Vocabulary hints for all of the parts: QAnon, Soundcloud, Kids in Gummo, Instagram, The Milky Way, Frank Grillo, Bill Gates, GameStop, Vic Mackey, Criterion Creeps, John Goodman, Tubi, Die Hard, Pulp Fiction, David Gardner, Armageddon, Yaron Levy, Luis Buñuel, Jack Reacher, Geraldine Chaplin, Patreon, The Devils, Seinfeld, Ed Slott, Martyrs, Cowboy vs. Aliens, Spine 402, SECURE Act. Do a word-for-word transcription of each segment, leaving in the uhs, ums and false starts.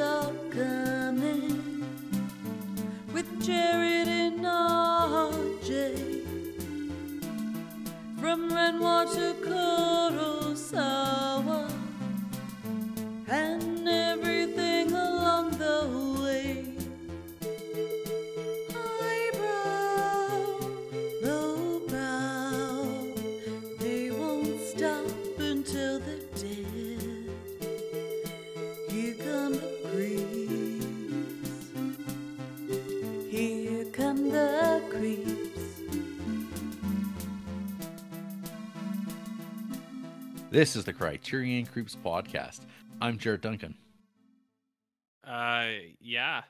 are coming with charity and R J from Renoir to Kurosawa and everything along the way. This is the Criterion Creeps podcast. I'm Jared Duncan. Uh, yeah.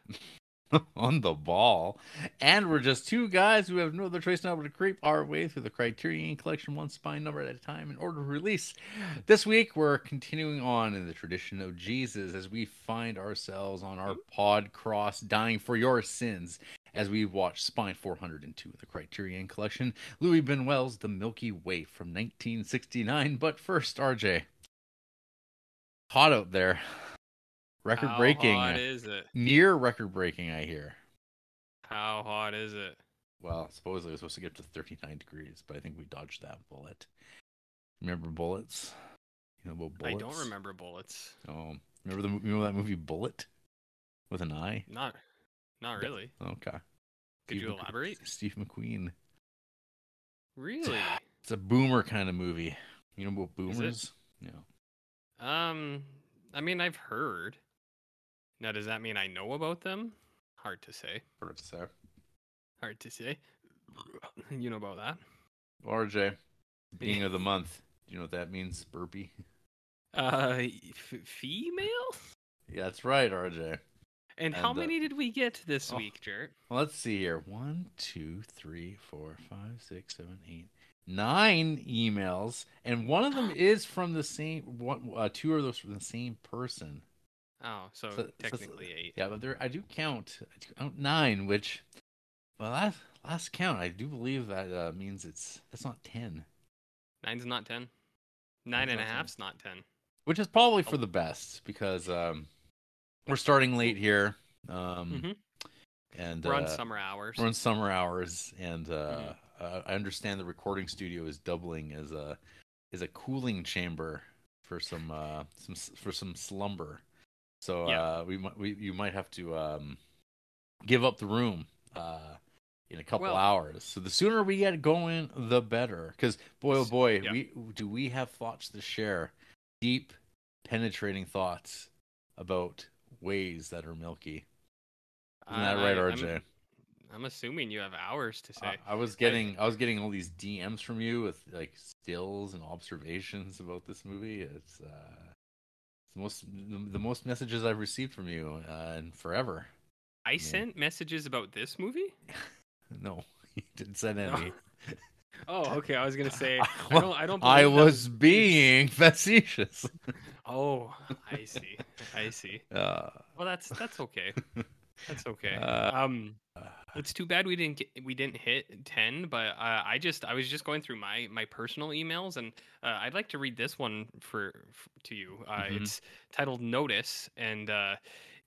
On the ball. And we're just two guys who have no other choice now but to creep our way through the Criterion Collection one spine number at a time in order of release. This week, we're continuing on in the tradition of Jesus as we find ourselves on our pod cross dying for your sins as we watch Spine four oh two of the Criterion Collection, Luis Buñuel's The Milky Way from nineteen sixty-nine. But first, R J. Hot out there. Record breaking. How hot is it? Near record breaking, I hear. How hot is it? Well, supposedly it was supposed to get up to thirty-nine degrees, but I think we dodged that bullet. Remember bullets? You know about bullets? I don't remember bullets. Oh, remember the remember that movie Bullet with an eye? Not, not really. Okay. Could Steve you McQueen, elaborate? Steve McQueen. Really? It's a boomer kind of movie. You know about boomers? No. Um, I mean, I've heard. Now, does that mean I know about them? Hard to say. Hard to say. Hard to say. You know about that. R J, beginning of the month. Do you know what that means? Burpee. Uh, f- female? Yeah, that's right, R J. And, and how the... many did we get this oh. week, Jert? Well, let's see here. One, two, three, four, five, six, seven, eight, nine emails, and one of them is from the same one. Uh, two of those from the same person. Oh, so, so technically so, eight. Yeah, but there I do count. I do count nine, which, well, last last count, I do believe that uh, means it's that's not ten. Nine's not ten. Nine Nine's and a half's ten. Not ten. Which is probably for the best because um. We're starting late here, um, mm-hmm. and we're on uh, summer hours. We're on summer hours, and uh, mm-hmm. uh, I understand the recording studio is doubling as a as a cooling chamber for some uh, some for some slumber. So yeah. uh, we might we you might have to um, give up the room uh, in a couple well, hours. So the sooner we get going, the better. Because boy, oh boy, yeah. we do we have thoughts to share, deep, penetrating thoughts about ways that are milky. Isn't that uh, right, R J? I'm, I'm assuming you have hours to say. Uh, I was getting, I, I was getting all these D Ms from you with like stills and observations about this movie. It's, uh, it's the most, the, the most messages I've received from you uh, in forever. I, I mean, sent messages about this movie. No, you didn't send any. No. Oh, okay. I was gonna say I don't. I don't. I was that. being facetious. Oh, I see. I see. Uh, well, that's that's okay. That's okay. Uh, um, it's too bad we didn't get, we didn't hit ten. But uh, I just I was just going through my my personal emails, and uh, I'd like to read this one for, for to you. Uh, mm-hmm. It's titled "Notice," and uh,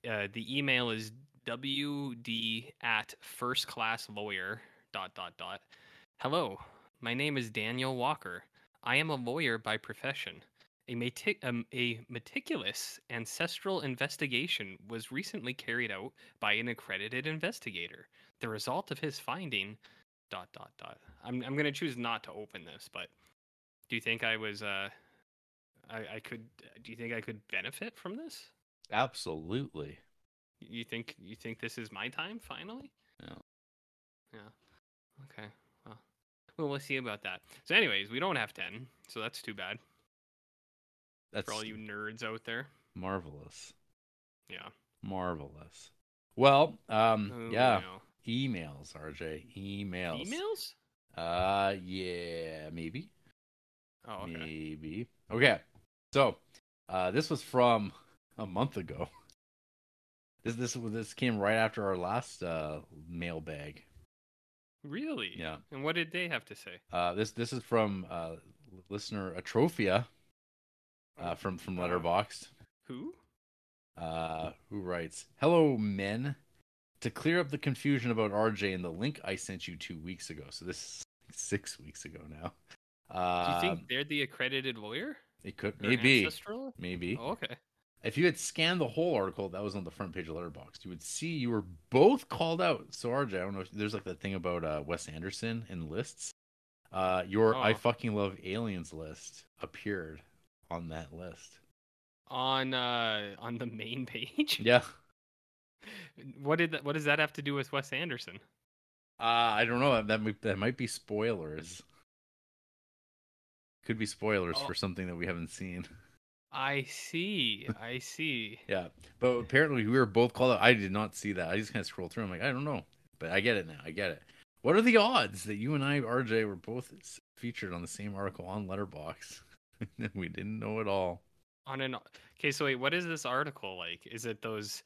uh, the email is wd at firstclasslawyer dot dot dot. Hello. My name is Daniel Walker. I am a lawyer by profession. A, metic- um, a meticulous ancestral investigation was recently carried out by an accredited investigator. The result of his finding... Dot, dot, dot. I'm I'm going to choose not to open this, but do you think I was... Uh, I, I could... Do you think I could benefit from this? Absolutely. You think, you think this is my time, finally? Yeah. Yeah. Okay. Well, we'll see about that. So anyways, we don't have ten, so that's too bad. That's for all you nerds out there. Marvelous. Yeah. Marvelous. Well, um, oh, yeah. No. Emails, R J. Emails. Emails? Uh, yeah, maybe. Oh, okay. Maybe. Okay. So, uh, this was from a month ago. This this this came right after our last uh, mailbag. Really? Yeah. And what did they have to say? Uh, this this is from uh, listener Atrophia uh, from from Letterboxd. Who? uh, who writes, "Hello, men. To clear up the confusion about R J and the link I sent you two weeks ago." So this is six weeks ago now. Uh, Do you think they're the accredited lawyer? It could, maybe, ancestral? maybe. Oh, okay. If you had scanned the whole article that was on the front page of Letterboxd, you would see you were both called out. So R J, I don't know. If, there's like that thing about uh, Wes Anderson and lists. Uh, your oh. I fucking love aliens list appeared on that list. On uh, on the main page. Yeah. What did that, what does that have to do with Wes Anderson? Uh, I don't know. That that might be spoilers. Could be spoilers oh. for something that we haven't seen. I see. I see. Yeah. But apparently we were both called out. I did not see that. I just kind of scrolled through. I'm like, I don't know. But I get it now. I get it. What are the odds that you and I, R J, were both featured on the same article on Letterboxd? We didn't know it all. On an Okay, so wait, what is this article like? Is it those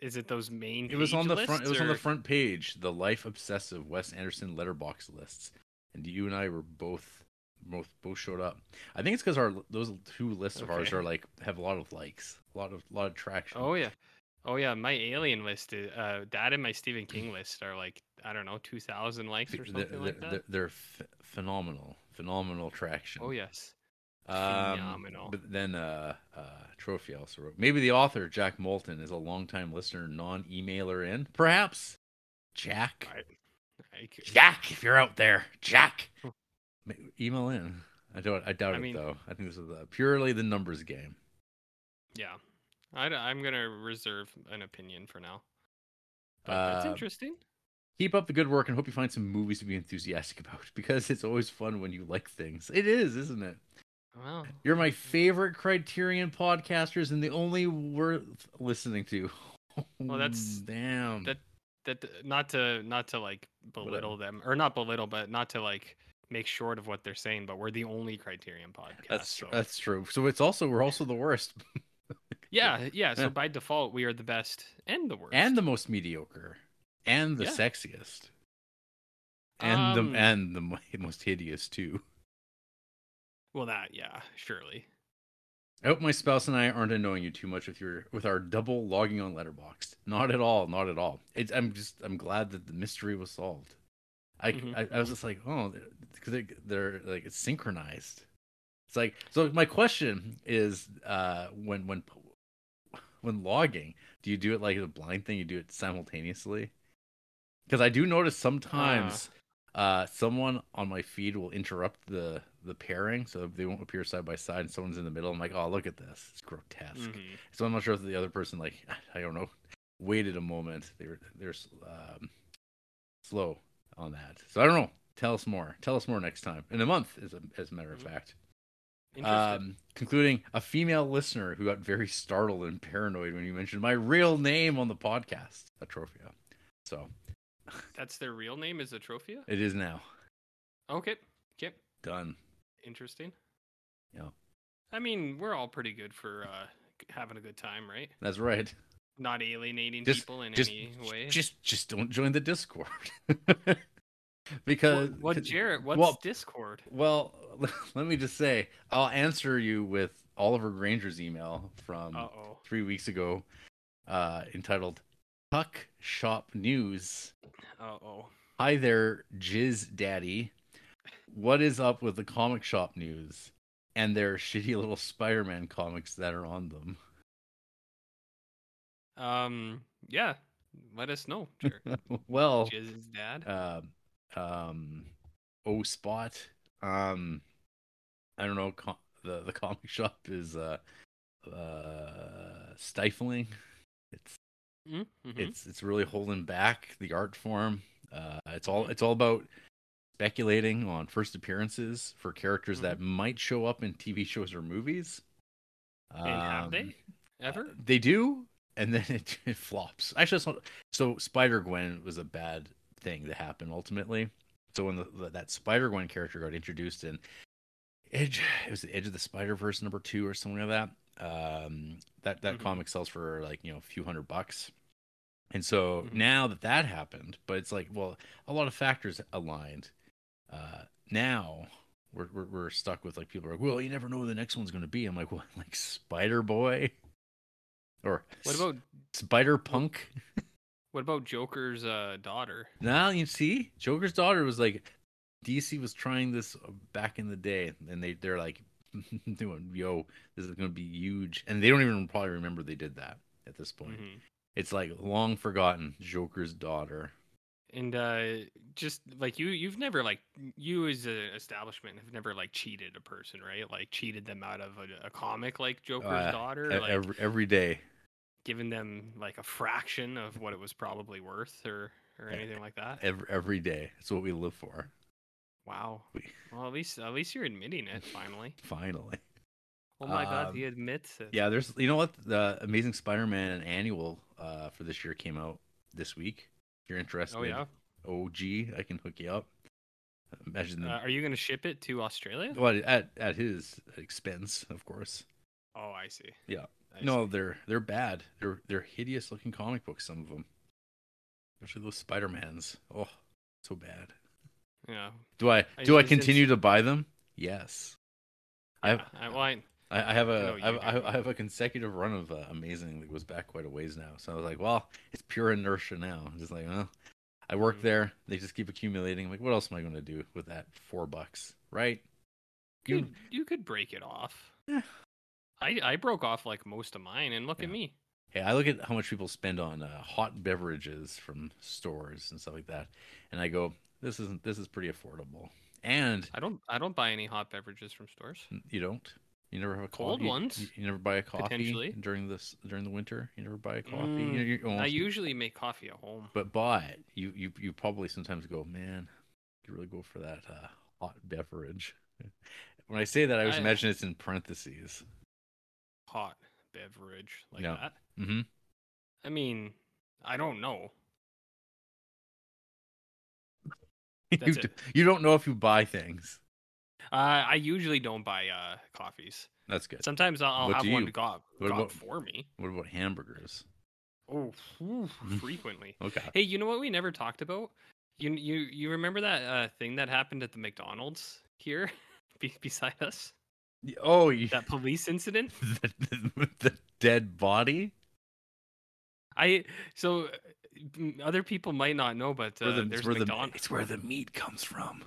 Is it those main? It was on the front. Or? It was on the front page. The life obsessive Wes Anderson Letterboxd lists, and you and I were both, both, both showed up. I think it's because our those two lists okay. of ours are like have a lot of likes, a lot of lot of traction. Oh yeah, oh yeah. My alien list, is, uh, that and my Stephen King list are like I don't know, two thousand likes or something they're, like that. They're, they're f- phenomenal, phenomenal traction. Oh yes. Um, Phenomenal. But then uh, uh, Atrophia also wrote, maybe the author, Jack Moulton, is a longtime listener, non-emailer in. Perhaps. Jack. I, I Jack, if you're out there. Jack. Email in. I don't. I doubt I it, mean, though. I think this is a, purely the numbers game. Yeah. I, I'm going to reserve an opinion for now. But uh, that's interesting. Keep up the good work and hope you find some movies to be enthusiastic about, because it's always fun when you like things. It is, isn't it? Wow. You're my favorite Criterion podcasters and the only worth listening to. Well, that's damn. That that not to not to like belittle Whatever. them or not belittle, but not to like make short of what they're saying. But we're the only Criterion podcast. That's so. that's true. So it's also we're also the worst. yeah, yeah. So by default, we are the best and the worst and the most mediocre and the yeah. sexiest and um, the and the most hideous too. Well, that, yeah, surely. I hope my spouse and I aren't annoying you too much with your with our double logging on Letterboxd. Not at all, not at all. It's, I'm just, I'm glad that the mystery was solved. I, mm-hmm. I, I was just like, oh, because they're, they're like it's synchronized. It's like, so my question is, uh, when when when logging, do you do it like a blind thing? You do it simultaneously? Because I do notice sometimes. Uh. Uh, someone on my feed will interrupt the, the pairing, so they won't appear side by side, and someone's in the middle. I'm like, oh, look at this. It's grotesque. Mm-hmm. So I'm not sure if the other person, like, I don't know, waited a moment. They were, they're um, slow on that. So I don't know. Tell us more. Tell us more next time. In a month, as a, as a matter of mm-hmm. fact. Um, concluding, a female listener who got very startled and paranoid when you mentioned my real name on the podcast, Atrophia. So... That's their real name is Atrophia? It is now. Okay. Yep. Done. Interesting. Yeah. I mean, we're all pretty good for uh, having a good time, right? That's right. Not alienating just, people in just, any way. Just just don't join the Discord. Because What, what Jarrett, what's well, Discord? Well, let me just say, I'll answer you with Oliver Granger's email from Uh-oh. three weeks ago uh, entitled Puck Shop News. Uh-oh. Hi there, Jizz Daddy. What is up with the comic shop news and their shitty little Spider-Man comics that are on them? Um, yeah. Let us know, Jared. Well, Jizz Dad. Uh, um, O Spot. Um, I don't know. Com- the the comic shop is uh, uh stifling. It's. Mm-hmm. It's it's really holding back the art form. Uh, it's all it's all about speculating on first appearances for characters mm-hmm. that might show up in T V shows or movies. And um, have they ever? Uh, they do, and then it, it flops. Actually, it's not, so Spider-Gwen was a bad thing that happened ultimately. So when the, the, that Spider-Gwen character got introduced in Edge, it was the Edge of the Spider-Verse number two or something like that. Um, that that mm-hmm. comic sells for like you know a few hundred bucks, and so mm-hmm. now that that happened, but it's like well, a lot of factors aligned. Uh, now we're, we're we're stuck with like people are like, well, you never know who the next one's going to be. I'm like, what, like Spider Boy Or what about Spider-Punk? What about Joker's uh, daughter? Now you see, Joker's daughter was like, D C was trying this back in the day, and they they're like, yo, this is going to be huge, and they don't even probably remember they did that at this point. Mm-hmm. It's like long forgotten Joker's daughter. And uh, just like you, you've never like you as an establishment have never like cheated a person, right? Like cheated them out of a, a comic like Joker's uh, daughter, e- like, every, every day, giving them like a fraction of what it was probably worth, or, or anything like that. Every every day, it's what we live for. Wow. We... Well, at least at least you're admitting it finally. Finally. Oh my um, God, he admits it. Yeah, there's you know what the Amazing Spider-Man annual uh, for this year came out this week. If you're interested, oh yeah, O G, I can hook you up. Imagine that. Uh, are you going to ship it to Australia? Well, at at his expense, of course. Oh, I see. Yeah, I no, see. they're they're bad. They're they're hideous looking comic books. Some of them, especially those Spider-Mans. Oh, so bad. Yeah. Do I do I, I continue to buy them? Yes. Yeah, I have. I, well, I, I have a I, I, have, I have a consecutive run of uh, Amazing that goes back quite a ways now. So I was like, well, it's pure inertia now. I'm just like, well, I work there. They just keep accumulating. I'm like, what else am I going to do with that four bucks, right? You you, you could break it off. Yeah. I I broke off like most of mine, and look yeah. at me. Hey, I look at how much people spend on uh, hot beverages from stores and stuff like that, and I go, this isn't this is pretty affordable. And I don't I don't buy any hot beverages from stores. You don't. You never have a cold coffee. ones. You, you never buy a coffee during this during the winter. You never buy a coffee. Mm, you, you almost, I usually make coffee at home. But buy it. You you you probably sometimes go, man, you really go for that uh, hot beverage. When I say that, I always I, imagine it's in parentheses. Hot beverage like yeah. that. Mm-hmm. I mean, I don't know. That's you, it. You don't know if you buy things. Uh, I usually don't buy uh, coffees. That's good. Sometimes I'll what have one got, got about, for me. What about hamburgers? Oh, ooh, frequently. Okay. Hey, you know what we never talked about? You you you remember that uh, thing that happened at the McDonald's here be- beside us? Oh, you... that police incident with the, the dead body. I so other people might not know, but uh, where the, there's where McDonald's. The, it's where the meat comes from.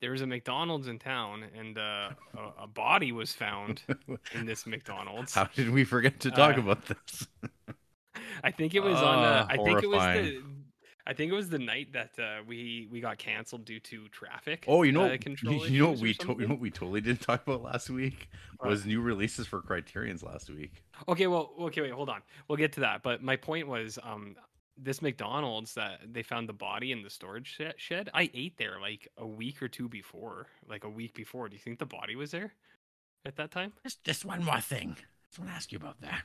There was a McDonald's in town, and uh, a, a body was found in this McDonald's. How did we forget to talk uh, about this? I think it was uh, on. Uh, I think it was the. I think it was the night that uh, we we got canceled due to traffic. Oh, you know, uh, control you know what we to- you know what we totally didn't talk about last week was uh, new releases for Criterion's last week. Okay, well, okay, wait, hold on, we'll get to that. But my point was, um. This McDonald's that they found the body in the storage shed. I ate there like a week or two before, like a week before. Do you think the body was there at that time? Just, just one more thing. I want to ask you about that.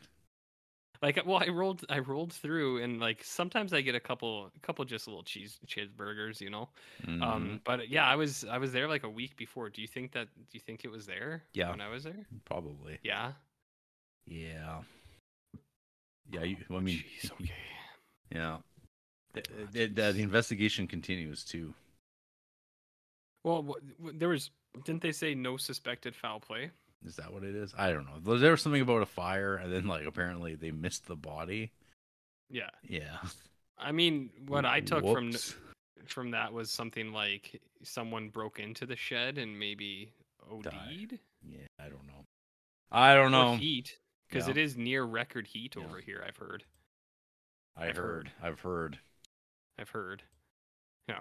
Like, well, I rolled, I rolled through, and like sometimes I get a couple, a couple just little cheese cheeseburgers, you know. Mm-hmm. Um, but yeah, I was, I was there like a week before. Do you think that? Do you think it was there? Yeah. When I was there, probably. Yeah. Yeah. Yeah. You, well, I mean, jeez, okay. Yeah, the, the, the, the investigation continues too. Well, w- w- there was didn't they say no suspected foul play? Is that what it is? I don't know. There was something about a fire, and then like apparently they missed the body. Yeah, yeah. I mean, what I took Whoops. from from that was something like someone broke into the shed and maybe OD'd. Died. Yeah, I don't know. I don't know. Or heat, because yeah. it is near record heat over yeah. here. I've heard. I I've heard, heard. I've heard. I've heard. Yeah.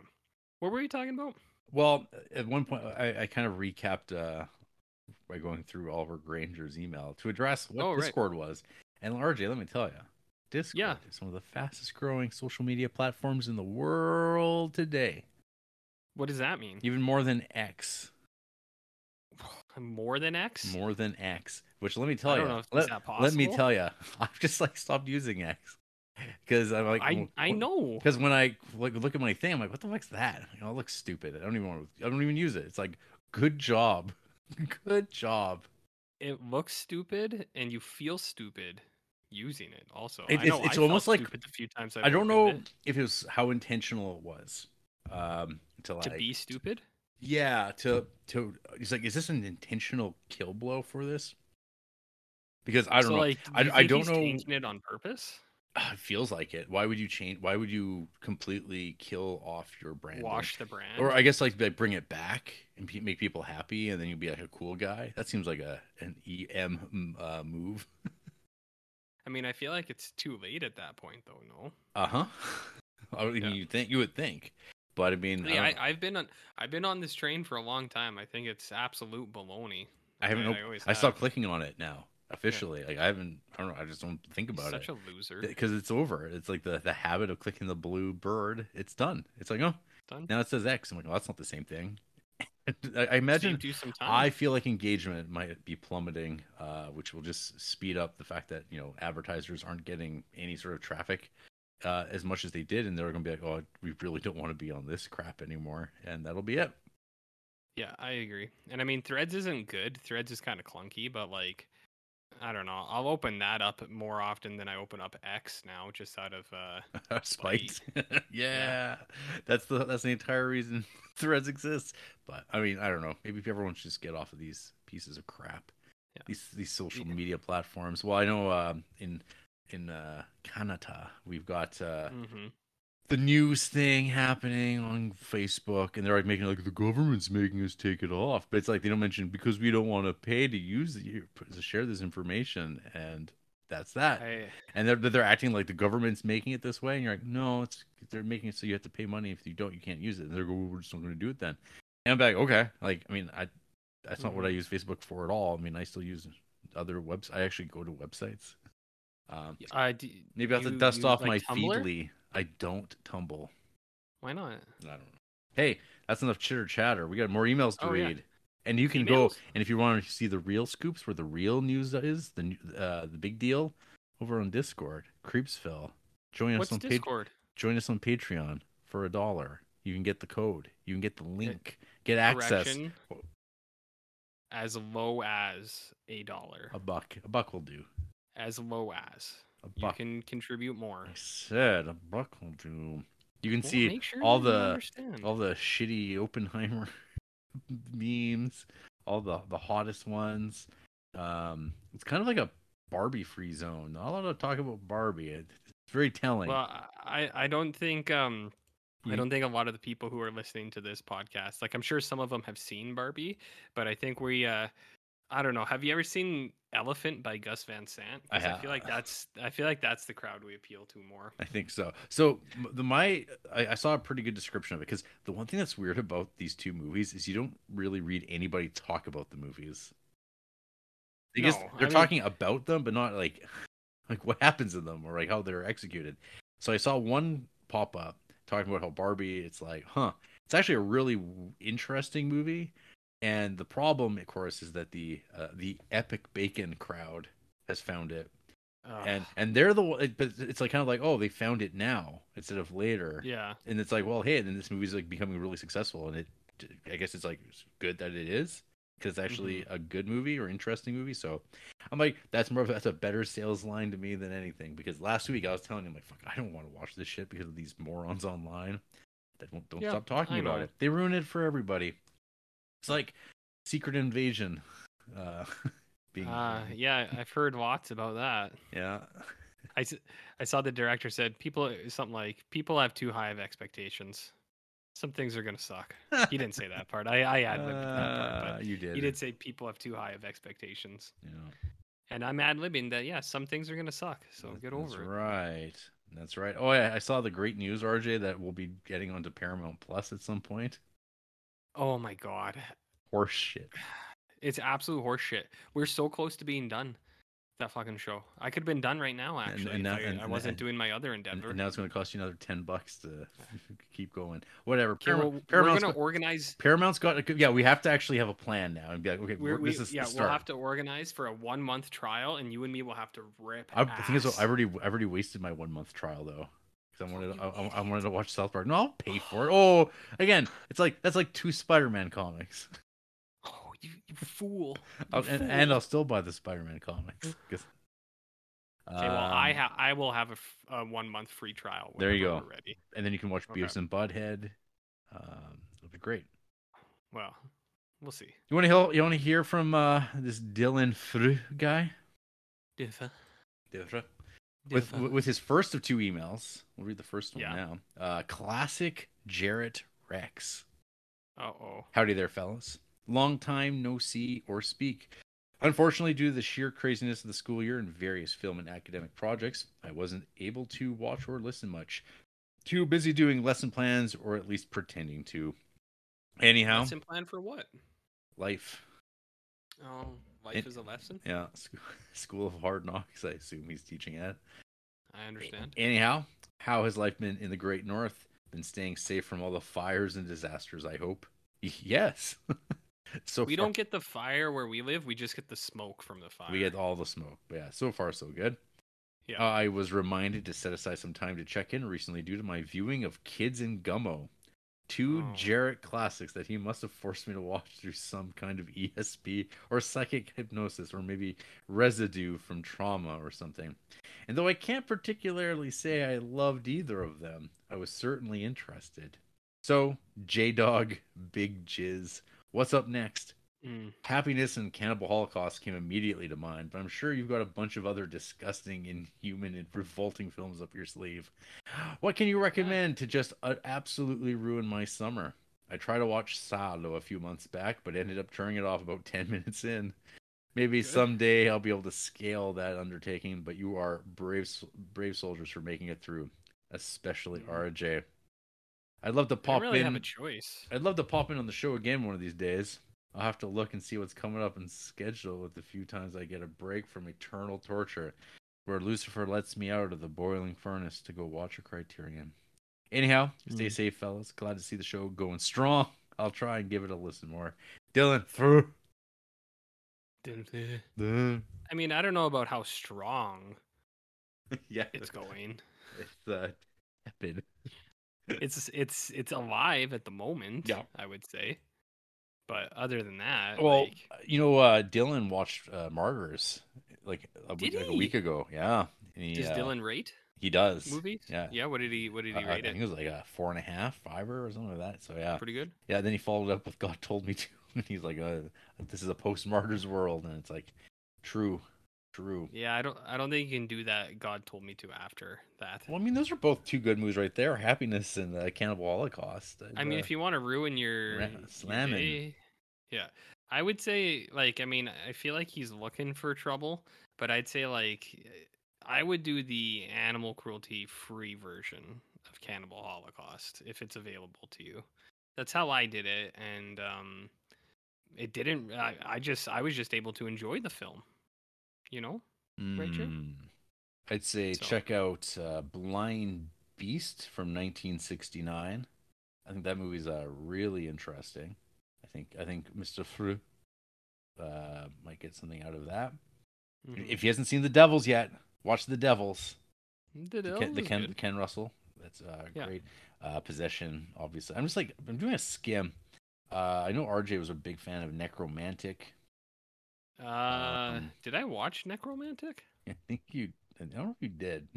What were you talking about? Well, at one point, I, I kind of recapped uh, by going through Oliver Granger's email to address what oh, Discord right. was. And R J, let me tell you, Discord yeah. is one of the fastest growing social media platforms in the world today. What does that mean? Even more than X. More than X? More than X. Which let me tell I don't you. Know if let, that possible? Let me tell you. I've just like stopped using X. Because I'm like, I, I know. Because when I like look at my thing, I'm like, what the fuck's that? Like, oh, it looks stupid. I don't even want to, I don't even use it. It's like, good job, good job. It looks stupid, and you feel stupid using it. Also, it, I know it's, it's I almost like a few times. I've I don't know it. if it was how intentional it was. Um, to like to be stupid. Yeah. To to. He's like, is this an intentional kill blow for this? because I don't so, know. Like, do I, you think I don't he's know. Changing it on purpose? It feels like it. Why would you change? Why would you completely kill off your brand? Wash the brand, or I guess like, like bring it back and pe- make people happy, and then you'll be like a cool guy. That seems like a an E M uh, move. I mean, I feel like it's too late at that point, though. No. Uh huh. I mean, yeah. you think you would think, but I mean, yeah, I I, I've been on I've been on this train for a long time. I think it's absolute baloney. I haven't. I, op- I, I have. stopped clicking on it now. Officially, yeah. like I haven't. I don't know. I just don't think about Such it. Such a loser. Because it's over. It's like the, the habit of clicking the blue bird. It's done. It's like oh, done. Now it says X. I'm like, oh, that's not the same thing. I, I imagine. You some time. I feel like engagement might be plummeting, uh, which will just speed up the fact that you know advertisers aren't getting any sort of traffic uh, as much as they did, and they're going to be like, oh, we really don't want to be on this crap anymore, and that'll be it. Yeah, I agree. And I mean, Threads isn't good. Threads is kind of clunky, but like. I don't know. I'll open that up more often than I open up X now, just out of uh, spite. yeah. yeah, that's the that's the entire reason Threads exists. But I mean, I don't know. Maybe everyone should just get off of these pieces of crap, yeah. these these social yeah. media platforms. Well, I know uh, in in uh, Canada we've got uh, mm-hmm. the news thing happening on Facebook, and they're like making like the government's making us take it off, but it's like they don't mention because we don't want to pay to use the, to share this information, and that's that. I, and they're they're acting like the government's making it this way, and you're like, no, it's they're making it so you have to pay money if you don't, you can't use it. And they're going, we're just not going to do it then. And I'm like, okay, like I mean, I that's mm-hmm. not what I use Facebook for at all. I mean, I still use other webs. I actually go to websites. Um, uh, do, maybe I have to dust use, off like, my Tumblr? Feedly. I don't tumble. Why not? I don't know. Hey, that's enough chitter chatter. We got more emails to oh, read, yeah. and you can emails. go. And if you want to see the real scoops, where the real news is, the uh, the big deal, over on Discord, Creepsville. Join What's us on Discord. Pa- join us on Patreon for a dollar. You can get the code. You can get the link. Get access. As low as a dollar. A buck. A buck will do. As low as. You can contribute more. I said a buck will do. You can well, see sure all the understand. all the shitty Oppenheimer memes, all the, the hottest ones. Um, it's kind of like a Barbie free zone. Not a lot of talk about Barbie. It, it's very telling. Well, I, I don't think um mm-hmm. I don't think a lot of the people who are listening to this podcast, like I'm sure some of them have seen Barbie, but I think we uh I don't know. Have you ever seen Elephant by Gus Van Sant? I, I feel like that's I feel like that's the crowd we appeal to more. I think so. So the my I, I saw a pretty good description of it, because the one thing that's weird about these two movies is you don't really read anybody talk about the movies. I guess no, they're I talking mean... about them, but not like like what happens in them or like how they're executed. So I saw one pop up talking about how Barbie. It's like, huh? It's actually a really interesting movie. And the problem, of course, is that the uh, the epic bacon crowd has found it, Ugh. and and they're the but it's like kind of like oh they found it now instead of later, yeah. And it's like well hey, and then this movie's like becoming really successful, and it I guess it's like it's good that it is because it's actually mm-hmm. a good movie or interesting movie. So I'm like that's more of that's a better sales line to me than anything, because last week I was telling him like fuck I don't want to watch this shit because of these morons online that won't don't yeah, stop talking I about know. It. They ruin it for everybody. It's like Secret Invasion. Uh, being uh, yeah, I've heard lots about that. Yeah. I, I saw the director said people something like people have too high of expectations. Some things are going to suck. He didn't say that part. I, I ad-libbed uh, that part. But you did. He did say people have too high of expectations. Yeah. And I'm ad-libbing that, yeah, some things are going to suck. So that, get over that's it. That's right. That's right. Oh, yeah, I saw the great news, R J, that we'll be getting onto Paramount Plus at some point. Oh my god. Horse shit. It's absolute horse shit. We're so close to being done. That fucking show. I could have been done right now, actually. And, and now, I, and, I wasn't and, doing my other endeavor. And now it's going to cost you another ten bucks to keep going. Whatever. Okay, Paramount, well, Paramount's we're going to organize. Paramount's got. Yeah, we have to actually have a plan now and be like, okay, we're, we, this is yeah, the start. Yeah, we'll have to organize for a one month trial, and you and me will have to rip. I, ass. I think it's. I've already. I've already wasted my one month trial though. I wanted, I, I wanted to watch South Park. No, I'll pay for it. Oh, again, it's like that's like two Spider-Man comics. Oh, you, you fool! You I'll, fool. And, and I'll still buy the Spider-Man comics. Okay, um, well, I have, I will have a, a one-month free trial. There you go. Ready. And then you can watch okay. Beavis and Butthead. Um, it'll be great. Well, we'll see. You want to hear? You want to hear from uh, this Dylan Fru guy? Diffa. Diffa. With with his first of two emails, we'll read the first one yeah. now. Uh, classic Jarrett Rex. Uh-oh. Howdy there, fellas. Long time no see or speak. Unfortunately, due to the sheer craziness of the school year and various film and academic projects, I wasn't able to watch or listen much. Too busy doing lesson plans, or at least pretending to. Anyhow. Lesson plan for what? Life. Oh, life and, is a lesson? Yeah. School, school of Hard Knocks, I assume he's teaching at. I understand. Anyhow, how has life been in the Great North? Been staying safe from all the fires and disasters, I hope. Yes. so We far, don't get the fire where we live. We just get the smoke from the fire. We get all the smoke. But yeah, so far so good. Yeah. Uh, I was reminded to set aside some time to check in recently due to my viewing of Kids in Gummo. Two oh. Jarrett classics that he must have forced me to watch through some kind of E S P or psychic hypnosis or maybe residue from trauma or something. And though I can't particularly say I loved either of them, I was certainly interested. So, J-Dog, Big Jizz, what's up next? Mm. Happiness and Cannibal Holocaust came immediately to mind, but I'm sure you've got a bunch of other disgusting, inhuman, and revolting films up your sleeve. What can you recommend to just absolutely ruin my summer? I tried to watch Salo a few months back, but ended up turning it off about ten minutes in. Maybe Good. someday I'll be able to scale that undertaking, but you are brave brave soldiers for making it through, especially mm. R J. I'd love to pop I really in. Have a choice. I'd love to pop in on the show again one of these days. I'll have to look and see what's coming up and schedule with the few times I get a break from eternal torture, where Lucifer lets me out of the boiling furnace to go watch a Criterion. Anyhow, mm. stay safe, fellas. Glad to see the show going strong. I'll try and give it a listen more. Dylan, through. I mean, I don't know about how strong yeah, it's going. It's uh, tepid. it's it's it's alive at the moment. Yeah. I would say. But other than that, well, like... you know, uh, Dylan watched uh, Martyrs like a, week, like a week ago. Yeah. And he, does uh, Dylan rate? He does. Movies? Yeah. Yeah. What did he? What did he uh, rate? I think it was like a four and a half, five or something like that. So yeah, pretty good. Yeah. Then he followed up with God Told Me To, and he's like, uh, "This is a post Martyrs world," and it's like, true, true. Yeah, I don't, I don't think you can do that. God Told Me To after that. Well, I mean, those are both two good movies right there. Happiness and uh, Cannibal Holocaust. And, I mean, uh, if you want to ruin your slamming. Day, yeah, I would say, like, I mean, I feel like he's looking for trouble, but I'd say, like, I would do the animal cruelty-free version of Cannibal Holocaust, if it's available to you. That's how I did it, and um, it didn't, I, I just, I was just able to enjoy the film, you know, mm. right, Jim? I'd say so. Check out uh, Blind Beast from nineteen sixty-nine. I think that movie's uh, really interesting. I think I think Mister Fru uh, might get something out of that. Mm-hmm. If he hasn't seen The Devils yet, watch The Devils. The Devils, the Ken, the Ken, the Ken Russell. That's uh, great. Yeah. Uh, Possession, obviously. I'm just like I'm doing a skim. Uh, I know R J was a big fan of Necromantic. Uh, um, did I watch Necromantic? I think you. I don't know if you did.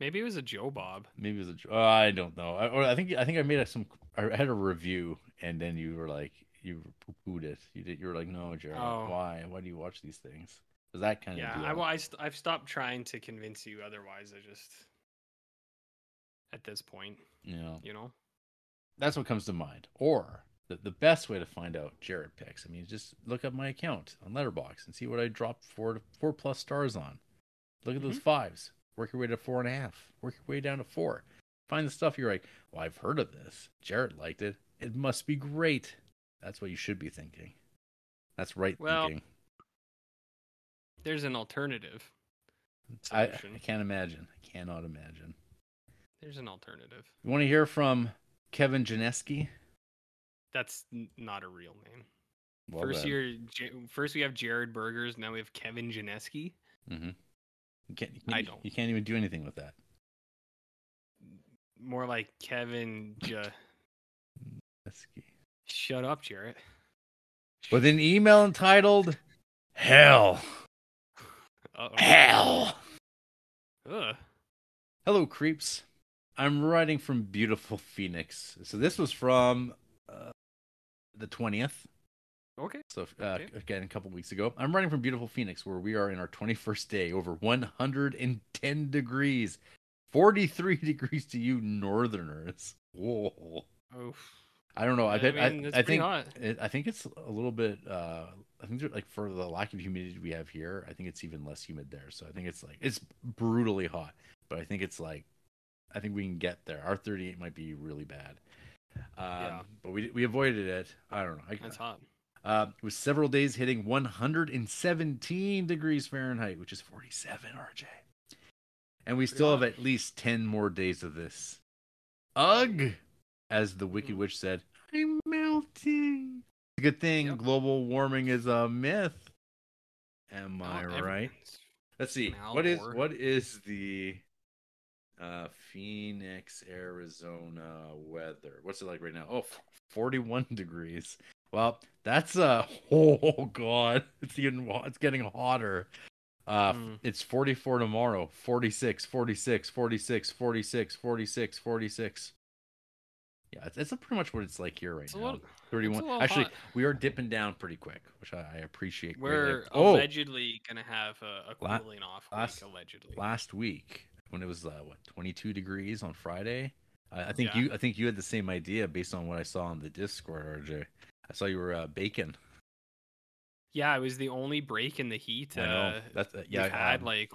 Maybe it was a Joe Bob. Maybe it was a. Oh, I don't know. I, I think I think I made some. I had a review. And then you were like, you poo-pooed it. You did. You were like, no, Jared, oh. why? Why do you watch these things? Does that kind yeah, of yeah? I, well, I st- I've stopped trying to convince you otherwise. I just at this point, yeah, you know, that's what comes to mind. Or the the best way to find out Jared picks. I mean, just look up my account on Letterboxd and see what I dropped four four plus stars on. Look at mm-hmm. those fives. Work your way to four and a half. Work your way down to four. Find the stuff you're like, well, I've heard of this. Jared liked it. It must be great. That's what you should be thinking. That's right well, thinking. There's an alternative. I, I can't imagine. I cannot imagine. There's an alternative. You want to hear from Kevin Janeski? That's n- not a real name. Well, first, uh, year, J- first we have Jared Burgers. Now we have Kevin Janeski. Mm-hmm. You can't, you can't, I don't. You can't even do anything with that. More like Kevin J- Shut up, Jarrett. With an email entitled Hell. Uh-oh. Hell. Ugh. Hello, creeps. I'm writing from beautiful Phoenix. So this was from uh, the twentieth. Okay. So uh, okay. again, a couple weeks ago, I'm writing from beautiful Phoenix, where we are in our twenty-first day, over one hundred ten degrees, forty-three degrees to you Northerners. Whoa. Oof. I don't know. I bet. I, mean, I, I think. It, I think it's a little bit. Uh, I think like for the lack of humidity we have here, I think it's even less humid there. So I think it's like it's brutally hot. But I think it's like, I think we can get there. Our thirty-eight might be really bad. Um, yeah. But we we avoided it. I don't know. I, That's hot. Uh, it was several days hitting one hundred seventeen degrees Fahrenheit, which is forty-seven, R J. And we still have at least ten more days of this. Ugh. As the Wicked Witch said, I'm melting. It's a good thing yep. global warming is a myth. Am I oh, right? Let's see. What is what is the uh, Phoenix, Arizona weather? What's it like right now? Oh, forty-one degrees. Well, that's a oh god. It's even it's getting hotter. Uh, mm. It's forty-four tomorrow. forty-six, forty-six, forty-six, forty-six, forty-six, forty-six. Yeah, it's, it's pretty much what it's like here right it's now. Little, thirty-one. Actually, hot. We are dipping down pretty quick, which I, I appreciate. We're greatly. allegedly oh! going to have a, a cooling La- off week, last, allegedly. Last week, when it was, uh, what, twenty-two degrees on Friday? I, I think yeah. you I think you had the same idea based on what I saw on the Discord, R J. I saw you were uh, baking. Yeah, it was the only break in the heat uh, That's, uh, yeah, we've I, had, um, like...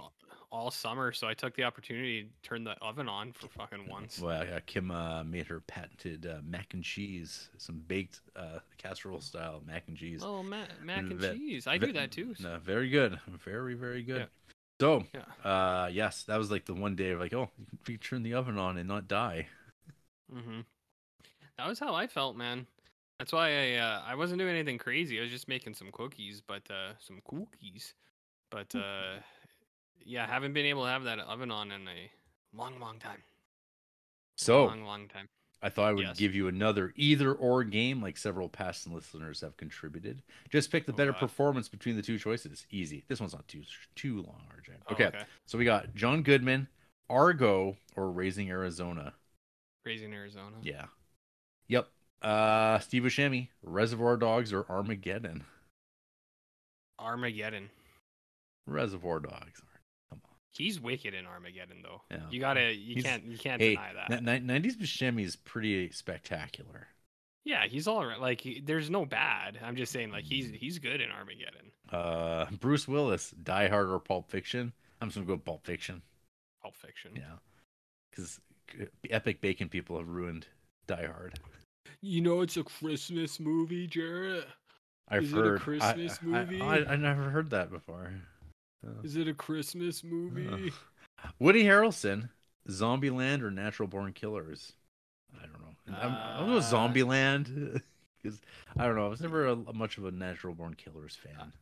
all summer, so I took the opportunity to turn the oven on for fucking once. Well, yeah, Kim uh, made her patented uh, mac and cheese, some baked uh, casserole style mac and cheese. Oh, ma- mac and ve- cheese. I ve- do that too. So. No, very good. Very, very good. Yeah. So, yeah. Uh, yes, that was like the one day of like, oh, you can turn the oven on and not die. Mm-hmm. That was how I felt, man. That's why I uh, I wasn't doing anything crazy. I was just making some cookies, but uh, some cookies, but. Uh, Yeah, haven't been able to have that oven on in a long, long time. So, long, long time. I thought I would yes. give you another either-or game, like several past listeners have contributed. Just pick the oh, better God. performance between the two choices. Easy. This one's not too too long, R J. Oh, okay. okay. So we got John Goodman, Argo, or Raising Arizona. Raising Arizona. Yeah. Yep. Uh, Steve Buscemi, Reservoir Dogs, or Armageddon. Armageddon. Reservoir Dogs. He's wicked in Armageddon, though. Yeah. You gotta, you he's, can't, you can't hey, deny that. nineties Buscemi is pretty spectacular. Yeah, he's all right. Like, he, there's no bad. I'm just saying, like, he's he's good in Armageddon. Uh, Bruce Willis, Die Hard or Pulp Fiction? I'm just gonna go Pulp Fiction. Pulp Fiction. Yeah, because epic bacon people have ruined Die Hard. You know, it's a Christmas movie, Jared. I've is heard. It a Christmas I, movie? I, I, I never heard that before. Uh, Is it a Christmas movie? Uh, Woody Harrelson, Zombieland or Natural Born Killers? I don't know. I'm, uh, I'll go with Zombieland. Because I don't know. I was never a, much of a Natural Born Killers fan.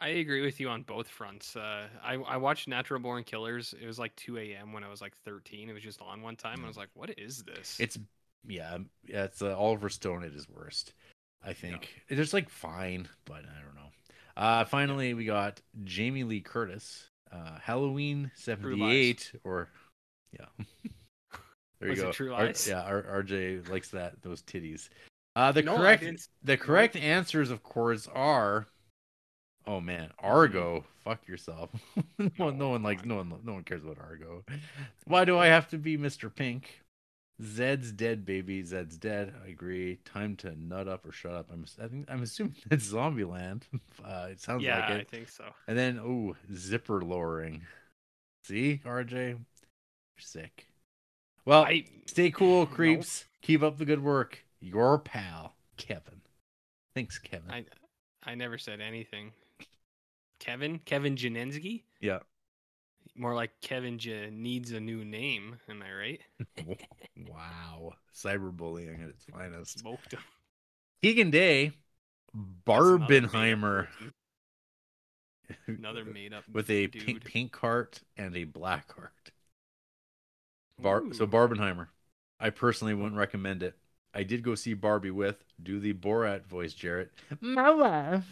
I agree with you on both fronts. Uh, I, I watched Natural Born Killers. It was like two a.m. when I was like thirteen. It was just on one time. And I was like, what is this? It's, yeah, it's uh, Oliver Stone at his worst, I think. Yeah. It's like fine, but I don't know. Uh, finally, we got Jamie Lee Curtis, uh, Halloween seventy-eight, or yeah, there you Was go. It True Lies? R- yeah, R- RJ likes that those titties. Uh, the no, correct the correct answers, of course, are oh man, Argo. Fuck yourself. no, no, no one likes no one no one cares about Argo. Why do I have to be Mister Pink? Zed's dead, baby. Zed's dead. I agree. Time to nut up or shut up. I'm I think, I'm assuming that's Zombieland. Uh, it sounds yeah, like it. Yeah, I think so. And then, oh, zipper lowering. See, R J? You're sick. Well, I... stay cool, creeps. Nope. Keep up the good work. Your pal, Kevin. Thanks, Kevin. I I never said anything. Kevin? Kevin Janeski? Yeah. More like Kevin J needs a new name, am I right? Wow. Cyberbullying at its finest. Smoked him. Keegan Day, Barbenheimer. Another made up with a dude. pink pink heart and a black heart. Bar- so Barbenheimer. I personally wouldn't recommend it. I did go see Barbie with do the Borat voice, Jarrett. My love.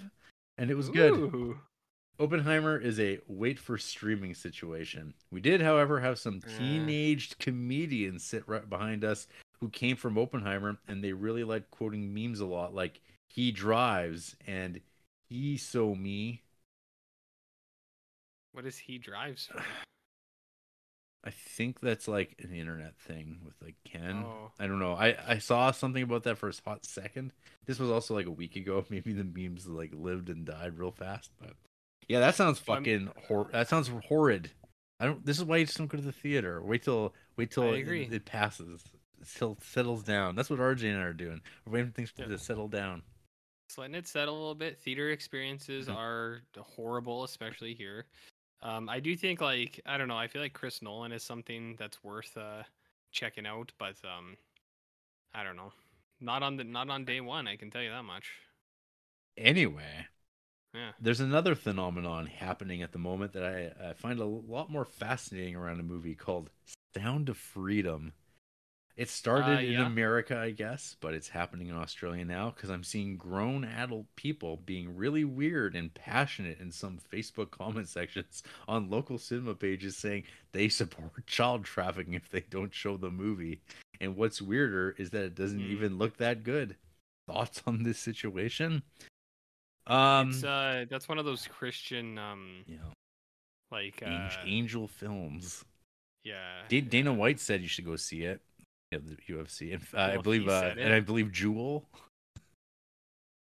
And it was good. Ooh. Oppenheimer is a wait-for-streaming situation. We did, however, have some teenaged comedians sit right behind us who came from Oppenheimer, and they really liked quoting memes a lot, like, he drives, and he so me. What is he drives for? I think that's like an internet thing with like Ken. Oh. I don't know. I, I saw something about that for a hot second. This was also like a week ago. Maybe the memes like lived and died real fast. But yeah, that sounds fucking hor- that sounds horrid. I don't. This is why you just don't go to the theater. Wait till wait till it, it passes. Till settles down. That's what R J and I are doing. We're waiting for things yeah. to settle down. Just letting it settle a little bit. Theater experiences mm-hmm. are horrible, especially here. Um, I do think, like, I don't know, I feel like Chris Nolan is something that's worth uh, checking out, but um, I don't know. Not on the not on day one, I can tell you that much. Anyway, yeah. There's another phenomenon happening at the moment that I, I find a lot more fascinating around a movie called Sound of Freedom. It started uh, yeah. in America, I guess, but it's happening in Australia now because I'm seeing grown adult people being really weird and passionate in some Facebook comment sections on local cinema pages saying they support child trafficking if they don't show the movie. And what's weirder is that it doesn't mm. even look that good. Thoughts on this situation? Um, it's, uh, that's one of those Christian, um, you know, like uh, angel films. Yeah. D- Dana yeah. White said you should go see it. Yeah, the U F C, and uh, well, I believe, uh, and I believe Jewel.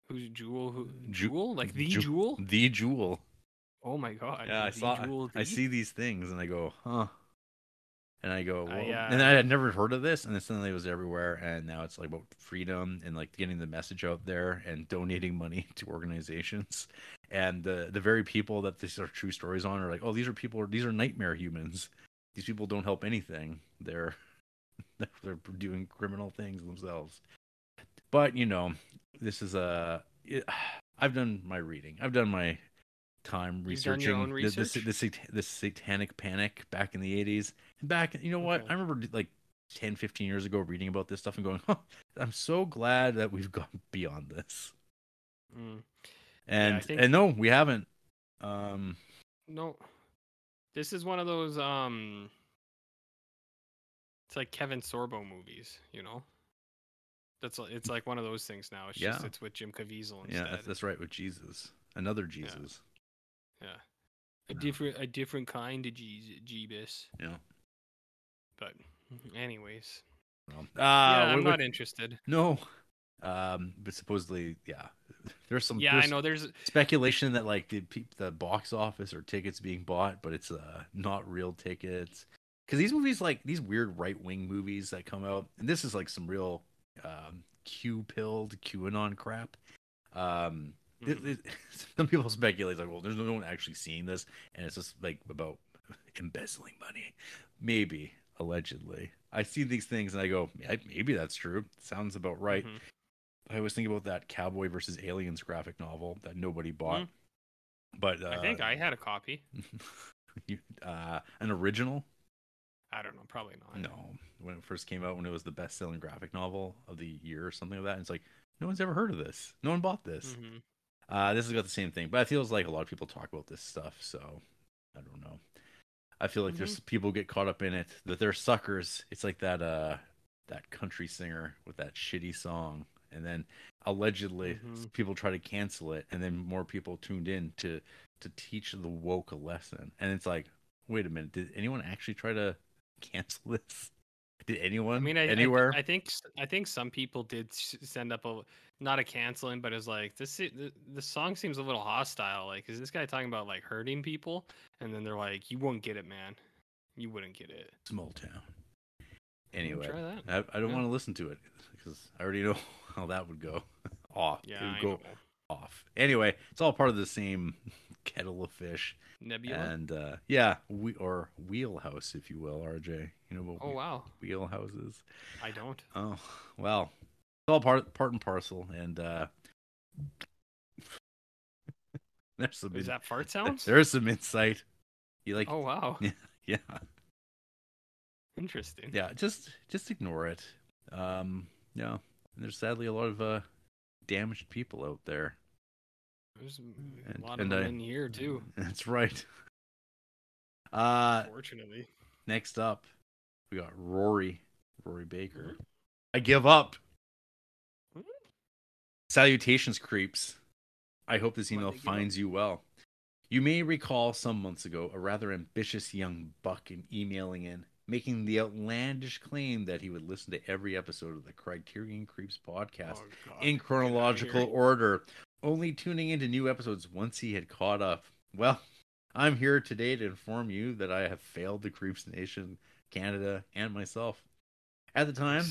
Who's Jewel? Who Jewel? Like the Ju- Jewel? The Jewel. Oh my god! Yeah, I the saw. Jewel, the... I see these things, and I go, huh? And I go, well, I, uh... and I had never heard of this, and then suddenly it was everywhere, and now it's like about freedom and like getting the message out there and donating money to organizations, and the the very people that these are true stories on are like, oh, these are people, these are nightmare humans. These people don't help anything. They're They're doing criminal things themselves. But, you know, this is a... It, I've done my reading. I've done my time researching the, research? the, the, the, the satanic panic back in the eighties. And back, you know what? Okay. I remember like ten, fifteen years ago reading about this stuff and going, oh, I'm so glad that we've gone beyond this. Mm. And, yeah, think... and no, we haven't. Um... No. This is one of those... Um... It's like Kevin Sorbo movies, you know. That's it's like one of those things now. It's just yeah. it's with Jim Caviezel instead. Yeah, that's right, with Jesus, another Jesus. Yeah, yeah. a yeah. different a different kind of Jesus. Yeah. But, anyways. Well, uh, yeah, I'm what, not what, interested. No. Um, but supposedly, yeah, there's some. Yeah, there's I know. There's speculation that like the the box office or tickets being bought, but it's uh not real tickets. Because these movies, like, these weird right-wing movies that come out, and this is, like, some real um, Q-pilled, QAnon crap. Um, mm-hmm. it, it, some people speculate, like, well, there's no one actually seeing this, and it's just, like, about embezzling money. Maybe, allegedly. I see these things, and I go, yeah, maybe that's true. Sounds about right. Mm-hmm. I was thinking about that Cowboy versus Aliens graphic novel that nobody bought. Mm-hmm. But uh, I think I had a copy. you, uh, an original? I don't know, probably not. No, when it first came out, when it was the best-selling graphic novel of the year or something like that, and it's like, no one's ever heard of this. No one bought this. Mm-hmm. Uh, this has got the same thing, but it feels like a lot of people talk about this stuff, so I don't know. I feel like mm-hmm. there's people get caught up in it, that they're suckers. It's like that uh, that country singer with that shitty song, and then allegedly mm-hmm. people try to cancel it, and then more people tuned in to, to teach the woke a lesson. And it's like, wait a minute, did anyone actually try to cancel this? Did anyone? I mean, I, anywhere? I, I think I think some people did send up a not a canceling, but it's like this. The, the song seems a little hostile. Like, is this guy talking about like hurting people? And then they're like, "You won't get it, man. You wouldn't get it." Small town. Anyway, try that. I, I don't yeah. want to listen to it because I already know how that would go off. Yeah, it would I go know. off. Anyway, it's all part of the same kettle of fish. Nebula? And uh, yeah, we or wheelhouse, if you will, R J. You know what? Oh, we, wow. Wheelhouses. I don't. Oh, well, it's all part part and parcel. And uh, there's some. Is in, that fart sounds? There's some insight. You like? Oh wow. Yeah. yeah. Interesting. Yeah. Just just ignore it. Um. Yeah. And there's sadly a lot of uh, damaged people out there. There's a and, lot of them I, in here too. That's right. Uh, Fortunately. Next up, we got Rory, Rory Baker. Mm-hmm. I give up. Mm-hmm. Salutations, creeps. I hope this email finds you well. You may recall some months ago a rather ambitious young buck in emailing in, making the outlandish claim that he would listen to every episode of the Criterion Creeps podcast oh, in chronological order, only tuning into new episodes once he had caught up. Well, I'm here today to inform you that I have failed the Creeps Nation, Canada, and myself. At the time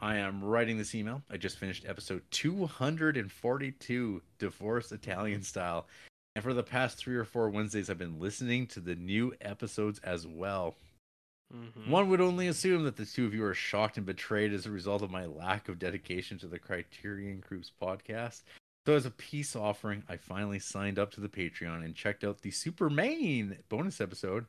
I am writing this email, I just finished episode two forty-two, Divorce Italian Style, and for the past three or four Wednesdays I've been listening to the new episodes as well. Mm-hmm. One would only assume that the two of you are shocked and betrayed as a result of my lack of dedication to the Criterion Creeps podcast. So as a peace offering, I finally signed up to the Patreon and checked out the super main bonus episode.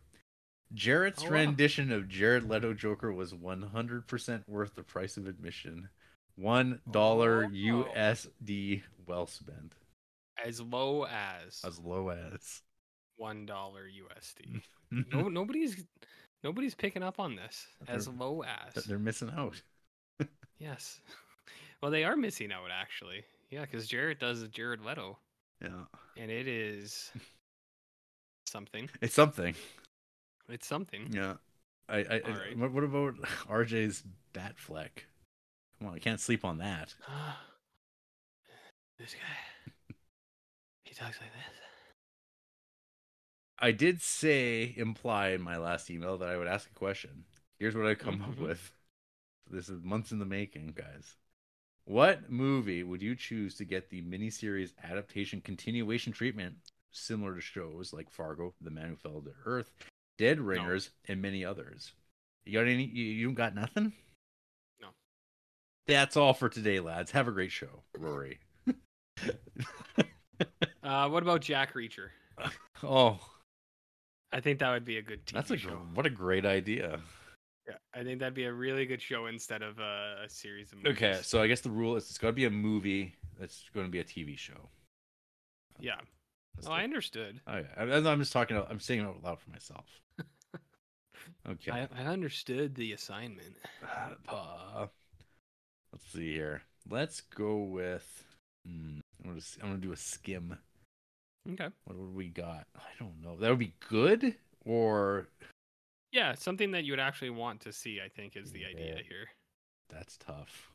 Jared's oh, wow. rendition of Jared Leto Joker was one hundred percent worth the price of admission. One dollar oh, wow. U S D well spent. As low as. As low as. one dollar U S D. no, nobody's nobody's picking up on this. As low as. They're missing out. Yes. Well, they are missing out, actually. Yeah, because Jared does Jared Leto. Yeah. And it is something. It's something. It's something. Yeah. I. I, I right. What about R J's Batfleck? Come on, I can't sleep on that. This guy. He talks like this. I did say, imply in my last email that I would ask a question. Here's what I come mm-hmm. up with. This is months in the making, guys. What movie would you choose to get the miniseries adaptation continuation treatment, similar to shows like Fargo, The Man Who Fell to Earth, Dead Ringers, no. and many others? You got any? You, you got nothing? No. That's all for today, lads. Have a great show, Rory. uh, what about Jack Reacher? Oh, I think that would be a good T V That's a show. Good, what a great idea. Yeah, I think that'd be a really good show instead of a, a series of movies. Okay, so I guess the rule is it's got to be a movie that's going to be a T V show. Yeah. That's oh, the... I understood. Oh, yeah. I, I'm just talking. I'm saying it out loud for myself. Okay. I, I understood the assignment. Uh, let's see here. Let's go with. Hmm, I'm going to I'm gonna do a skim. Okay. What would we got? I don't know. That would be good or. Yeah, something that you would actually want to see, I think, is the yeah. idea here. That's tough.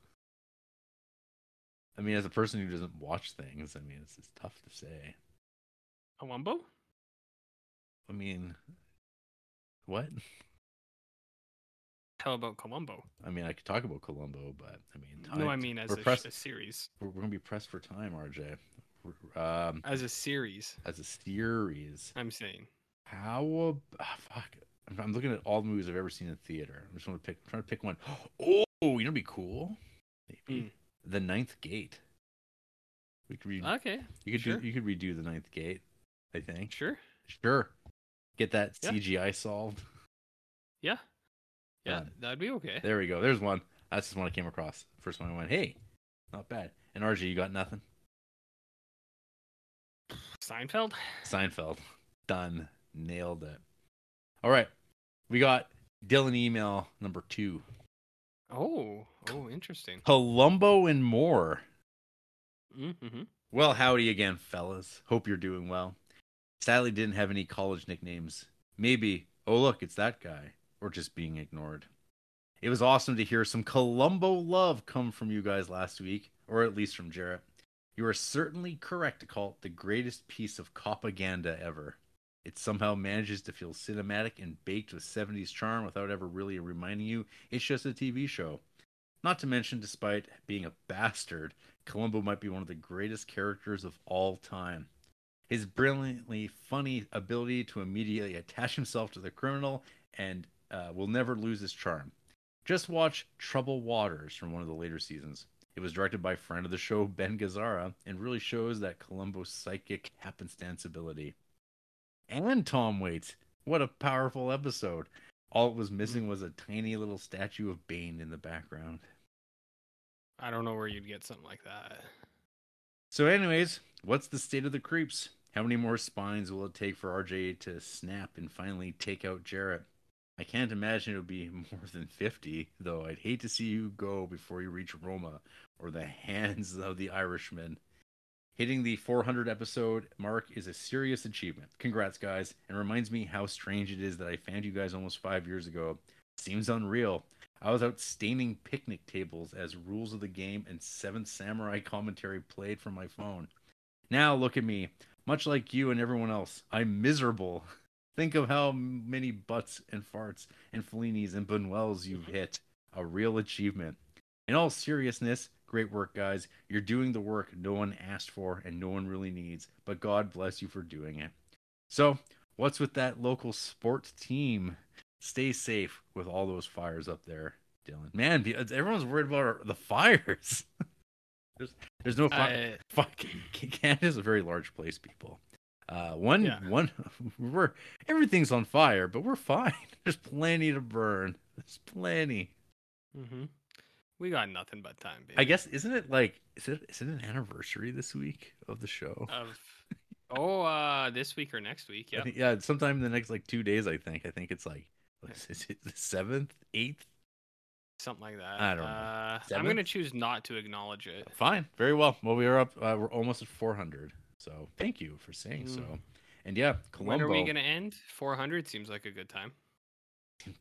I mean, as a person who doesn't watch things, I mean, it's, it's tough to say. A Wumbo? I mean, what? How about Columbo? I mean, I could talk about Columbo, but I mean... Time, no, I mean as a, pressed, a series. We're, we're going to be pressed for time, R J. Um, as a series. As a series. I'm saying. How about... Oh, fuck it. I'm looking at all the movies I've ever seen in theater. I'm just going to pick, I'm trying to pick one. Oh, you know, it'd be cool. Maybe mm. The Ninth Gate. We could re- okay. You could sure. do, you could redo The Ninth Gate, I think. Sure. Sure. Get that yeah. C G I solved. Yeah. Yeah, um, that'd be okay. There we go. There's one. That's just one I came across. First one I went, hey, not bad. And R J, you got nothing? Seinfeld? Seinfeld. Done. Nailed it. All right. We got Dylan email number two. Oh, oh, interesting. Columbo and more. Mm-hmm. Well, howdy again, fellas. Hope you're doing well. Sadly, didn't have any college nicknames. Maybe, oh, look, it's that guy. Or just being ignored. It was awesome to hear some Columbo love come from you guys last week, or at least from Jarrett. You are certainly correct to call it the greatest piece of propaganda ever. It somehow manages to feel cinematic and baked with seventies charm without ever really reminding you it's just a T V show. Not to mention, despite being a bastard, Columbo might be one of the greatest characters of all time. His brilliantly funny ability to immediately attach himself to the criminal and uh, will never lose his charm. Just watch Troubled Waters from one of the later seasons. It was directed by friend of the show, Ben Gazzara, and really shows that Columbo's psychic happenstance ability. And Tom Waits. What a powerful episode. All it was missing was a tiny little statue of Bane in the background. I don't know where you'd get something like that. So anyways, what's the state of the creeps? How many more spines will it take for R J to snap and finally take out Jarrett? I can't imagine it would be more than fifty, though I'd hate to see you go before you reach Roma or the hands of the Irishman. Hitting the four hundred episode mark is a serious achievement. Congrats, guys, and reminds me how strange it is that I found you guys almost five years ago. Seems unreal. I was out staining picnic tables as Rules of the Game and Seventh Samurai commentary played from my phone. Now look at me. Much like you and everyone else, I'm miserable. Think of how many butts and farts and Fellinis and Buñuels you've hit. A real achievement. In all seriousness, great work, guys. You're doing the work no one asked for and no one really needs, but God bless you for doing it. So, what's with that local sports team? Stay safe with all those fires up there, Dylan. Man, everyone's worried about the fires. there's, there's no fire. I... Canada's a very large place, people. Uh, one, yeah. one, we're, everything's on fire, but we're fine. There's plenty to burn. There's plenty. Mm-hmm. We got nothing but time, baby. I guess, isn't it like, is it, is it an anniversary this week of the show? Of, oh, uh, this week or next week. Yeah. Yeah. Sometime in the next, like two days, I think, I think it's like, is it the seventh, eighth? Something like that. I don't know. Uh, I'm going to choose not to acknowledge it. Fine. Very well. Well, we are up, uh, we're almost at four hundred. So thank you for saying mm. so. And yeah, Columbo. When are we going to end? four hundred seems like a good time.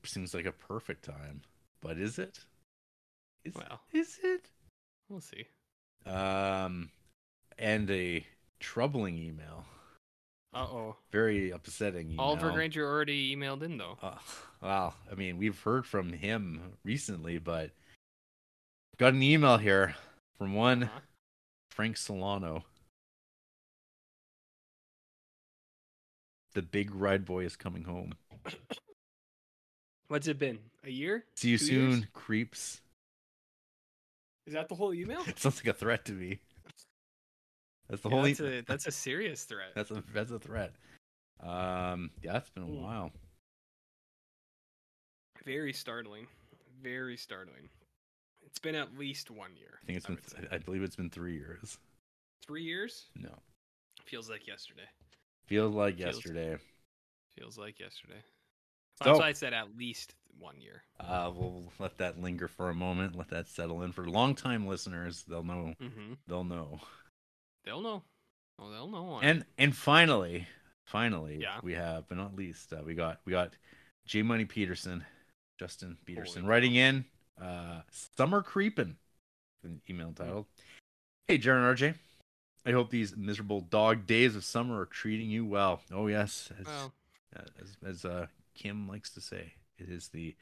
Seems like a perfect time. But is it? Is, well, is it? We'll see. Um, and a troubling email. Uh-oh. Very upsetting email. Oliver Granger already emailed in, though. Uh, well, I mean, we've heard from him recently, but got an email here from one uh-huh. Frank Solano. The big ride boy is coming home. What's it been? A year? See you Two soon, years? Creeps. Is that the whole email? It sounds like a threat to me. That's the yeah, whole that's, e- a, that's a serious threat. That's a that's a threat. Um, yeah, it's been a mm. while. Very startling. Very startling. It's been at least one year. I think it's I been th- I believe it's been three years. Three years? No. Feels like yesterday. Feels like feels, yesterday. Feels like yesterday. That's so, why I said at least one year. Uh, we'll let that linger for a moment. Let that settle in. For long-time listeners, they'll know. Mm-hmm. They'll know. They'll know. Oh, they'll know. And and finally, finally, yeah. we have, but not least, uh, we got we got J Money Peterson, Justin Peterson, Holy writing God. in uh, "Summer Creepin'," an email titled. Mm-hmm. Hey, Jaron R J. I hope these miserable dog days of summer are treating you well. Oh, yes. As, well, as, as uh, Kim likes to say, it is the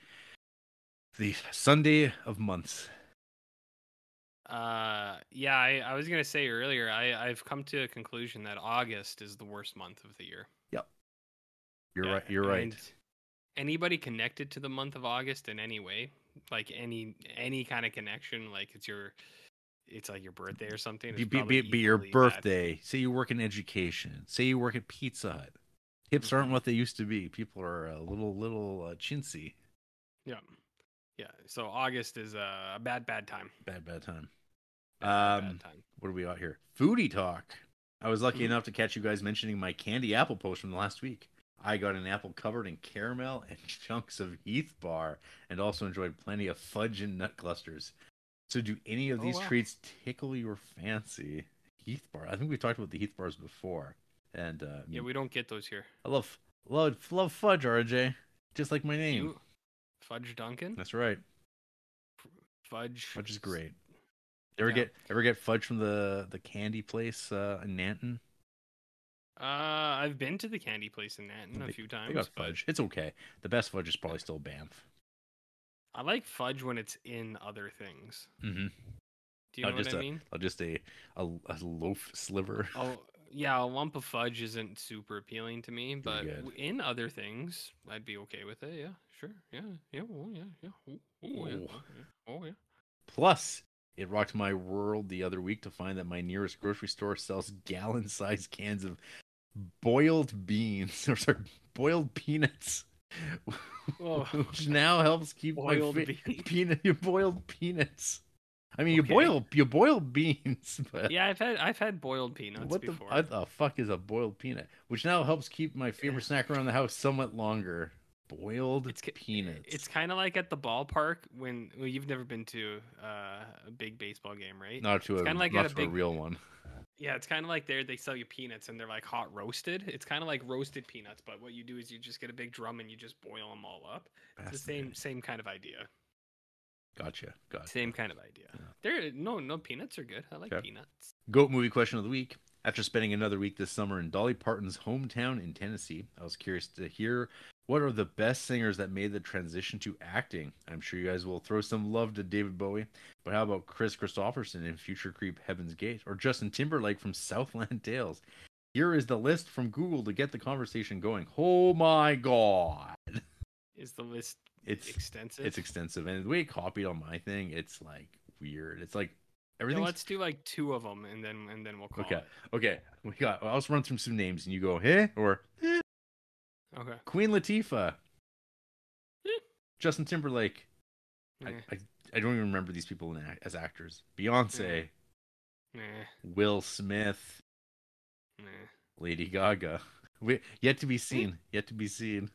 the Sunday of months. Uh, yeah, I, I was going to say earlier, I, I've come to a conclusion that August is the worst month of the year. Yep. You're yeah, right. You're right. Anybody connected to the month of August in any way, like any any kind of connection, like it's your... It's like your birthday or something. It's be, be, be your birthday. Bad. Say you work in education. Say you work at Pizza Hut. Hips mm-hmm. aren't what they used to be. People are a little, little uh, chintzy. Yeah. Yeah. So August is a bad, bad time. Bad, bad time. Bad, um, bad time. What do we got here? Foodie Talk. I was lucky mm-hmm. enough to catch you guys mentioning my candy apple post from last week. I got an apple covered in caramel and chunks of Heath bar and also enjoyed plenty of fudge and nut clusters. So do any of these oh, wow. treats tickle your fancy? Heath bar. I think we talked about the Heath bars before. And uh, yeah, we don't get those here. I love love love fudge, R J. Just like my name. You... Fudge Duncan? That's right. Fudge. Fudge is great. Ever yeah. get ever get fudge from the, the candy place uh, in Nanton? Uh, I've been to the candy place in Nanton they, a few times. They got fudge. But... It's okay. The best fudge is probably still Banff. I like fudge when it's in other things. Mm-hmm. Do you know oh, what I a, mean? Oh, just a, a a loaf sliver. Oh, yeah, a lump of fudge isn't super appealing to me, but in other things, I'd be okay with it. Yeah, sure. Yeah, yeah, oh, yeah, yeah. Oh, oh, yeah. Oh, yeah. Oh, yeah. Plus, it rocked my world the other week to find that my nearest grocery store sells gallon-sized cans of boiled beans, or sorry, boiled peanuts. Which now helps keep boiled my fe- peanut. You boiled peanuts. I mean, okay. you boil you boil beans. But yeah, I've had I've had boiled peanuts what before. What the, the fuck is a boiled peanut? Which now helps keep my favorite snack around the house somewhat longer. boiled it's, peanuts. It's kind of like at the ballpark when well, you've never been to uh, a big baseball game, right? Not to, it's a, like not a, to big, a real one. Yeah, it's kind of like there they sell you peanuts and they're like hot roasted. It's kind of like roasted peanuts, but what you do is you just get a big drum and you just boil them all up. It's the same same kind of idea. Gotcha. Gotcha. Same kind of idea. Yeah. There, no, no peanuts are good. I like okay. peanuts. Goat movie question of the week. After spending another week this summer in Dolly Parton's hometown in Tennessee, I was curious to hear what are the best singers that made the transition to acting. I'm sure you guys will throw some love to David Bowie, but how about Chris Kristofferson in Future Creep Heaven's Gate or Justin Timberlake from Southland Tales? Here is the list from Google to get the conversation going. Oh my God. Is the list it's, extensive? It's extensive. And the way it copied on my thing, it's like weird. It's like everything. Yeah, let's do like two of them, and then and then we'll call okay. it. Okay, we got. I'll just run through some names, and you go, "Hey," or "Eh." Okay. Queen Latifah, eh. Justin Timberlake. Eh. I, I I don't even remember these people in, as actors. Beyonce, eh. Eh. Will Smith, eh. Lady Gaga. We yet to be seen. Eh. Yet to be seen.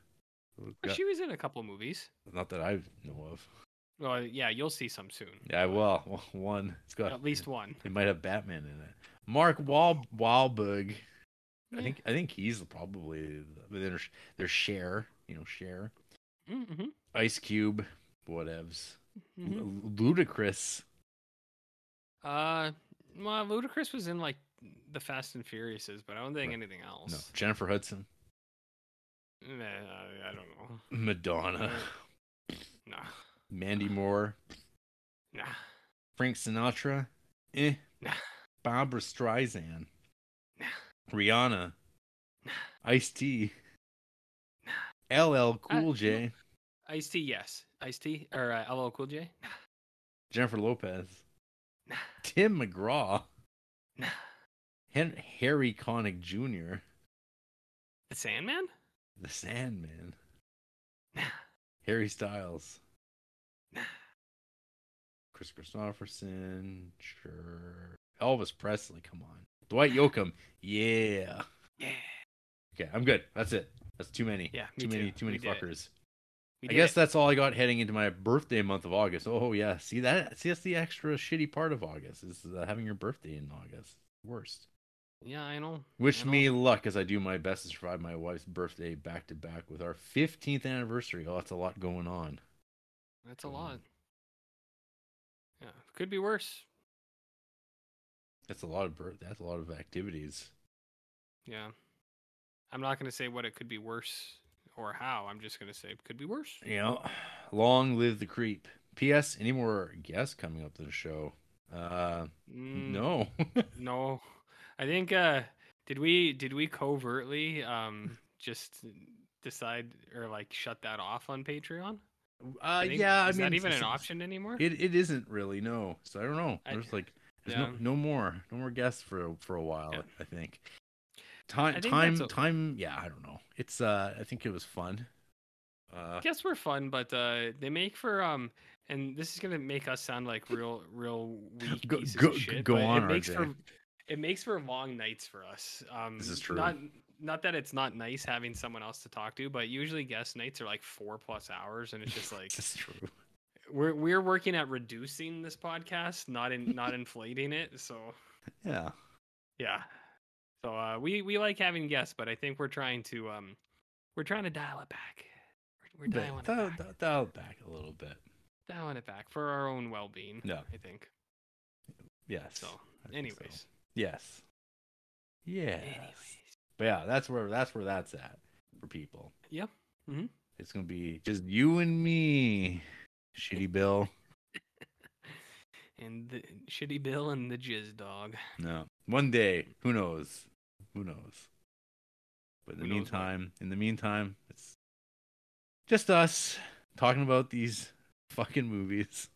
Well, she was in a couple movies. Not that I know of. Well, yeah, you'll see some soon. Yeah, I will. Well, one. It's got at least one. It might have Batman in it. Mark Wahl Wahlberg. Yeah. I think I think he's probably their their Cher. You know, Cher. Mm-hmm. Ice Cube. Whatevs. Mm-hmm. Ludacris. Uh, well, Ludacris was in like the Fast and Furiouses, but I don't think right. anything else. No. Jennifer Hudson. Nah, I don't know. Madonna. Nah. Mandy Moore. Nah. Frank Sinatra. Eh. Nah. Barbra Streisand. Nah. Rihanna. Nah. Ice-T. Nah. L L Cool uh, J. No. Ice-T, yes. Ice-T, or uh, L L Cool J. Nah. Jennifer Lopez. Nah. Tim McGraw. Nah. Hen- Harry Connick Junior The Sandman? The Sandman. Nah. Harry Styles. Nah. Chris Kristofferson, sure. Elvis Presley, come on. Dwight Yoakam, yeah. Yeah. Okay, I'm good. That's it. That's too many. Yeah, too many, too many fuckers. I guess that's all I got heading into my birthday month of August. Oh yeah, see that? See, that's the extra shitty part of August is uh, having your birthday in August. Worst. Yeah, I know. Wish I know. me luck as I do my best to survive my wife's birthday back to back with our fifteenth anniversary. Oh, that's a lot going on. That's a lot. Yeah, could be worse. That's a lot of birth. That's a lot of activities. Yeah, I'm not gonna say what it could be worse or how. I'm just gonna say it could be worse. You know, long live the creep. P S Any more guests coming up to the show? Uh, mm, no, no. I think uh, did we did we covertly um just decide or like shut that off on Patreon? Uh, think, yeah, is I mean, that even an option anymore? It it isn't really, no. So I don't know. There's I, like, there's yeah. no, no more, no more guests for for a while. Yeah. I think time, I think time, okay. time. Yeah, I don't know. It's uh, I think it was fun. Uh, guests were fun, but uh, they make for um, and this is gonna make us sound like real, real weak go, pieces go, of shit. Go on, it makes R J. for it makes for long nights for us. Um, this is true. Not, Not that it's not nice having someone else to talk to, but usually guest nights are like four plus hours, and it's just like that's true. We're we're working at reducing this podcast, not in not inflating it. So yeah, yeah. So uh, we we like having guests, but I think we're trying to um we're trying to dial it back. We're, we're dialing dial, it back. Dial, dial it back a little bit. Dialing it back for our own well being. No, I think. Yes. So, I anyways. Think so. Yes. Yeah. Anyways. But yeah, that's where that's where that's at for people. Yep. Mm-hmm. It's gonna be just you and me, Shitty Bill, and the, Shitty Bill and the Jizz Dog. No, one day, who knows? Who knows? But in the who meantime, in the meantime, it's just us talking about these fucking movies.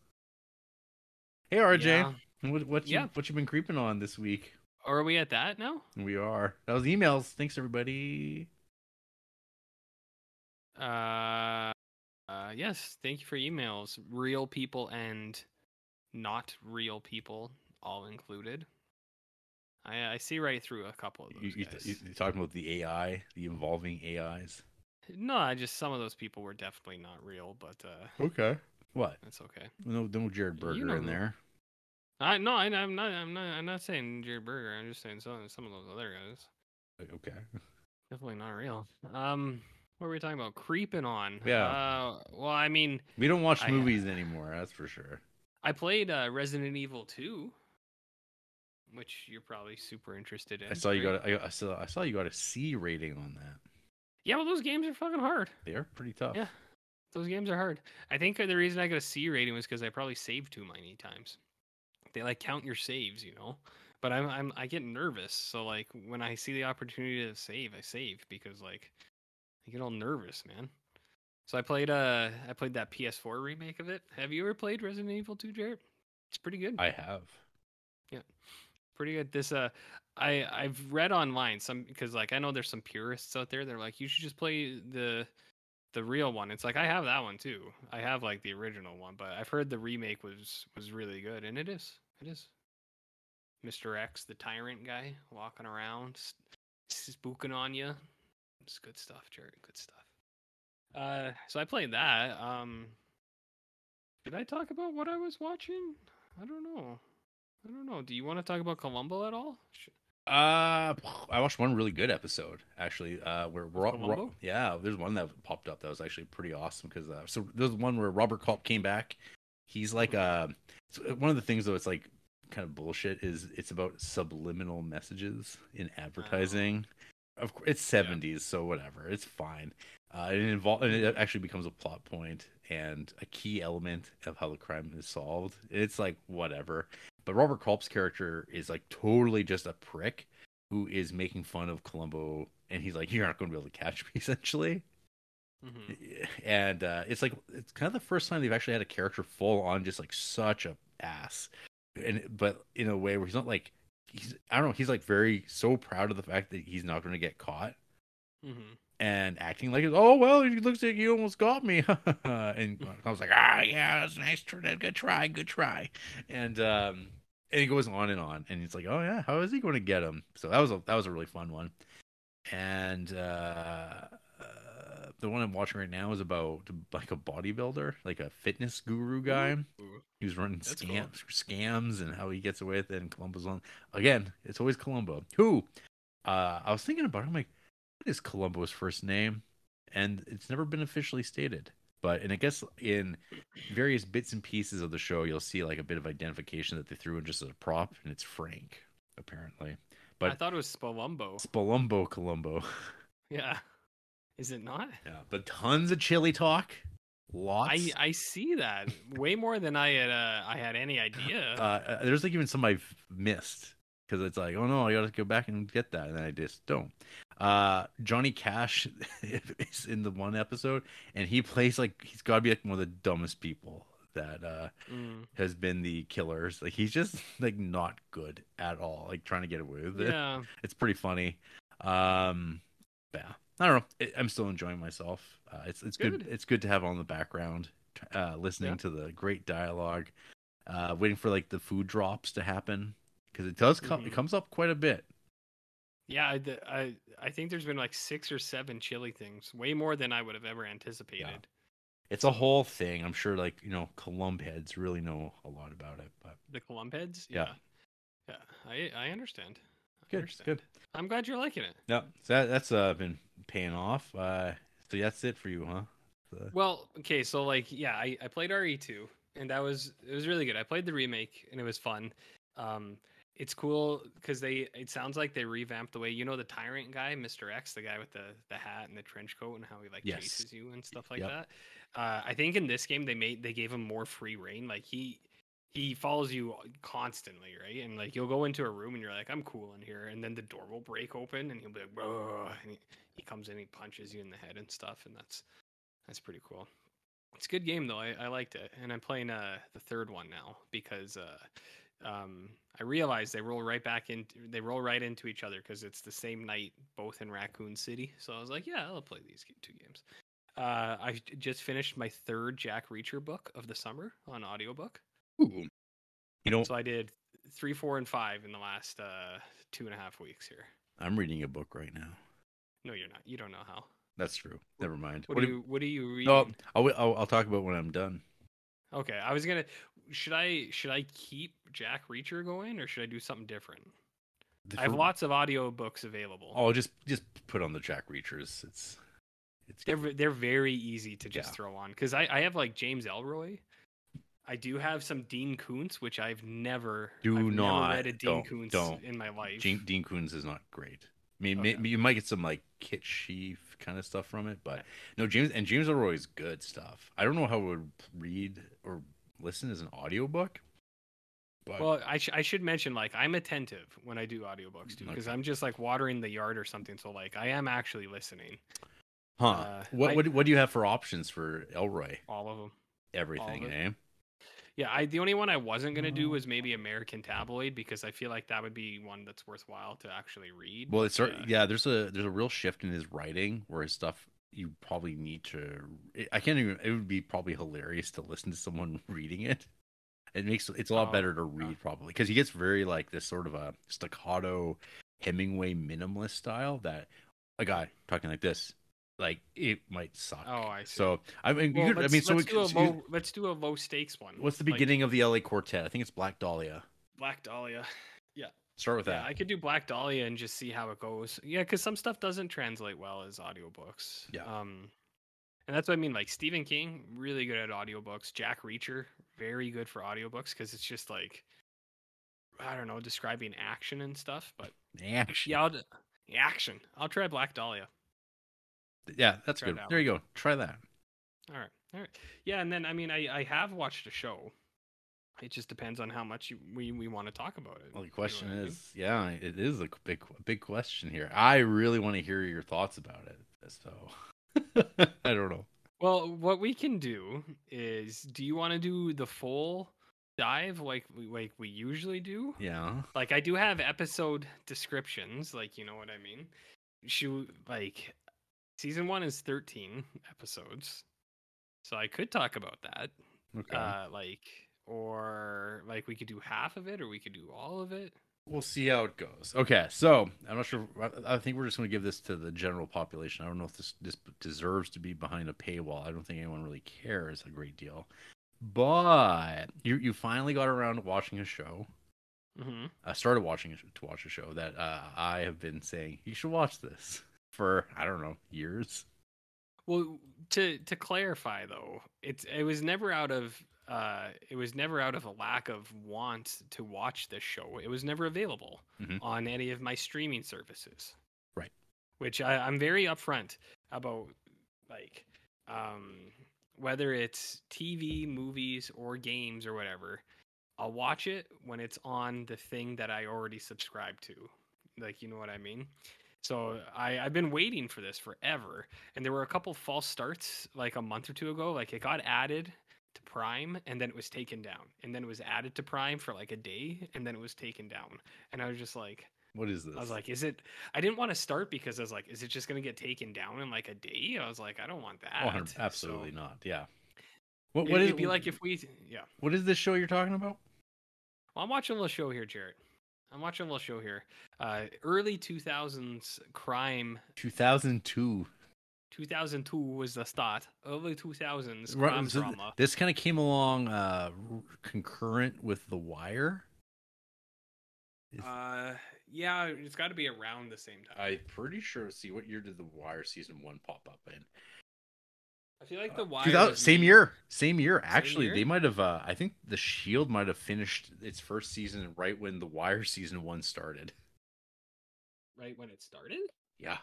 Hey, R J, yeah. what what yeah. you what you been creeping on this week? Are we at that now? We are. That was emails. Thanks, everybody. Uh, uh, yes. Thank you for emails. Real people and not real people, all included. I I see right through a couple of those. You, you, guys. You're talking about the A I, the evolving A Is. No, just some of those people were definitely not real, but uh, okay. What? That's okay. No, no Jared Berger you know in who. there. I no, I, I'm not. I'm not. I'm not saying Jared Berger. I'm just saying some some of those other guys. Okay. Definitely not real. Um, what were we talking about? Creeping on. Yeah. Uh, well, I mean, we don't watch I, movies anymore. That's for sure. I played uh, Resident Evil two, which you're probably super interested in. I saw right? you got. A, I saw. I saw you got a C rating on that. Yeah, well, those games are fucking hard. They are pretty tough. Yeah, those games are hard. I think the reason I got a C rating was because I probably saved too many times. They like count your saves, you know. But I'm, I'm, I get nervous. So like when I see the opportunity to save, I save because like I get all nervous, man. So I played, uh, I played that P S four remake of it. Have you ever played Resident Evil two, Jared? It's pretty good. I have. Yeah, pretty good. This, uh. I, I've read online some because like I know there's some purists out there. They're like, you should just play the the real one. It's like I have that one too. I have like the original one, but I've heard the remake was was really good, and it is. It is. Mister X, the tyrant guy, walking around, spooking on you. It's good stuff, Jared. Good stuff. Uh, so I played that. Um, did I talk about what I was watching? I don't know. I don't know. Do you want to talk about Columbo at all? Should... Uh, I watched one really good episode actually. Uh, where Ro- yeah, there's one that popped up that was actually pretty awesome because uh, so there's one where Robert Culp came back. He's like uh, one of the things though it's like kind of bullshit is it's about subliminal messages in advertising. Oh. Of course, it's seventies, yeah. So whatever, it's fine. Uh, it involve and it actually becomes a plot point and a key element of how the crime is solved. It's like whatever. But Robert Culp's character is like totally just a prick who is making fun of Columbo, and he's like, "You're not going to be able to catch me," essentially. Mm-hmm. And uh, it's like it's kind of the first time they've actually had a character full on just like such a ass, and but in a way where he's not like he's I don't know he's like very so proud of the fact that he's not going to get caught, mm-hmm. and acting like it's, "Oh well, it looks like you almost got me," and I was like, "Ah yeah, that's nice, good try, good try," and. um And it goes on and on, and it's like, oh yeah, how is he going to get him? So that was a that was a really fun one. And uh, uh, the one I'm watching right now is about like a bodybuilder, like a fitness guru guy. Ooh. He was running scams, cool. scams, and how he gets away with it. And Columbo's on again. It's always Columbo. Who? Uh, I was thinking about it. I'm like, what is Columbo's first name? And it's never been officially stated. But, and I guess in various bits and pieces of the show, you'll see like a bit of identification that they threw in just as a prop, and it's Frank, apparently. But I thought it was Spalumbo. Spalumbo Columbo. Yeah. Is it not? Yeah. But tons of chili talk. Lots. I, I see that. Way more than I had uh, I had any idea. Uh, there's like even some I've missed. Because it's like, oh no, I gotta go back and get that, and I just don't. Uh, Johnny Cash is in the one episode, and he plays like he's gotta be like one of the dumbest people that uh, mm. has been the killers. Like he's just like not good at all. Like trying to get away with it. Yeah. It's pretty funny. Um, yeah, I don't know. I'm still enjoying myself. Uh, it's it's good. good. It's good to have on the background, uh, listening yeah. to the great dialogue, uh, waiting for like the food drops to happen. Because it does come, mm-hmm. it comes up quite a bit. Yeah, I, I, I think there's been like six or seven chili things, way more than I would have ever anticipated. Yeah. It's a whole thing. I'm sure, like you know, Columb heads really know a lot about it. But the Columb heads, yeah, yeah, yeah I, I understand. I good, understand. good. I'm glad you're liking it. No, so that, that's uh, been paying off. Uh, so that's it for you, huh? So... Well, okay, so like, yeah, I, I played R E two, and that was it was really good. I played the remake, and it was fun. Um. It's cool because they. It sounds like they revamped the way you know the tyrant guy, Mister X, the guy with the, the hat and the trench coat, and how he like yes. chases you and stuff like yep. that. Uh, I think in this game they made they gave him more free reign. Like he he follows you constantly, right? And like you'll go into a room and you're like, I'm cool in here, and then the door will break open and he'll be like, whoa, and he, he comes in, and he punches you in the head and stuff, and that's that's pretty cool. It's a good game though. I, I liked it, and I'm playing uh, the third one now because. Uh, Um, I realized they roll right back in. They roll right into each other because it's the same night, both in Raccoon City. So I was like, yeah, I'll play these two games. Uh, I just finished my third Jack Reacher book of the summer on audiobook. Ooh, you know, so I did three, four, and five in the last uh, two and a half weeks here. I'm reading a book right now. No, you're not. You don't know how. That's true. Never mind. What, what do you What do you read? No, I'll, I'll I'll talk about when I'm done. Okay, I was gonna. Should I Should I keep Jack Reacher going, or should I do something different? different. I have lots of audiobooks available. Oh, just just put on the Jack Reachers. It's it's they're they're very easy to just yeah. throw on because I I have like James Ellroy. I do have some Dean Koontz, which I've never do I've not never read a Dean don't, Koontz don't. in my life. Dean, Dean Koontz is not great. I mean, okay. may, you might get some like kitschy kind of stuff from it, but yeah. no, James and James Ellroy's good stuff. I don't know how I would read or listen as an audiobook. But... Well, I, sh- I should mention like I'm attentive when I do audiobooks too because okay. I'm just like watering the yard or something, so like I am actually listening. Huh? Uh, what I, what what do you have for options for Ellroy? All of them. Everything, of eh? Them. Yeah, I the only one I wasn't gonna do was maybe American Tabloid because I feel like that would be one that's worthwhile to actually read. Well, it's yeah. yeah. There's a there's a real shift in his writing where his stuff you probably need to. I can't even. It would be probably hilarious to listen to someone reading it. It makes it's a lot oh, better to read yeah. probably because he gets very like this sort of a staccato Hemingway minimalist style that a guy talking like this. Like it might suck. Oh, I see. So I mean, well, I mean, so let's, we, do a so low, let's do a low stakes one. What's the beginning like, of the L A Quartet? I think it's Black Dahlia. Black Dahlia, yeah. Start with yeah, that. I could do Black Dahlia and just see how it goes. Yeah, because some stuff doesn't translate well as audiobooks. Yeah. Um, and that's what I mean. Like Stephen King, really good at audiobooks. Jack Reacher, very good for audiobooks because it's just like, I don't know, describing action and stuff. But action. Yeah, I'll, action. I'll try Black Dahlia. Yeah, that's good. There you go. Try that. All right. All right. Yeah, and then, I mean, I, I have watched a show. It just depends on how much you, we, we want to talk about it. Well, the question you know is, I mean? yeah, it is a big big question here. I really want to hear your thoughts about it. So, I don't know. Well, what we can do is, do you want to do the full dive like we, like we usually do? Yeah. Like, I do have episode descriptions, like, you know what I mean? Should, like... Season one is thirteen episodes, so I could talk about that. Okay. Uh, like, or like we could do half of it, or we could do all of it. We'll see how it goes. Okay, so I'm not sure. I think we're just going to give this to the general population. I don't know if this this deserves to be behind a paywall. I don't think anyone really cares a great deal. But you you finally got around to watching a show. Mm-hmm. I started watching to watch a show that uh, I have been saying you should watch this. For I don't know years. Well, to to clarify though, it's it was never out of uh it was never out of a lack of want to watch this show. It was never available mm-hmm. on any of my streaming services. Right. Which I, I'm very upfront about, like um whether it's T V, movies, or games or whatever. I'll watch it when it's on the thing that I already subscribe to. Like you know what I mean. So I, I've been waiting for this forever. And there were a couple false starts like a month or two ago. Like it got added to Prime and then it was taken down. And then it was added to Prime for like a day and then it was taken down. And I was just like, what is this? I was like, is it, I didn't want to start because I was like, is it just going to get taken down in like a day? I was like, I don't want that. Oh, absolutely so, not. Yeah. What, what it, is, it'd be like if we, yeah. What is this show you're talking about? Well, I'm watching a little show here, Jared. I'm watching a little show here. Uh, early two thousands crime. two thousand two two thousand two was the start. Early two thousands crime so drama. This kind of came along uh, concurrent with The Wire. Uh, yeah, it's got to be around the same time. I'm pretty sure. See, what year did The Wire season one pop up in? I feel like The Wire. Uh, same me. year. Same year. Actually, same year? They might have. Uh, I think The Shield might have finished its first season right when The Wire season one started. Right when it started? Yeah.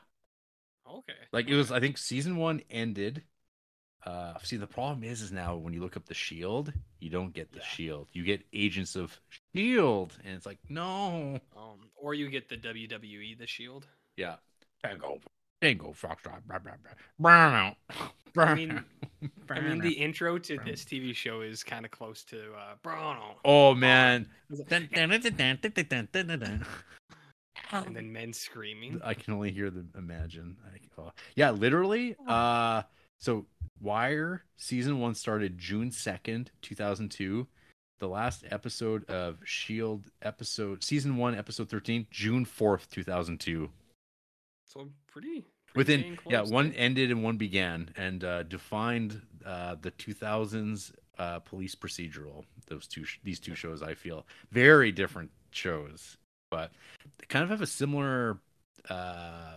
Okay. Like it was. I think season one ended. Uh, see, the problem is, is now when you look up The Shield, you don't get The yeah. Shield. You get Agents of Shield, and it's like no. Um, or you get the W W E The Shield. Yeah. Tango. Tango. Foxtrot. Blah blah blah. I mean, I mean, the intro to this T V show is kind of close to uh, Bruno. Oh man! And then men screaming. I can only hear them. Imagine. Yeah, literally. Uh, so Wire season one started June second, two thousand two. The last episode of Shield episode season one episode thirteen, June fourth, two thousand two. So pretty. Within, yeah, one ended and one began, and uh, defined uh, the two thousands uh, police procedural. Those two, sh- these two shows, I feel, very different shows, but they kind of have a similar. Uh,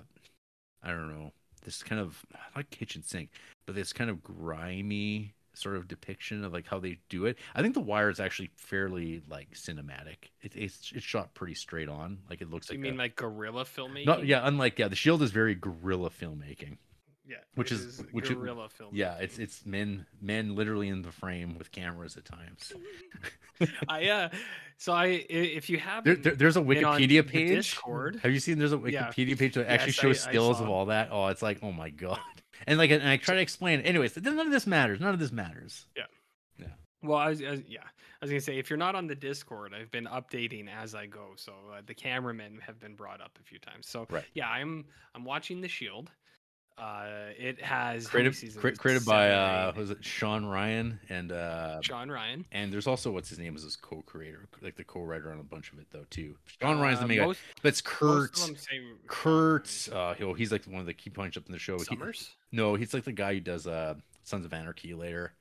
I don't know. This kind of, I like kitchen sink, but this kind of grimy sort of depiction of like how they do it. I think The Wire is actually fairly like cinematic. It, it's it's shot pretty straight on. Like it looks you like. You mean a, like guerrilla filmmaking? No, yeah, unlike yeah, The Shield is very guerrilla filmmaking. Yeah, which is, is which guerrilla filmmaking. Yeah, it's it's men men literally in the frame with cameras at times. I uh, so I if you have there, there, there's a Wikipedia page. Discord. Have you seen? There's a Wikipedia yeah. page that actually yes, shows I, stills I of all that. Oh, it's like oh my god. And like, and I try to explain it. Anyways, none of this matters. None of this matters. Yeah. Yeah. Well, I was, I was, yeah, I was going to say, if you're not on the Discord, I've been updating as I go. So uh, the cameramen have been brought up a few times. So right. yeah, I'm, I'm watching The Shield. Uh, it has created, cre- created by, uh, was it Sean Ryan and, uh, Sean Ryan. And there's also, what's his name is his co-creator, like the co-writer on a bunch of it though, too. Sean uh, Ryan's the main guy. That's Kurtz. Kurtz. Uh, he'll, he's like one of the key punch up in the show. Summers? He, no, he's like the guy who does, uh, Sons of Anarchy later.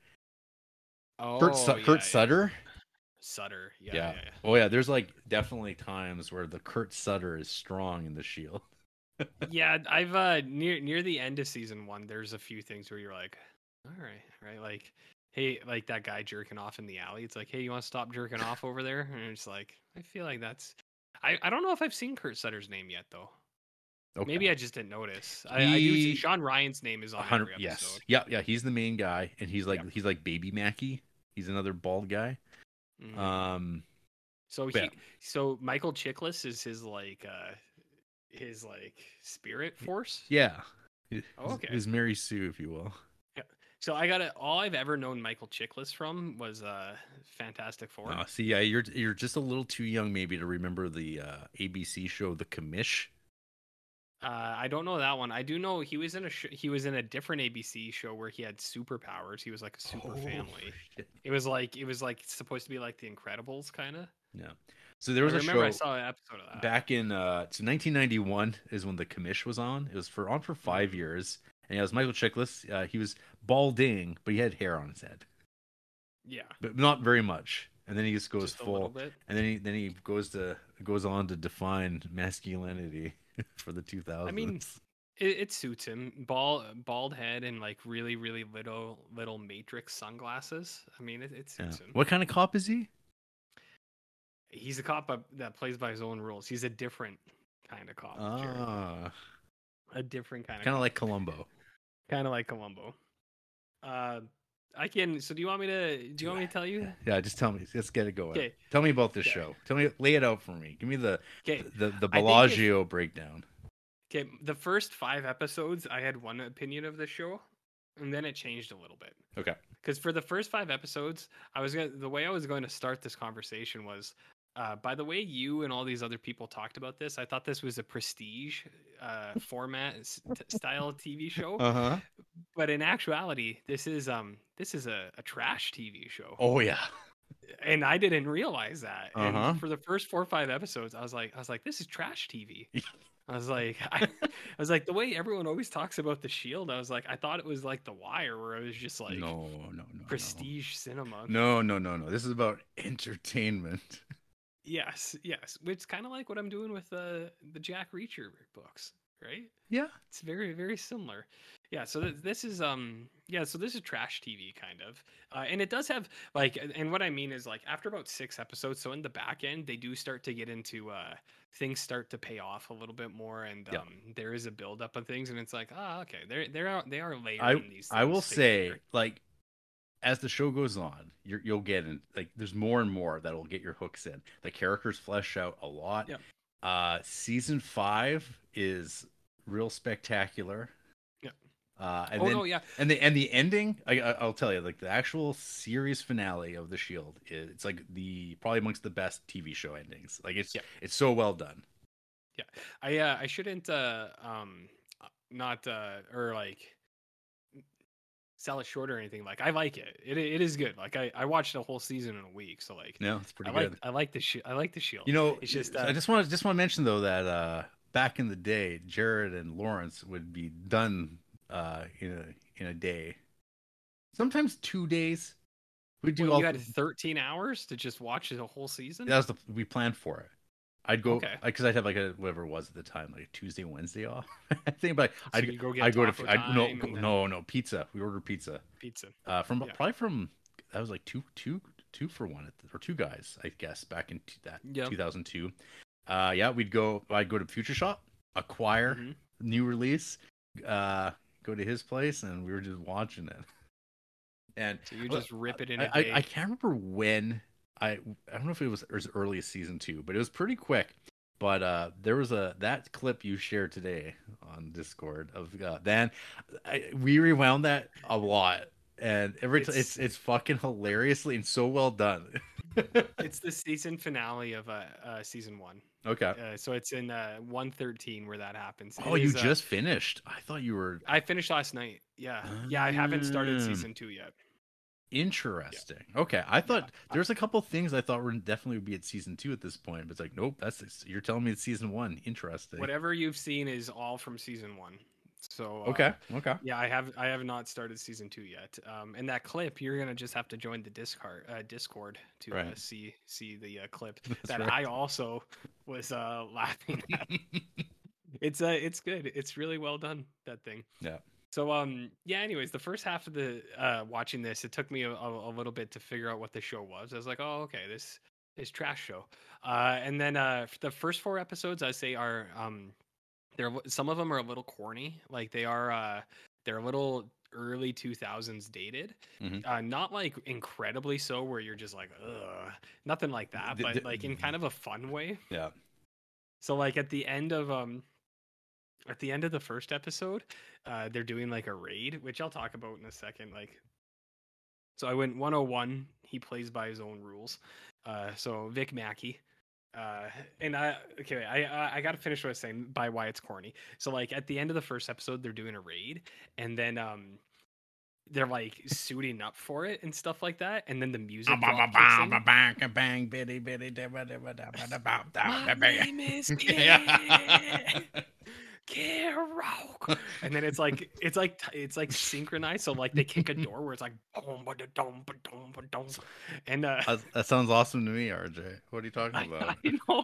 Oh, Kurt, Su- yeah, Kurt yeah. Sutter. Sutter. Yeah, yeah. yeah. Oh yeah. There's like definitely times where the Kurt Sutter is strong in The Shield. yeah, I've uh near near the end of season one, there's a few things where you're like, all right, right, like, hey, like that guy jerking off in the alley. It's like, hey, you want to stop jerking off over there? And it's like, I feel like that's, I, I don't know if I've seen Kurt Sutter's name yet though. Okay. Maybe I just didn't notice. I, he... I do see Sean Ryan's name is on every episode. Yes, yeah, yeah, he's the main guy, and he's like, yep. he's like Baby Mackey. He's another bald guy. Mm-hmm. Um, so he, yeah. so Michael Chiklis is his like. uh his like spirit force yeah oh, okay his Mary Sue, if you will. Yeah, so I got it. All I've ever known Michael Chiklis from was uh Fantastic Four. Oh, see, yeah, you're you're just a little too young maybe to remember the uh A B C show The Commish. uh I don't know that one. I do know he was in a sh- he was in a different A B C show where he had superpowers. He was like a super oh, family shit. it was like it was like supposed to be like The Incredibles kind of. Yeah. So there was I a remember show I saw an episode of that. Back in uh, so nineteen ninety-one is when The Commish was on. It was for on for five years, and it was Michael Chiklis. Uh, he was balding, but he had hair on his head. Yeah, but not very much. And then he just goes just full, and then he then he goes to goes on to define masculinity for the two thousands. I mean, it, it suits him. Bald bald head and like really really little little Matrix sunglasses. I mean, it, it suits yeah. him. What kind of cop is he? He's a cop that plays by his own rules. He's a different kind of cop. Ah. A different kind of Kind of like Columbo. Kind of like Columbo. Uh, I can. So do you want me to? Do you do want I, me to tell you? Yeah, yeah, just tell me. Let's get it going. Okay. Tell me about this okay. show. Tell me. Lay it out for me. Give me the okay. the, the the Bellagio it, breakdown. Okay, the first five episodes, I had one opinion of the show, and then it changed a little bit. Okay. Because for the first five episodes, I was gonna, the way I was going to start this conversation was. Uh, by the way, you and all these other people talked about this. I thought this was a prestige uh, format st- style T V show, uh-huh. but in actuality, this is um this is a, a trash T V show. Oh yeah, and I didn't realize that. Uh-huh. And for the first four or five episodes, I was like, I was like, this is trash T V. I was like, I, I was like, the way everyone always talks about The Shield, I was like, I thought it was like The Wire, where it was just like no, no, no, prestige no. cinema. No, no, no, no. This is about entertainment. Yes, yes. It's kind of like what I'm doing with uh, the Jack Reacher books, right? Yeah. It's very, very similar. Yeah, so th- this is, um, yeah, so this is trash T V, kind of. Uh, and it does have, like, and what I mean is, like, after about six episodes, so in the back end, they do start to get into, uh, things start to pay off a little bit more, and um, yeah. there is a buildup of things, and it's like, ah, oh, okay, they're, they're, they are layering I, these things. I will say, later. like, as the show goes on, you're, you'll get in, like, there's more and more that'll get your hooks in. The characters flesh out a lot. Yep. Uh, season five is real spectacular. Yeah. Uh, and oh, then, no, yeah. And the, and the ending, I, I'll tell you, like, the actual series finale of The Shield, is, it's, like, the probably amongst the best T V show endings. Like, it's yep. it's so well done. Yeah. I uh, I shouldn't, uh, um, not, uh, or, like... sell it short or anything. Like I like it. It it is good. Like I, I watched a whole season in a week. So like no, it's pretty I good. Like, I like the sh- I like the Shield. You know, it's just uh, I just want to just want to mention though that uh back in the day, Jared and Lawrence would be done uh, in a in a day, sometimes two days. We do. Wait, all... You had thirteen hours to just watch the whole season. That was the we planned for it. I'd go because okay. I'd have like a whatever it was at the time, like a Tuesday, Wednesday off. I think, but so I'd go get. I go to I'd, no go, then... no no pizza. We ordered pizza. Pizza uh, from yeah. probably from that was like two two two for one at the, or two guys I guess back in t- that yep. two thousand two. Uh yeah, we'd go. I'd go to Future Shop, acquire mm-hmm. new release, uh, go to his place, and we were just watching it. And so you just uh, rip it in. I, a day. I, I can't remember when. I I don't know if it was, it was early season two, but it was pretty quick. But uh, there was a that clip you shared today on Discord of uh, Dan. I, we rewound that a lot, and every it's, t- it's it's fucking hilariously and so well done. It's the season finale of uh, uh season one. Okay, uh, so it's in uh one thirteen where that happens. Oh, it you is, just uh, finished? I thought you were. I finished last night. Yeah, um... yeah. I haven't started season two yet. Interesting. Yeah. Okay, I thought yeah. there's a couple things I thought were definitely would be at season two at this point, but it's like, nope, that's you're telling me it's season one. Interesting. Whatever you've seen is all from season one. So okay, uh, okay. Yeah, I have I have not started season two yet. Um, and that clip, you're gonna just have to join the Discord uh, Discord to right. uh, see see the uh, clip that's that right. I also was uh, laughing at. It's uh, it's good. It's really well done. That thing. Yeah. So, um, yeah, anyways, the first half of the uh, watching this, it took me a, a, a little bit to figure out what the show was. I was like, oh, okay, this is trash show. Uh, and then uh, the first four episodes, I say, are um, they're some of them are a little corny. Like they are uh, they're a little early two thousands dated. Mm-hmm. Uh, not like incredibly so where you're just like, ugh, nothing like that, but like in kind of a fun way. Yeah. So like at the end of um. At the end of the first episode, uh, they're doing like a raid, which I'll talk about in a second. Like, so I went one oh one. He plays by his own rules. Uh, so Vic Mackey, uh, and I okay, wait, I I gotta finish what I was saying by why it's corny. So like at the end of the first episode, they're doing a raid, and then um, they're like suiting up for it and stuff like that, and then the music. Bang bitty bitty. My name is Rock. And then it's like it's like it's like synchronized, so like they kick a door where it's like and uh that, that sounds awesome to me. R J, what are you talking about? I, I know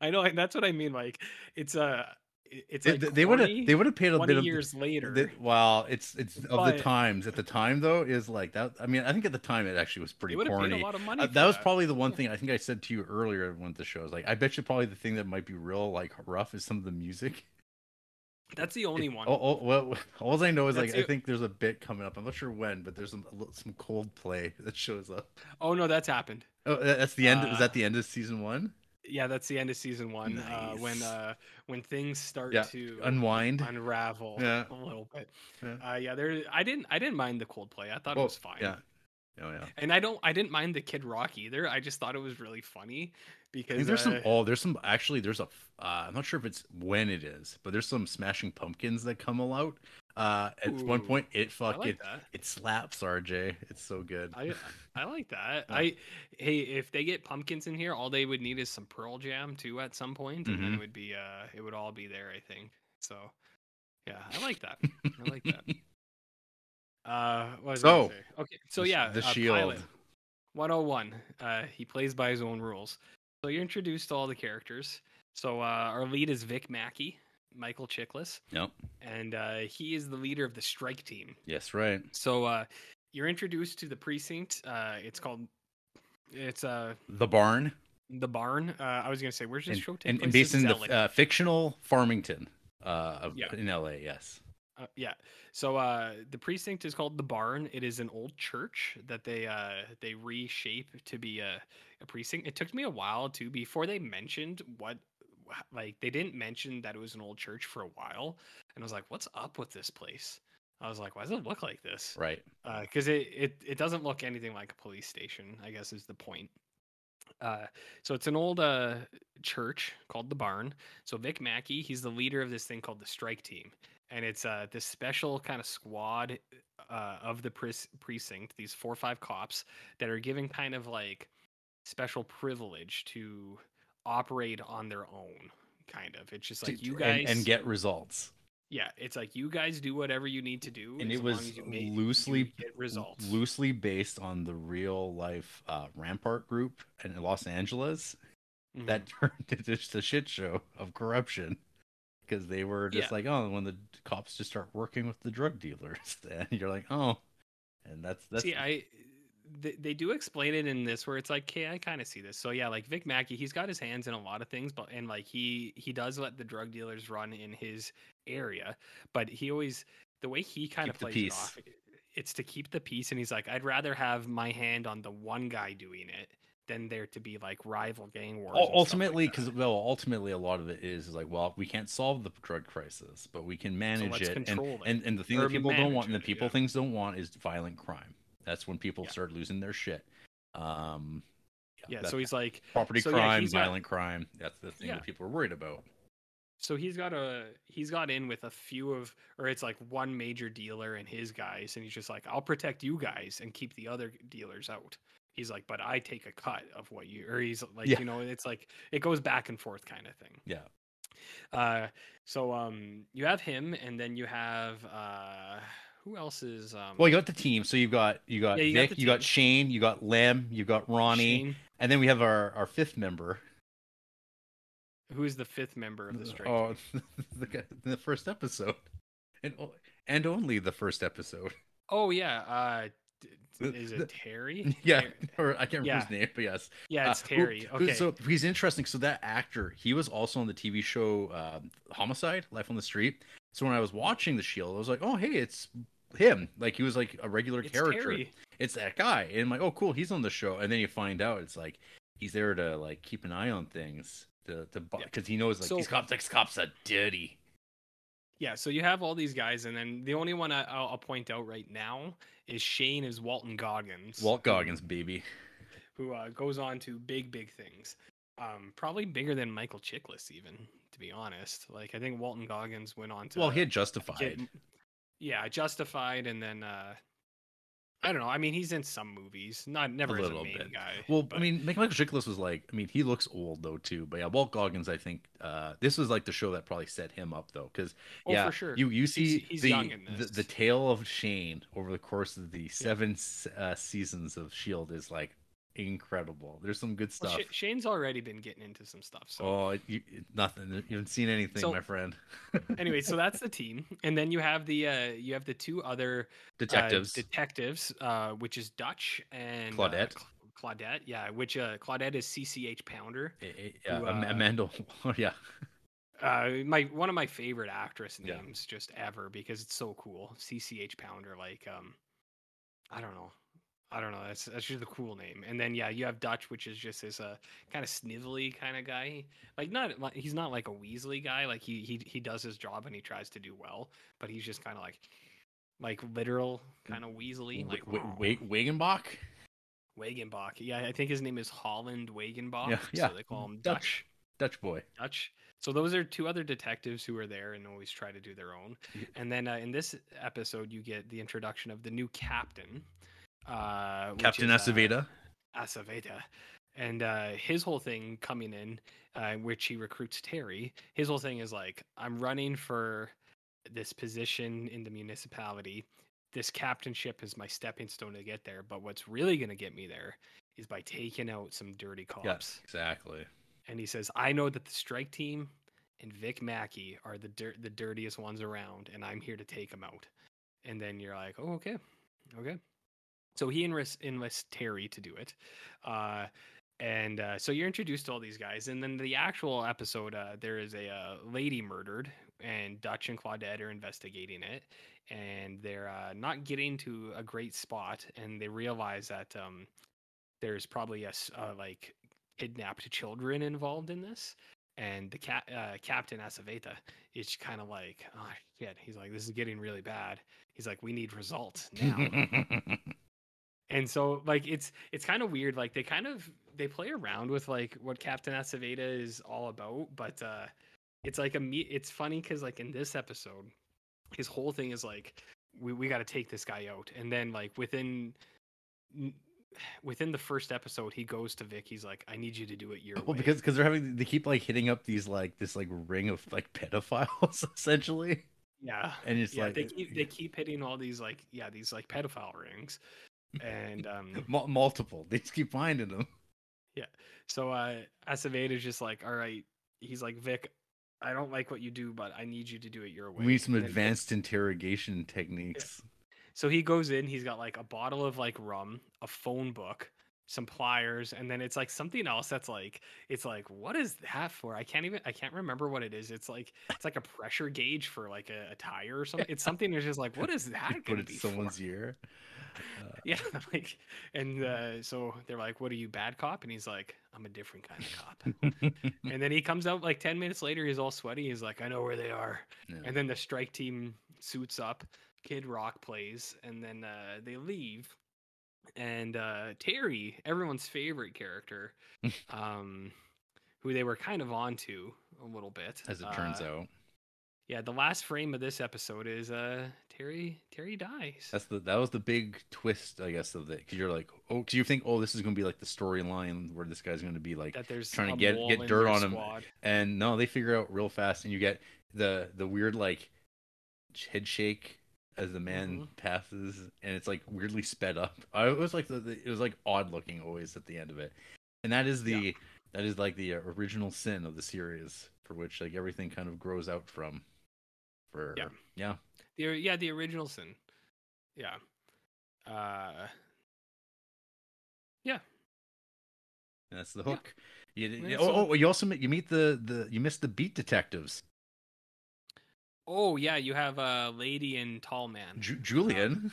I know that's what I mean. Like it's uh it's like they would have they would have paid a bit of years later they, well it's it's of but, the times at the time though is like that. I mean I think at the time it actually was pretty corny. Paid a lot of money uh, that, that was probably the one yeah. thing I think I said to you earlier when the show is like I bet you probably the thing that might be real like rough is some of the music. That's the only one. Oh, oh well, all I know is that's like it. I think there's a bit coming up. I'm not sure when, but there's some some Coldplay that shows up. Oh no, that's happened. Oh, that's the end. Uh, is that the end of season one? Yeah, that's the end of season one. Nice. Uh, when uh, when things start yeah. to unwind, unravel yeah. a little bit. Yeah, uh, yeah. There, I didn't I didn't mind the Coldplay. I thought oh, it was fine. Yeah. Oh, yeah. And I don't I didn't mind the Kid Rock either. I just thought it was really funny because there's uh, some oh there's some actually there's a uh, I'm not sure if it's when it is, but there's some Smashing Pumpkins that come out uh at ooh, one point. It fucking like it, it slaps, R J. It's so good. I I like that. Yeah. I hey, if they get pumpkins in here, all they would need is some Pearl Jam too at some point, and mm-hmm. then it would be uh it would all be there, I think. So yeah, I like that. I like that. Uh, what was so, I okay, so yeah, the uh, Shield pilot, one oh one. Uh, he plays by his own rules. So you're introduced to all the characters. So uh, our lead is Vic Mackey, Michael Chiklis. Yep. And uh, he is the leader of the strike team. Yes, right. So uh, you're introduced to the precinct. Uh, it's called. It's uh the barn. The barn. Uh, I was gonna say where's this and, show taking and, and based in the uh, fictional Farmington, uh, of, yeah. in L A. Yes. Uh, yeah, so uh, the precinct is called the Barn. It is an old church that they uh, they reshape to be a, a precinct. It took me a while to before they mentioned what, like they didn't mention that it was an old church for a while, and I was like, what's up with this place? I was like, why does it look like this? Right. Because uh, it, it it doesn't look anything like a police station, I guess is the point. Uh, so it's an old uh, church called the Barn. So Vic Mackey, he's the leader of this thing called the Strike Team. And it's uh, this special kind of squad uh, of the pre- precinct, these four or five cops that are given kind of like special privilege to operate on their own kind of. It's just like, you guys and, and get results. Yeah, it's like, you guys do whatever you need to do, and it was loosely get results. Loosely based on the real life uh, Rampart group in Los Angeles, mm-hmm. that turned into just a shit show of corruption, because they were just yeah. like, oh, when the cops just start working with the drug dealers, and you're like, oh, and that's that's. See, I they, they do explain it in this where it's like, okay, I kind of see this. So yeah, like Vic Mackey, he's got his hands in a lot of things, but and like he he does let the drug dealers run in his area, but he always, the way he kind of plays it off, it's to keep the peace, and he's like, I'd rather have my hand on the one guy doing it than there to be like rival gang wars. Ultimately, because like well, ultimately a lot of it is like, well, we can't solve the drug crisis, but we can manage so it. And, it. And and the thing Urban that people don't want, and the people yeah. things don't want, is violent crime. That's when people yeah. start losing their shit. Um, yeah. yeah so he's like property so crime, yeah, violent got, crime. That's the thing yeah. that people are worried about. So he's got a he's got in with a few of, or it's like one major dealer and his guys, and he's just like, I'll protect you guys and keep the other dealers out. He's like, but I take a cut of what you, or he's like, yeah. you know, it's like it goes back and forth kind of thing. Yeah. Uh, so um, you have him, and then you have uh, who else is? Um, well, you got the team. So you've got you got yeah, you Nick, got you got Shane, you got Lem, you got Ronnie, Shane. And then we have our, our fifth member. Who is the fifth member of the strike? Oh, the, the first episode, and and only the first episode. Oh yeah, uh, is it Terry? Yeah, or I can't remember yeah. his name, but yes, yeah, it's uh, Terry. Who, okay, so he's interesting. So that actor, he was also on the T V show uh, Homicide: Life on the Street. So when I was watching The Shield, I was like, oh hey, it's him. Like he was like a regular it's character. Terry. It's that guy, and I'm like, oh cool, he's on the show. And then you find out it's like he's there to like keep an eye on things. To, to because yeah. he knows like so, these cops, these cops are dirty. Yeah, so you have all these guys, and then the only one I, I'll, I'll point out right now is Shane is Walton Goggins. Walt Goggins, baby. Who uh, goes on to big, big things. Um, probably bigger than Michael Chiklis, even, to be honest. Like I think Walton Goggins went on to. Well, he had Justified. Get, yeah, Justified, and then. Uh, I don't know. I mean, he's in some movies, not never a little as a main bit. Guy. Well, but... I mean, Michael Chiklis was like, I mean, he looks old though too. But yeah, Walt Goggins, I think uh, this was like the show that probably set him up though, because oh, yeah, for sure. you you see he's, he's the, young in this. The the tale of Shane over the course of the yeah. seven uh, seasons of Shield is like incredible. There's some good stuff. Well, Sh- Shane's already been getting into some stuff. So oh, you, nothing. You haven't seen anything, so, my friend. Anyway, so that's the team, and then you have the uh, you have the two other detectives, uh, detectives, uh, which is Dutch and Claudette. Uh, Claudette, yeah. Which uh, Claudette is C C H Pounder. It, it, yeah, who, uh, Amanda. yeah. Uh, my one of my favorite actress names yeah. just ever, because it's so cool. C C H Pounder, like um, I don't know. I don't know. That's that's just the cool name. And then yeah, you have Dutch, which is just this uh kind of snivelly kind of guy. Like not he's not like a Weasley guy. Like he he he does his job and he tries to do well, but he's just kind of like like literal kind of Weasley. Like wait, Wagenbach. Wagenbach. Yeah, I think his name is Holland Wagenbach. Yeah, yeah. So they call him Dutch. Dutch boy. Dutch. So those are two other detectives who are there and always try to do their own. And then uh, in this episode, you get the introduction of the new captain. Uh, Captain is, Aceveda. Uh, Aceveda. And uh, his whole thing coming in, uh, which he recruits Terry, his whole thing is like, I'm running for this position in the municipality. This captainship is my stepping stone to get there. But what's really going to get me there is by taking out some dirty cops. Yes, exactly. And he says, I know that the strike team and Vic Mackey are the dir- the dirtiest ones around, and I'm here to take them out. And then you're like, oh, okay. Okay. So he enlists, enlists Terry to do it. Uh, and uh, so you're introduced to all these guys. And then the actual episode, uh, there is a uh, lady murdered, and Dutch and Claudette are investigating it. And they're uh, not getting to a great spot. And they realize that um, there's probably a, uh, like kidnapped children involved in this. And the cap, uh, Captain Aceveda is kind of like, oh, shit. He's like, this is getting really bad. He's like, we need results now. And so, like, it's it's kind of weird. Like, they kind of they play around with like what Captain Aceveda is all about, but uh, it's like a me- It's funny because like in this episode, his whole thing is like, we we got to take this guy out, and then like within within the first episode, he goes to Vic. He's like, I need you to do it your well, way. Well, because because they're having they keep like hitting up these like this like ring of like pedophiles essentially. Yeah, and it's yeah, like they keep, they keep hitting all these like yeah these like pedophile rings, and um M- multiple. They just keep finding them. Yeah. So uh, Acevedo's just like, all right. He's like, Vic, I don't like what you do, but I need you to do it your way. We need some and advanced Vic... interrogation techniques. Yeah. So he goes in, he's got like a bottle of like rum, a phone book, some pliers, and then it's like something else that's like, it's like, what is that for? I can't even, I can't remember what it is. It's like, it's like a pressure gauge for like a, a tire or something. It's something that's just like, what is that going to be someone's for? Ear? Uh... Yeah. Like, and uh, so they're like, what are you, bad cop? And he's like, I'm a different kind of cop. And then he comes out like ten minutes later, he's all sweaty. He's like, I know where they are. Yeah. And then the strike team suits up. Kid Rock plays, and then uh, they leave, and uh, Terry, everyone's favorite character, um, who they were kind of onto a little bit, as it uh, turns out. Yeah, the last frame of this episode is uh, Terry. Terry dies. That's the that was the big twist, I guess, of it, because you're like, oh, because you think, oh, this is going to be like the storyline where this guy's going to be like that trying to get get dirt on squad. him, and no, they figure out real fast, and you get the the weird like head shake as the man mm-hmm. passes, and it's like weirdly sped up. I was like, the, the, it was like odd looking always at the end of it, and that is the yeah. that is like the original sin of the series, for which like everything kind of grows out from. For yeah, yeah, the yeah the original sin, yeah, uh, yeah. And that's the hook. Yeah. You, you, oh, oh, you also meet, you meet the, the you missed the beat detectives. Oh, yeah, you have a uh, lady and tall man. Ju- Julian. Um,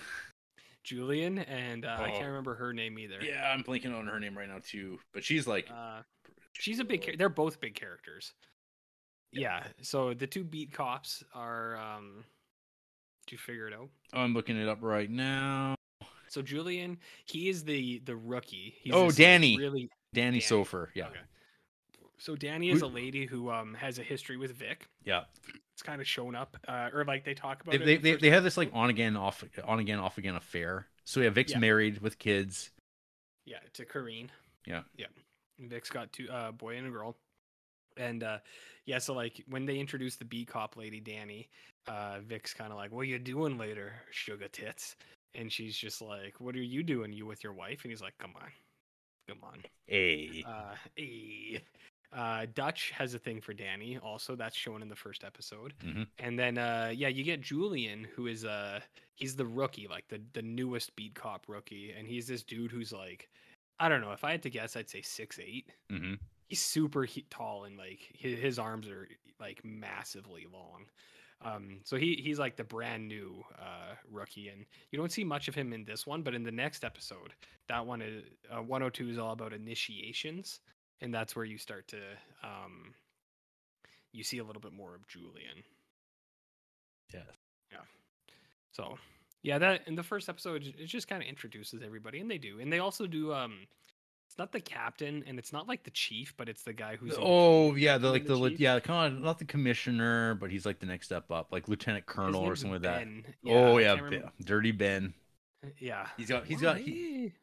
Julian, and uh, oh. I can't remember her name either. Yeah, I'm blanking on her name right now, too. But she's like... Uh, she's a big character. They're both big characters. Yeah. yeah, so the two beat cops are... Um, did you figure it out? I'm looking it up right now. So Julian, he is the, the rookie. He's oh, Danny. Like really... Danny. Danny Sofer, yeah. Okay. So Danny is a lady who um has a history with Vic. Yeah. It's kind of shown up, uh, or like they talk about they, it. They they, they have this like on again off on again off again affair. So yeah, Vic's yeah. married with kids. Yeah, to Kareen. Yeah. Yeah. And Vic's got two uh boy and a girl. And uh yeah, so like when they introduce the B cop lady Danny, uh Vic's kind of like, "What are you doing later, sugar tits?" And she's just like, "What are you doing? You with your wife?" And he's like, "Come on. Come on." Hey. Uh hey. Uh, Dutch has a thing for Danny also, that's shown in the first episode. Mm-hmm. And then, uh, yeah, you get Julian, who is, uh, he's the rookie, like the, the newest beat cop rookie. And he's this dude who's like, I don't know, if I had to guess, I'd say six eight. Mm-hmm. He's super he- tall, and like his, his arms are like massively long. Um, so he, he's like the brand new, uh, rookie, and you don't see much of him in this one, but in the next episode, that one is, uh, one oh two is all about initiations. And that's where you start to, um, you see a little bit more of Julian. Yeah. Yeah. So, yeah, that in the first episode, it just kind of introduces everybody, and they do. And they also do, um, it's not the captain, and it's not like the chief, but it's the guy who's. Oh, like, yeah. The, like the, the yeah, kind of, not the commissioner, but he's like the next step up, like Lieutenant Colonel or something like that. Yeah, oh, yeah. Ben. Dirty Ben. Yeah. He's got, he's got, he.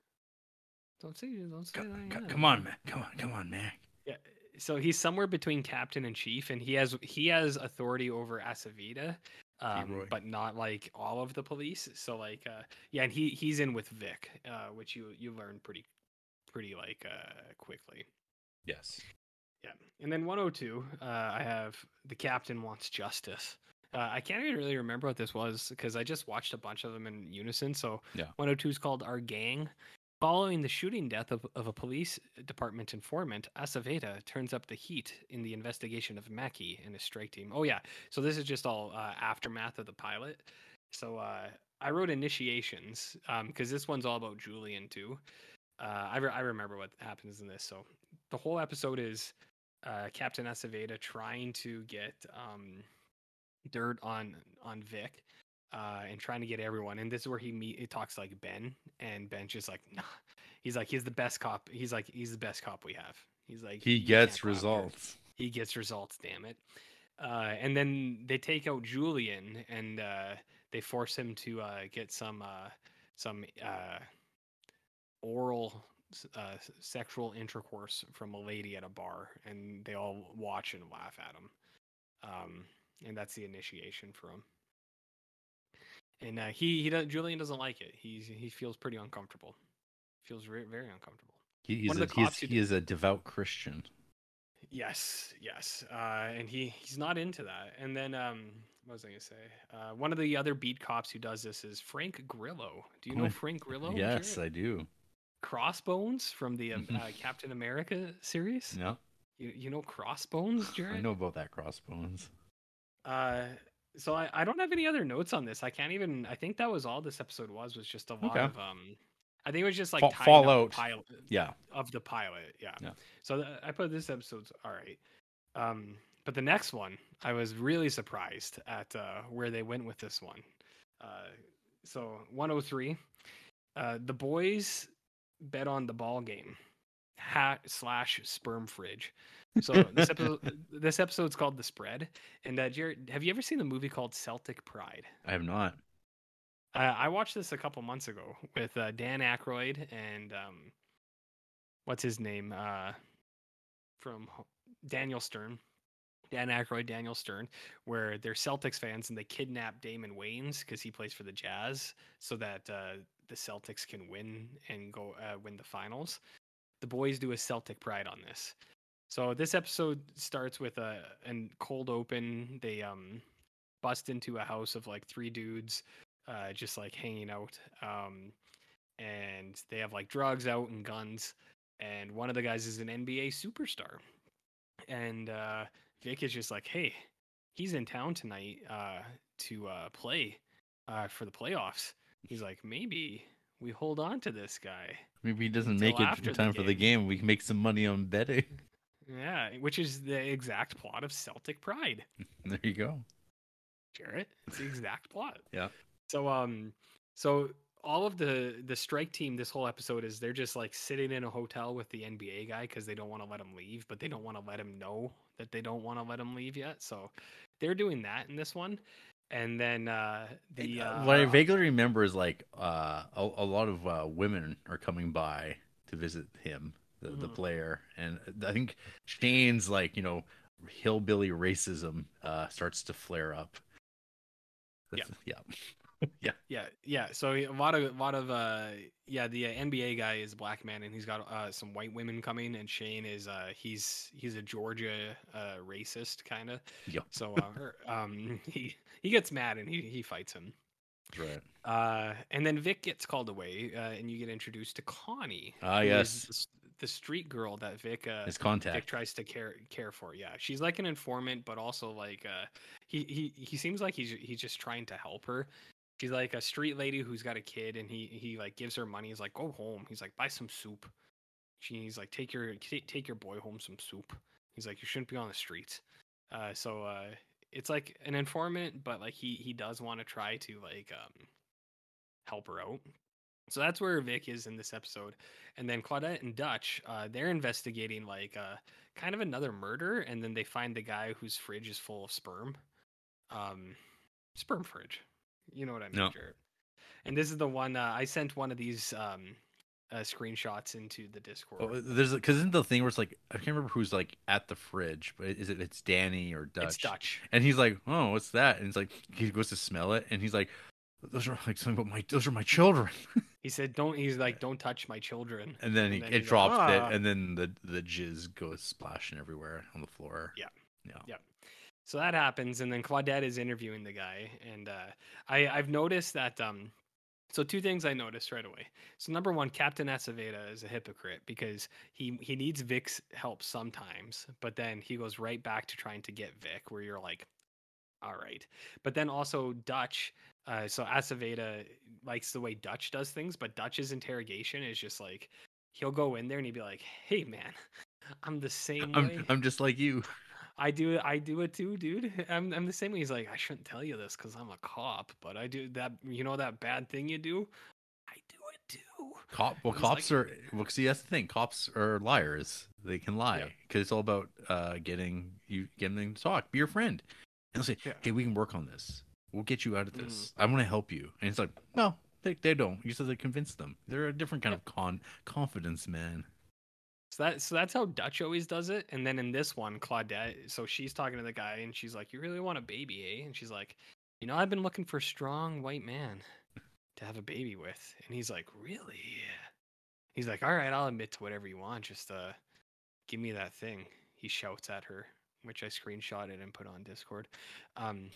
Don't say, don't say come, that. Come on, Mac. Come on, come on, Mac. Yeah. So he's somewhere between captain and chief, and he has he has authority over Aceveda, um, but not like all of the police. So like, uh, yeah, and he, he's in with Vic, uh, which you you learn pretty pretty like uh, quickly. Yes. Yeah. And then one oh two, uh, I have the captain wants justice. Uh, I can't even really remember what this was because I just watched a bunch of them in unison. So yeah. one oh two is called Our Gang. Following the shooting death of, of a police department informant, Aceveda turns up the heat in the investigation of Mackey and his strike team. Oh, yeah. So this is just all uh, aftermath of the pilot. So uh, I wrote initiations because um, this one's all about Julian, too. Uh, I, re- I remember what happens in this. So the whole episode is uh, Captain Aceveda trying to get um, dirt on, on Vic. Uh, and trying to get everyone, and this is where he meet. He talks like Ben, and Ben's just like, nah. He's like, he's the best cop. He's like, he's the best cop we have. He's like, he gets results. He gets results. Damn it! Uh, and then they take out Julian, and uh, they force him to uh, get some uh, some uh, oral sexual uh, sexual intercourse from a lady at a bar, and they all watch and laugh at him. Um, and that's the initiation for him. And uh, he he doesn't, Julian doesn't like it. He's he feels pretty uncomfortable. Feels very, very uncomfortable. He, he's a, he's, he is a devout Christian. Yes, yes. Uh, and he, he's not into that. And then, um, what was I going to say? Uh, one of the other beat cops who does this is Frank Grillo. Do you know Frank Grillo? Yes, Jared? I do. Crossbones from the uh, Captain America series? No. You, you know Crossbones, Jared? I know about that Crossbones. Uh, so I, I don't have any other notes on this. I can't even, I think that was all this episode was, was just a lot okay. of... um. I think it was just like Fall, fallout the pilot, yeah. of the pilot. Yeah. yeah. So th- I put this episode's all right. Um, but the next one, I was really surprised at uh, where they went with this one. Uh, so one oh three, uh, the boys bet on the ball game, hat slash sperm fridge. So this episode, this episode's called The Spread. And uh, Jared, have you ever seen the movie called Celtic Pride? I have not. Uh, I watched this a couple months ago with uh, Dan Aykroyd and um, what's his name uh, from Daniel Stern, Dan Aykroyd, Daniel Stern, where they're Celtics fans and they kidnap Damon Wayans because he plays for the Jazz, so that uh, the Celtics can win and go uh, win the finals. The boys do a Celtic Pride on this. So this episode starts with a, a cold open. They um, bust into a house of like three dudes. Uh, just like hanging out, um, and they have like drugs out and guns, and one of the guys is an N B A superstar, and uh, Vic is just like, hey, he's in town tonight uh, to uh, play uh, for the playoffs. He's like, maybe we hold on to this guy. Maybe he doesn't make it in time for the game. We can make some money on betting. Yeah, which is the exact plot of Celtic Pride. There you go, Jarrett. It's the exact plot. Yeah. So um, so all of the, the strike team this whole episode is they're just like sitting in a hotel with the N B A guy because they don't want to let him leave, but they don't want to let him know that they don't want to let him leave yet. So they're doing that in this one. And then uh, the uh, what I vaguely remember is like uh, a, a lot of uh, women are coming by to visit him, the, mm-hmm. the player, and I think Shane's like, you know, hillbilly racism uh, starts to flare up. That's, yeah. Yeah. Yeah, yeah, yeah. So a lot of, a lot of, uh, yeah. The uh, N B A guy is a black man, and he's got uh, some white women coming. And Shane is, uh, he's, he's a Georgia uh, racist kind of. Yeah. So uh, um, he he gets mad and he he fights him. That's right. Uh, and then Vic gets called away, uh, and you get introduced to Connie. Ah, uh, yes. The street girl that Vic, uh, his contact. Vic tries to care care for. Yeah, she's like an informant, but also like uh, he he he seems like he's he's just trying to help her. She's like a street lady who's got a kid, and he, he like gives her money. He's like, go home. He's like, buy some soup. She's like, take your t- take your boy home some soup. He's like, you shouldn't be on the streets. Uh, so uh, it's like an informant, but like he he does want to try to like um, help her out. So that's where Vic is in this episode. And then Claudette and Dutch, uh, they're investigating like uh, kind of another murder, and then they find the guy whose fridge is full of sperm, um, sperm fridge. You know what I mean, no. Jared. And this is the one uh, I sent one of these um, uh, screenshots into the Discord. Oh, there's because isn't the thing where it's like I can't remember who's like at the fridge, but is it it's Danny or Dutch? It's Dutch. And he's like, oh, what's that? And it's like he goes to smell it, and he's like, those are like something about my those are my children. He said, don't. He's like, don't touch my children. And then, and he, then it drops like, ah. it, and then the the jizz goes splashing everywhere on the floor. Yeah. Yeah. Yeah. So that happens, and then Claudette is interviewing the guy, and uh, I, I've noticed that, um, so two things I noticed right away. So number one, Captain Aceveda is a hypocrite because he, he needs Vic's help sometimes, but then he goes right back to trying to get Vic, where you're like, all right. But then also Dutch, uh, so Aceveda likes the way Dutch does things, but Dutch's interrogation is just like, he'll go in there and he'd be like, hey, man, I'm the same I'm, way. I'm just like you. I do I do it too, dude. I'm I'm the same way. He's like, I shouldn't tell you this because I'm a cop, but I do that. You know that bad thing you do? I do it too. Cop. Well, He's cops like, are. Well, see, that's the thing. Cops are liars. They can lie because yeah. it's all about uh, getting you getting them to talk. Be your friend. And they'll say, yeah. hey, we can work on this. We'll get you out of this. Mm. I want to help you. And it's like, no, They, they don't. You said they convinced them. They're a different kind of con confidence, man. So that so that's how Dutch always does it. And then in this one, Claudette, so she's talking to the guy and she's like, "You really want a baby, eh?" And she's like, "You know, I've been looking for a strong white man to have a baby with." And he's like, "Really?" He's like, "All right, I'll admit to whatever you want. Just uh, give me that thing." He shouts at her, which I screenshotted and put on Discord. Um,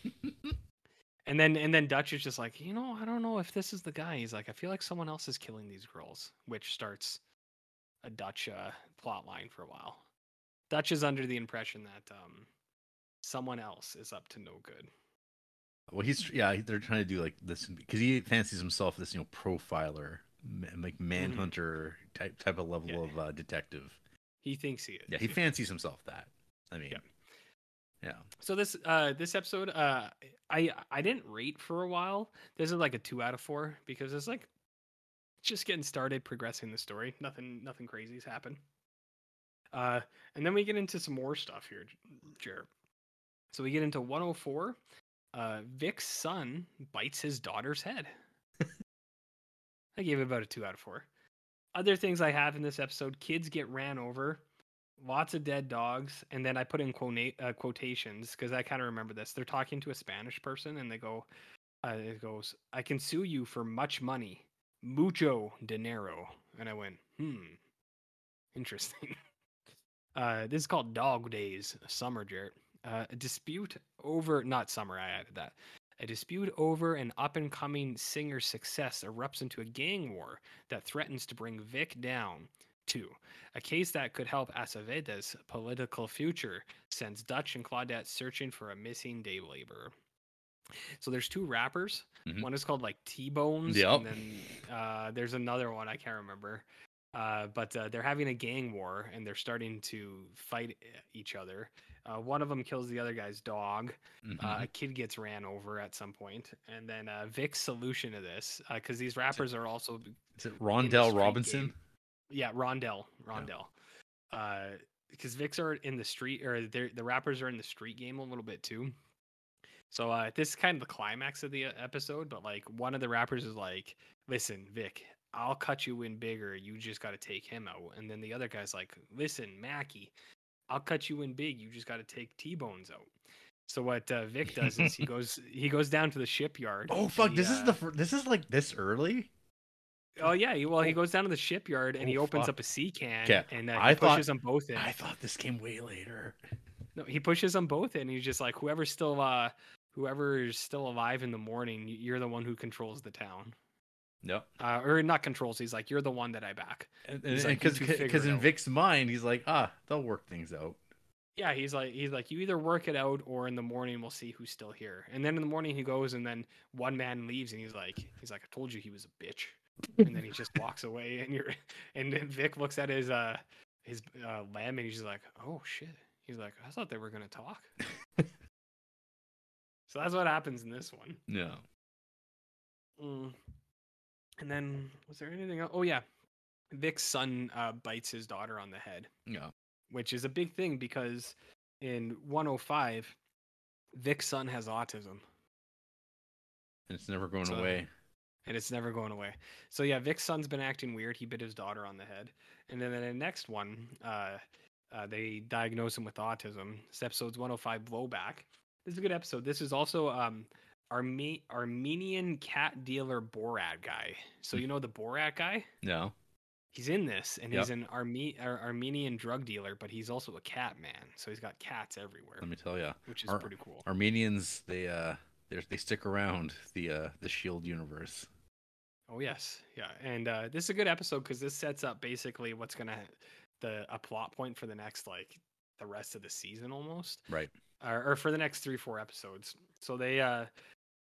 and then and then Dutch is just like, "You know, I don't know if this is the guy." He's like, "I feel like someone else is killing these girls," which starts a Dutch uh, plot line for a while. Dutch is under the impression that um, someone else is up to no good. Well, he's yeah, they're trying to do like this because he fancies himself this, you know, profiler, like manhunter mm-hmm. type type of level yeah. of uh, detective. He thinks he is. Yeah, he fancies himself that. I mean, yeah. yeah. So this uh, this episode, uh, I I didn't rate for a while. This is like a two out of four because it's like just getting started, progressing the story. Nothing nothing crazy's happened. Uh, and then we get into some more stuff here, Jared. So we get into one oh four. Uh, Vic's son bites his daughter's head. I gave it about a two out of four. Other things I have in this episode: kids get ran over, lots of dead dogs, and then I put in quona- uh, quotations because I kind of remember this. They're talking to a Spanish person, and they go, uh, "It goes, I can sue you for much money, mucho dinero." And I went, "Hmm, interesting." uh, this is called Dog Days, summer, Jarrett. Uh, a dispute over, not summer, I added that. A dispute over an up-and-coming singer's success erupts into a gang war that threatens to bring Vic down, too. A case that could help Aceveda's political future sends Dutch and Claudette searching for a missing day laborer. So there's two rappers. Mm-hmm. One is called, like, T-Bones. Yep. And then uh, there's another one, I can't remember. Uh, but uh, they're having a gang war, and they're starting to fight each other. Uh, one of them kills the other guy's dog. Mm-hmm. Uh, a kid gets ran over at some point. And then uh, Vic's solution to this, because uh, these rappers it, are also... Is it Rondell Robinson? Game. Yeah, Rondell. Rondell. Because yeah. uh, Vic's are in the street, or the rappers are in the street game a little bit too. So uh, this is kind of the climax of the episode, but like one of the rappers is like, "Listen, Vic, I'll cut you in bigger. You just got to take him out." And then the other guy's like, "Listen, Mackie, I'll cut you in big. You just got to take T-Bones out." So what uh, Vic does is he goes he goes down to the shipyard. Oh fuck! He, this uh, is the fir- this is like this early. Oh yeah. He, well, oh. he goes down to the shipyard and oh, he opens fuck. up a sea can yeah. and uh, he I pushes thought, them both in. I thought this came way later. No, he pushes them both in. And he's just like, whoever's still uh whoever's still alive in the morning, you're the one who controls the town. No, uh, or not controls. He's like, "You're the one that I back." Because like, because in Vic's mind, he's like, "Ah, they'll work things out." Yeah, he's like, he's like, "You either work it out, or in the morning we'll see who's still here." And then in the morning he goes, and then one man leaves, and he's like, he's like, "I told you he was a bitch." And then he just walks away, and you're, and then Vic looks at his uh his uh, lamb, and he's just like, "Oh shit." He's like, "I thought they were gonna talk." So that's what happens in this one. Yeah. Mm. And then, was there anything else? Oh, yeah. Vic's son uh, bites his daughter on the head. Yeah. Which is a big thing because in one oh five, Vic's son has autism. And it's never going so, away. And it's never going away. So, yeah, Vic's son's been acting weird. He bit his daughter on the head. And then in the next one, uh, uh, they diagnose him with autism. This episode's one oh five, Blowback. This is a good episode. This is also... Um, Arme- Armenian cat dealer Borat guy. So you know the Borat guy? No. He's in this, and yep. he's an Arme- Ar- Armenian drug dealer, but he's also a cat man. So he's got cats everywhere. Let me tell you, which is Ar- pretty cool. Armenians, they uh, they stick around the uh, the Shield universe. Oh yes, yeah, and uh, this is a good episode because this sets up basically what's gonna the a plot point for the next like the rest of the season almost. Right. Or, or for the next three four episodes. So they uh.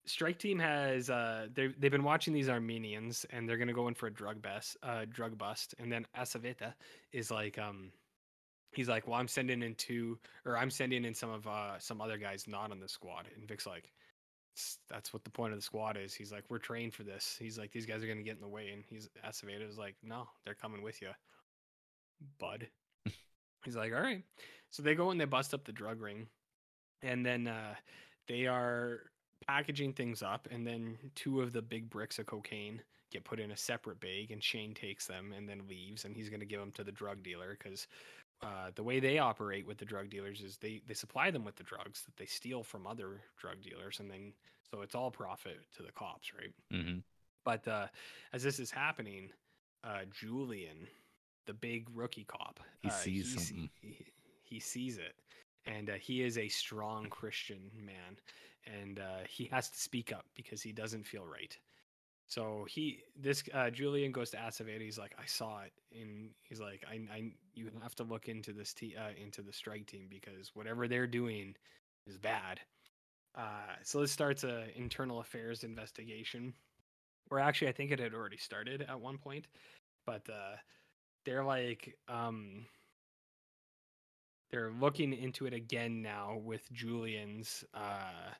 Strike Team has uh, they've they've been watching these Armenians, and they're gonna go in for a drug bust, uh, drug bust. And then Acevita is like, um, he's like, well, I'm sending in two, or I'm sending in some of uh, some other guys not on the squad. And Vic's like, that's what the point of the squad is. He's like, we're trained for this. He's like, these guys are gonna get in the way. And he's Acevita is like, no, they're coming with you, bud. He's like, all right. So they go and they bust up the drug ring, and then uh, they are. packaging things up, and then two of the big bricks of cocaine get put in a separate bag, and Shane takes them and then leaves, and he's going to give them to the drug dealer, because uh, the way they operate with the drug dealers is they, they supply them with the drugs that they steal from other drug dealers, and then so it's all profit to the cops, right? Mm-hmm. But uh, as this is happening, uh, Julian, the big rookie cop, he uh, sees he, something. He, he sees it, and uh, he is a strong Christian man, and uh, he has to speak up because he doesn't feel right. So he, this uh, Julian goes to Acevedo. He's like, I saw it, and he's like, I, I, you have to look into this, te- uh, into the strike team, because whatever they're doing is bad. Uh, so this starts a internal affairs investigation, where actually I think it had already started at one point, but uh, they're like, um, they're looking into it again now with Julian's uh,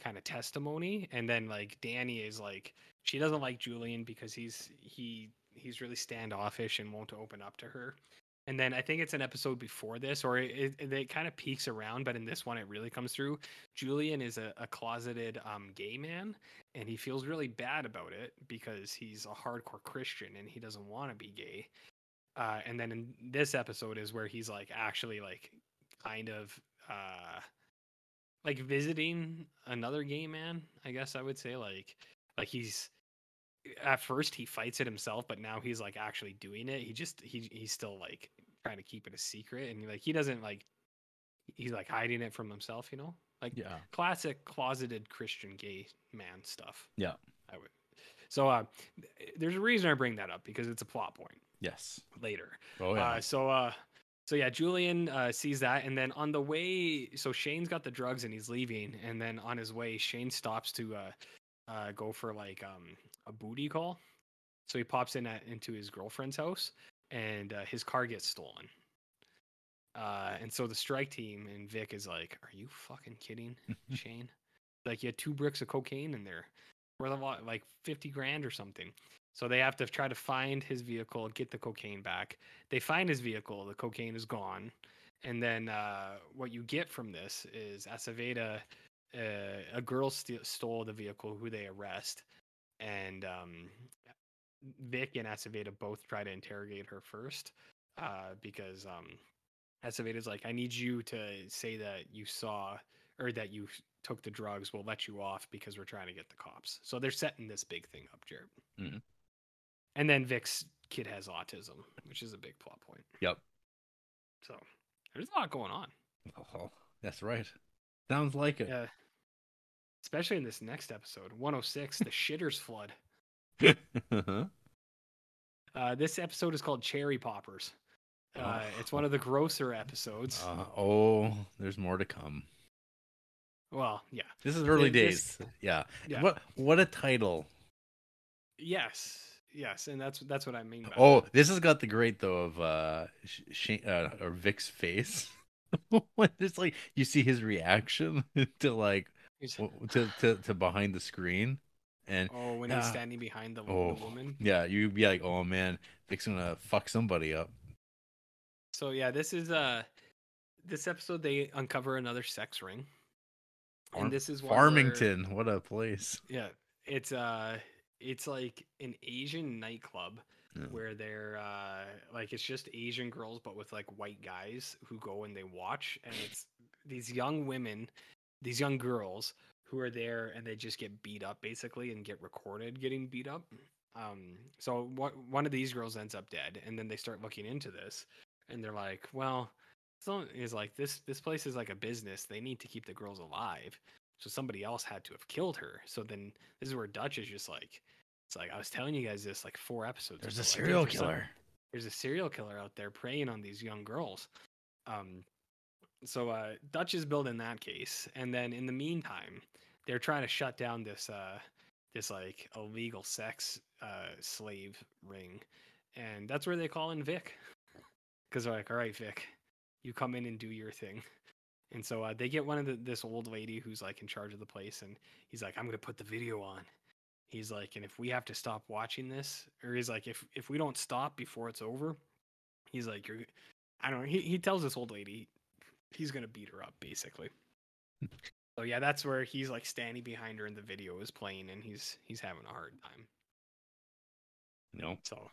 kind of testimony, and then like Danny is like, she doesn't like Julian because he's he he's really standoffish and won't open up to her. And then I think it's an episode before this, or it, it, it kind of peeks around, but in this one it really comes through. Julian is a, a closeted um, gay man, and he feels really bad about it because he's a hardcore Christian and he doesn't want to be gay. Uh, and then in this episode is where he's like actually like kind of uh, like visiting another gay man, I guess I would say. Like, like he's... At first he fights it himself, but now he's like actually doing it. He just he he's still like trying to keep it a secret, and like he doesn't like he's like hiding it from himself, you know? Like yeah. Classic closeted Christian gay man stuff. Yeah. I would. So uh, there's a reason I bring that up, because it's a plot point. Yes. Later. Oh yeah. Uh, so uh so yeah, Julian uh, sees that, and then on the way, so Shane's got the drugs and he's leaving, and then on his way Shane stops to uh uh go for like um a booty call. So he pops in at, into his girlfriend's house, and uh, his car gets stolen. Uh, and so the strike team and Vic is like, are you fucking kidding, Shane? Like, you had two bricks of cocaine in there worth a lot, like fifty grand or something. So they have to try to find his vehicle, get the cocaine back. They find his vehicle. The cocaine is gone. And then uh, what you get from this is Acevedo, uh, a girl st- stole the vehicle who they arrest. And um, Vic and Acevedo both try to interrogate her first, uh, because um, Acevedo's like, I need you to say that you saw or that you took the drugs. We'll let you off because we're trying to get the cops. So they're setting this big thing up, Jared. Mm-hmm. And then Vic's kid has autism, which is a big plot point. Yep. So there's a lot going on. Oh, that's right. Sounds like it. Uh, Especially in this next episode, one oh six, The Shitter's Flood. Uh-huh. Uh, this episode is called Cherry Poppers. Uh, oh. It's one of the grosser episodes. Uh, oh, there's more to come. Well, yeah. This is early it, days. This, yeah. yeah. What what a title. Yes. Yes, and that's that's what I mean by Oh, that. This has got the great, though, of uh, Shane, uh, or Vic's face. It's like, you see his reaction to, like, To, to to behind the screen, and oh, when uh, he's standing behind the, oh, the woman, yeah, you'd be like, oh man, Vic's gonna fuck somebody up. So yeah, this is uh this episode they uncover another sex ring, and this is Farmington. What a place! Yeah, it's uh it's like an Asian nightclub. Yeah. Where they're uh, like, it's just Asian girls, but with like white guys who go and they watch, and it's these young women. These young girls who are there, and they just get beat up basically and get recorded getting beat up. Um, so what, one of these girls ends up dead, and then they start looking into this, and they're like, well, so is like this, this place is like a business. They need to keep the girls alive. So somebody else had to have killed her. So then this is where Dutch is just like, it's like, I was telling you guys this like four episodes. There's ago. a serial like, there's killer. Some, there's a serial killer out there preying on these young girls. Um, So uh, Dutch is building that case, and then in the meantime, they're trying to shut down this uh, this like illegal sex uh, slave ring, and that's where they call in Vic, because they're like, "All right, Vic, you come in and do your thing." And so uh, they get one of the, this old lady who's like in charge of the place, and he's like, "I'm gonna put the video on." He's like, "And if we have to stop watching this, or he's like, if if we don't stop before it's over, he's like, you're, I don't know." He he tells this old lady. He's going to beat her up, basically. So yeah, that's where he's like standing behind her and the video is playing and he's he's having a hard time. No. So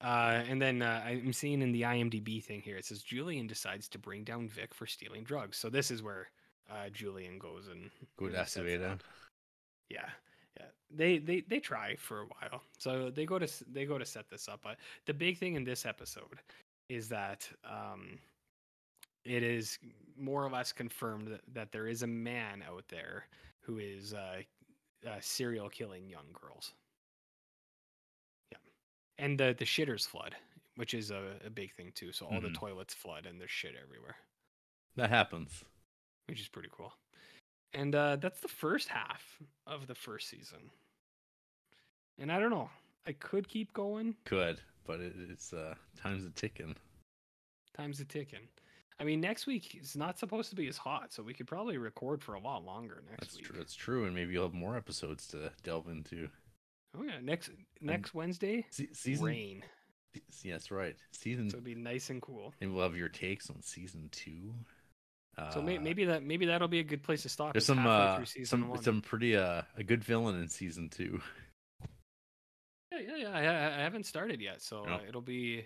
uh and then uh, I'm seeing in the I M D B thing here, it says Julian decides to bring down Vic for stealing drugs. So this is where uh Julian goes and good activator. Yeah. Yeah, they, they they try for a while, so they go to they go to set this up. But the big thing in this episode is that um, it is more or less confirmed that, that there is a man out there who is uh, uh, serial killing young girls. Yeah, and the the shitters flood, which is a, a big thing too. So all mm-hmm. the toilets flood and there's shit everywhere. That happens, which is pretty cool. And uh, that's the first half of the first season. And I don't know. I could keep going. Could, but it, it's uh, time's a ticking. Time's a ticking. I mean, next week is not supposed to be as hot, so we could probably record for a lot longer next that's week. True, that's true, and maybe you'll have more episodes to delve into. Oh, yeah. Next next and Wednesday, se- season, rain. Se- yes, right. Season. So it'll be nice and cool. And we'll have your takes on season two. So maybe, maybe that maybe that'll be a good place to stop. There's some uh, some one. some pretty uh, a good villain in season two. Yeah, yeah, yeah. I, I haven't started yet, so no. it'll be.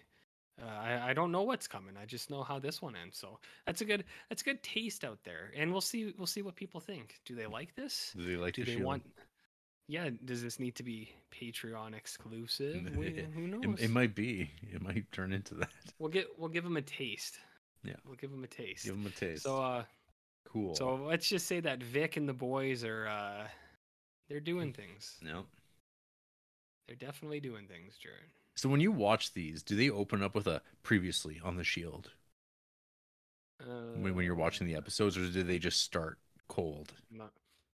Uh, I I don't know what's coming. I just know how this one ends. So that's a good that's a good taste out there, and we'll see we'll see what people think. Do they like this? Do they like? Do the they show? want? Yeah. Does this need to be Patreon exclusive? We, who knows? It, it might be. It might turn into that. We'll get we'll give them a taste. Yeah, we'll give them a taste. Give them a taste. So, uh, cool. So let's just say that Vic and the boys are, uh, they're doing things. No, yep. They're definitely doing things, Jared. So when you watch these, do they open up with a previously on the Shield? Uh, when, when you're watching the episodes, or do they just start cold? Not,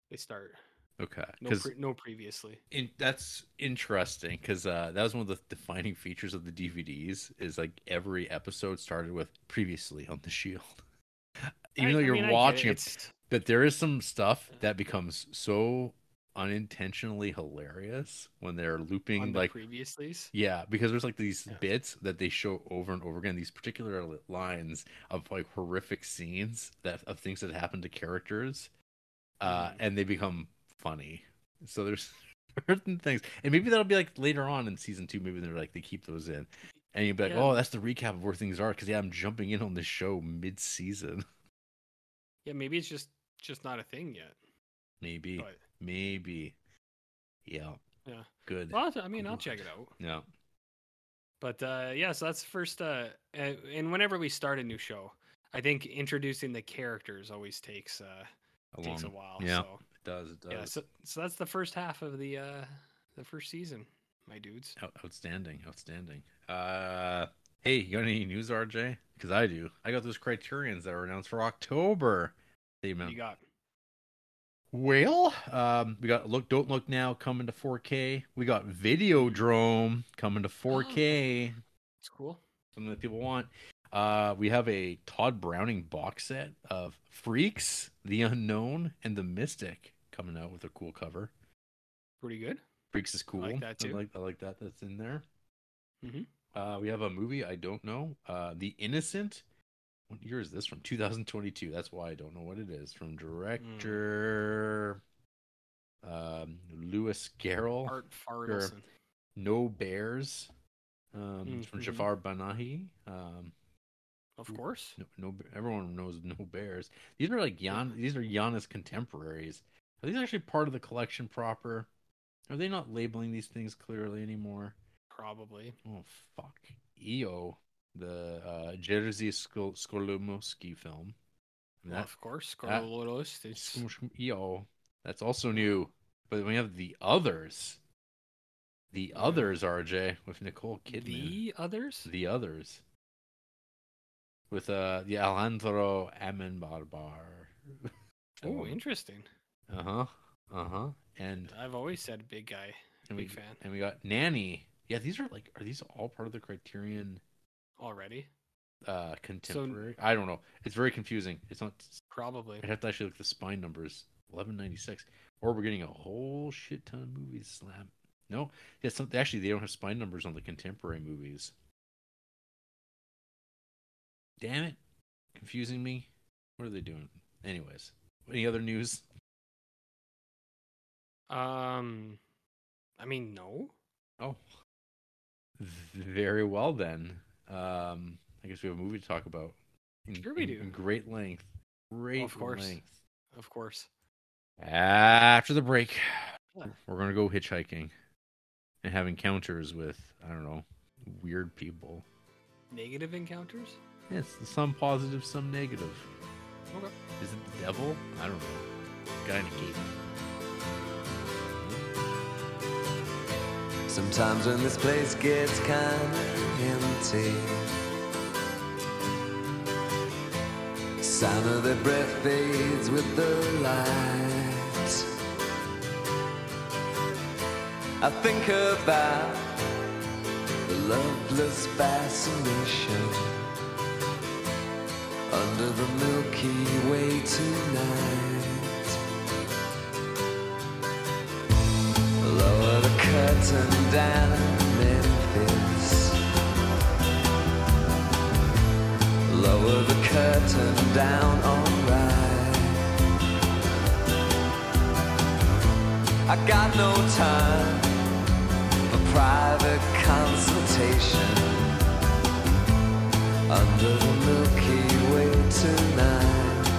they start. Okay. No, pre- no previously. In, that's interesting because uh, that was one of the defining features of the D V Ds is like every episode started with previously on the Shield. Even I, though you're I mean, watching it, it, but there is some stuff that becomes so unintentionally hilarious when they're looping on the like previouslys. Yeah, because there's like these yeah. bits that they show over and over again, these particular lines of like horrific scenes that of things that happen to characters, uh, mm-hmm. and they become funny. So there's certain things, and maybe that'll be like later on in season two. Maybe they're like they keep those in, and you'll be like, yeah. "Oh, that's the recap of where things are." Because yeah, I'm jumping in on this show mid-season. Yeah, maybe it's just just not a thing yet. Maybe, but... maybe, yeah, yeah, good. Well, I mean, I'll check it out. Yeah, but uh, yeah, so that's first. Uh, and whenever we start a new show, I think introducing the characters always takes uh a takes long... a while. Yeah. So. Does it does yeah, so, so that's the first half of the uh the first season, my dudes. Outstanding outstanding. Uh hey, you got any news, R J? Because I do. I got those Criterions that were announced for October. They you got well um we got Look Don't Look Now coming to four K. We got Videodrome coming to four K. It's oh, cool, something that people want. Uh, we have a Todd Browning box set of Freaks, The Unknown, and The Mystic coming out with a cool cover. Pretty good. Freaks is cool. I like that too. I like, I like that. That's in there. Mm-hmm. Uh, we have a movie I don't know. Uh, The Innocent. What year is this from? twenty twenty-two. That's why I don't know what it is. From director mm. um, Lewis Carroll. Art Farrelson. No Bears. Um, mm-hmm. From Jafar Panahi. Um. Of course, no, no, everyone knows No Bears. These are like Jan. These are Giannis contemporaries. Are these actually part of the collection proper? Are they not labeling these things clearly anymore? Probably. Oh fuck! E O, the uh, Jerzy Skolomowski film. That, well, of course, Skolomowski. E O. That's also new. But then we have The Others. The Others, R J, with Nicole Kidman. The Others. The Others. With uh, the Alejandro Amenbarbar. Oh, interesting. Uh huh. Uh huh. And I've always said big guy, big we, fan. And we got Nanny. Yeah, these are like, are these all part of the Criterion already? Uh, contemporary. So, I don't know. It's very confusing. It's not probably. I'd have to actually look at the spine numbers. eleven ninety-six, or we're getting a whole shit ton of movies slam. No, yeah, some, actually they don't have spine numbers on the contemporary movies. Damn it. Confusing me. What are they doing? Anyways, any other news? Um, I mean, no. Oh, very well then. Um, I guess we have a movie to talk about. In, sure we do. In, in great length. Great oh, of course. length. Of course. After the break, yeah. we're gonna go hitchhiking and have encounters with, I don't know, weird people. Negative encounters? Yes, some positive, some negative. Okay. Is it the devil? I don't know. Guy in a gate. Sometimes when this place gets kind of empty, the sound of their breath fades with the light. I think about the loveless fascination under the Milky Way tonight. Lower the curtain down Memphis. Lower the curtain down, alright. I got no time for private consultation under the Milky Way tonight.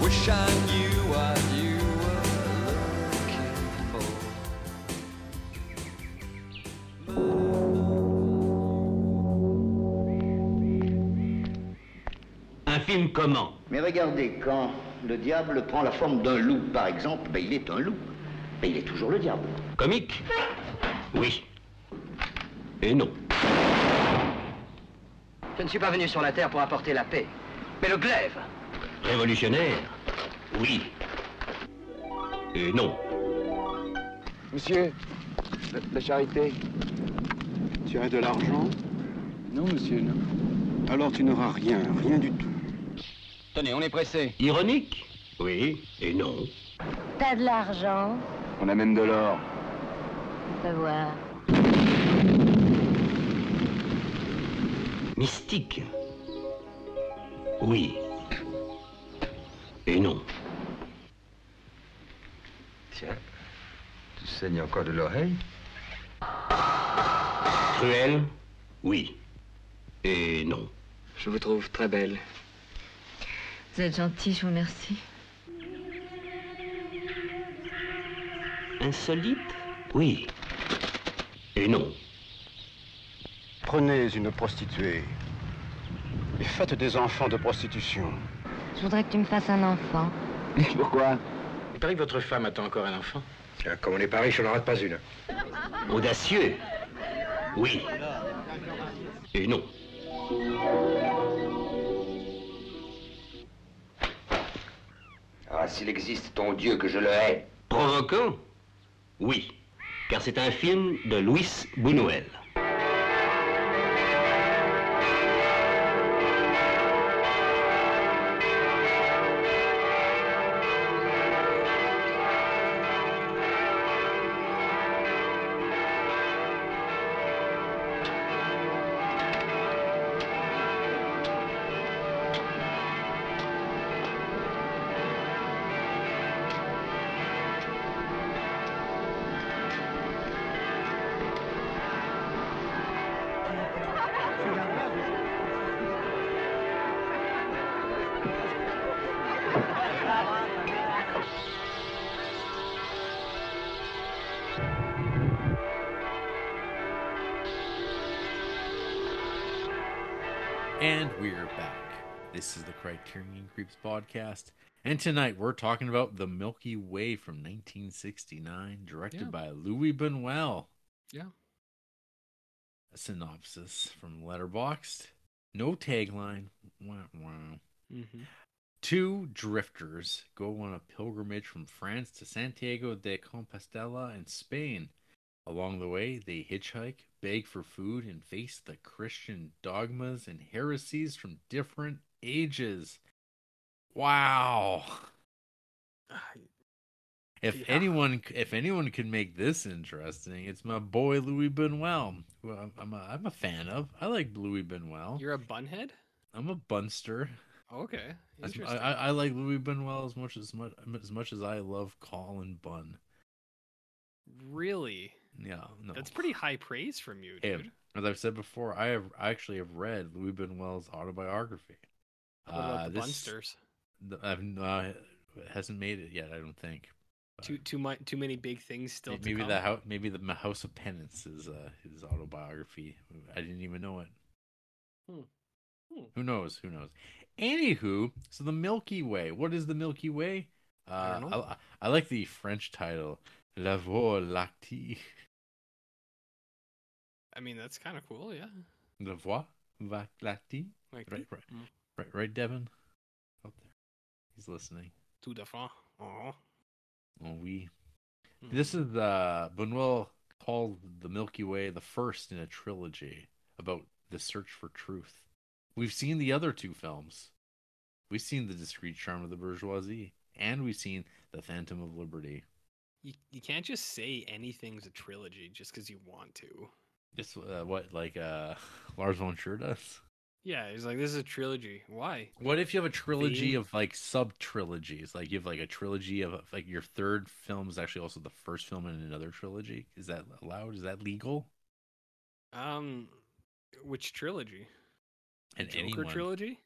Wish I knew what you were looking for. Un film comment? Mais regardez, quand le diable prend la forme d'un loup, par exemple, ben il est un loup. Mais il est toujours le diable. Comique? Oui. Et non. Je ne suis pas venu sur la Terre pour apporter la paix, mais le glaive. Révolutionnaire? Oui. Et non. Monsieur, la, la charité, tu as de l'argent? Non, monsieur, non. Alors tu n'auras rien, rien du tout. Tenez, on est pressé. Ironique? Oui, et non. T'as de l'argent? On a même de l'or. On peut voir. Mystique? Oui. Et non. Tiens, tu saignes encore de l'oreille? Cruel? Oui. Et non. Je vous trouve très belle. Vous êtes gentil, je vous remercie. Insolite? Oui. Et non. Prenez une prostituée et faites des enfants de prostitution. Je voudrais que tu me fasses un enfant. Pourquoi? Il paraît que votre femme attend encore un enfant. Tiens, comme on n'est pas riche, on n'en rate pas une. Audacieux? Oui. Et non. Ah, s'il existe ton Dieu, que je le hais. Provoquant? Oui, car c'est un film de Luis Buñuel. This is the Criterion Creeps podcast, and tonight we're talking about The Milky Way from nineteen sixty-nine, directed yeah. by Luis Buñuel. Yeah. A synopsis from Letterboxd. No tagline. Wah, wah. Mm-hmm. Two drifters go on a pilgrimage from France to Santiago de Compostela in Spain. Along the way, they hitchhike, beg for food, and face the Christian dogmas and heresies from different ages. Wow. If yeah. anyone if anyone could make this interesting, it's my boy Luis Buñuel, who I'm, I'm, a, I'm a fan of. I like Luis Buñuel. You're a bunhead? I'm a bunster. Okay. I, I, I like Louis Buñuel as much as much as much as I love Colin Bunn. Really? Yeah. No. That's pretty high praise from you, dude. Hey, as I've said before, I have I actually have read Louis Buñuel's autobiography. What about uh, the Bunsters? I've not hasn't made it yet. I don't think. Too too much too many big things still. Maybe to come. the house maybe the House of Penance is uh, his autobiography. I didn't even know it. Hmm. Hmm. Who knows? Who knows? Anywho, so the Milky Way. What is the Milky Way? Uh, I don't know. I, I like the French title, La Voie Lactée. I mean, that's kind of cool, yeah. La Voie Lactée. Right, right, mm. right, right, Devin. Out there, he's listening. Tout à fait. Oh. Oh, we. Mm. This is the Buñuel called the Milky Way the first in a trilogy about the search for truth. We've seen the other two films. We've seen The Discreet Charm of the Bourgeoisie, and we've seen The Phantom of Liberty. You you can't just say anything's a trilogy just because you want to. Just uh, what like uh, Lars von Trier does. Yeah, he's like, this is a trilogy. Why? What if you have a trilogy Theme? of like sub trilogies? Like you have like a trilogy of like your third film is actually also the first film in another trilogy. Is that allowed? Is that legal? Um, which trilogy? And Joker anyone. trilogy?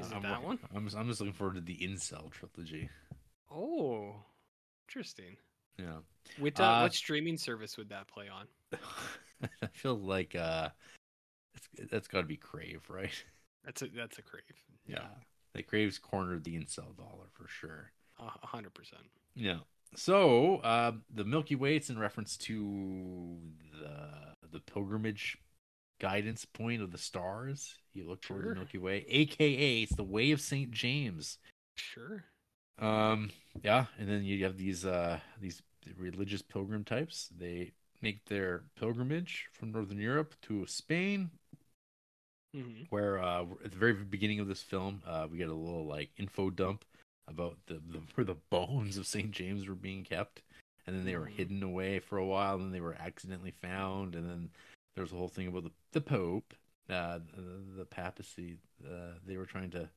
Is it I'm, that one? I'm just, I'm just looking forward to the Incel trilogy. Oh, interesting. Yeah. With uh, uh, what streaming service would that play on? I feel like uh, it's, that's got to be Crave, right? That's a that's a Crave. Yeah, yeah. The Crave's cornered the Incel dollar for sure. A hundred percent. Yeah. So uh, the Milky Way, it's in reference to the the pilgrimage. Guidance point of the stars. You look toward sure. the Milky Way, aka it's the Way of Saint James. Sure. Um. Yeah, and then you have these uh these religious pilgrim types. They make their pilgrimage from Northern Europe to Spain, mm-hmm. where uh, at the very beginning of this film, uh, we get a little like info dump about the, the where the bones of Saint James were being kept, and then they were mm-hmm. hidden away for a while, and then they were accidentally found, and then. There's a whole thing about the, the Pope, uh, the, the papacy. Uh, they were trying to,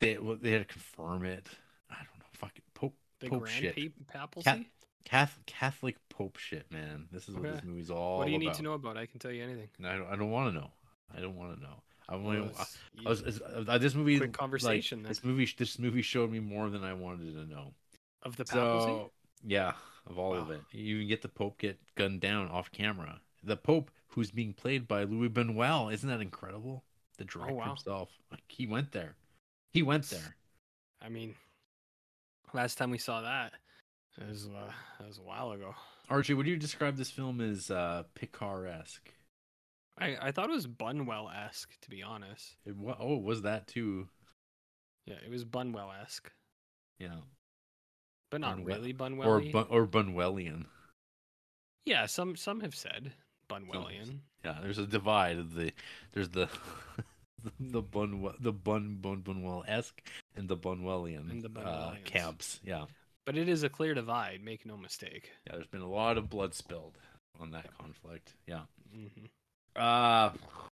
they well, they had to confirm it. I don't know, fucking Pope, the Pope shit. The grand papacy? Catholic, Catholic Pope shit, man. This is okay. what this movie's all about. What do you about. need to know about? I can tell you anything. No, I don't. I don't want to know. I don't want to know. I want well, I, I was, I, this movie. Quick conversation. Like, this movie. This movie showed me more than I wanted to know. Of the papacy. So, yeah, of all wow. of it. You even get the Pope get gunned down off camera. The Pope, who's being played by Louis Buñuel, isn't that incredible? The director oh, wow. himself, like, he went there. He went there. I mean, last time we saw that, it was, uh, it was a while ago. Archie, would you describe this film as uh, Picard-esque? I, I thought it was Buñuel-esque, to be honest. It, oh, was that too? Yeah, it was Buñuel-esque. Yeah, but not Buñuel. really Buñuel or Bu- or Buñuelian. Yeah, some some have said. Buñuelian. Yeah, there's a divide of the there's the the bun the bun bun Buñuel-esque and the Buñuelian and the uh, camps. Yeah, but it is a clear divide. Make no mistake. Yeah, there's been a lot of blood spilled on that conflict. Yeah. Mm-hmm. Uh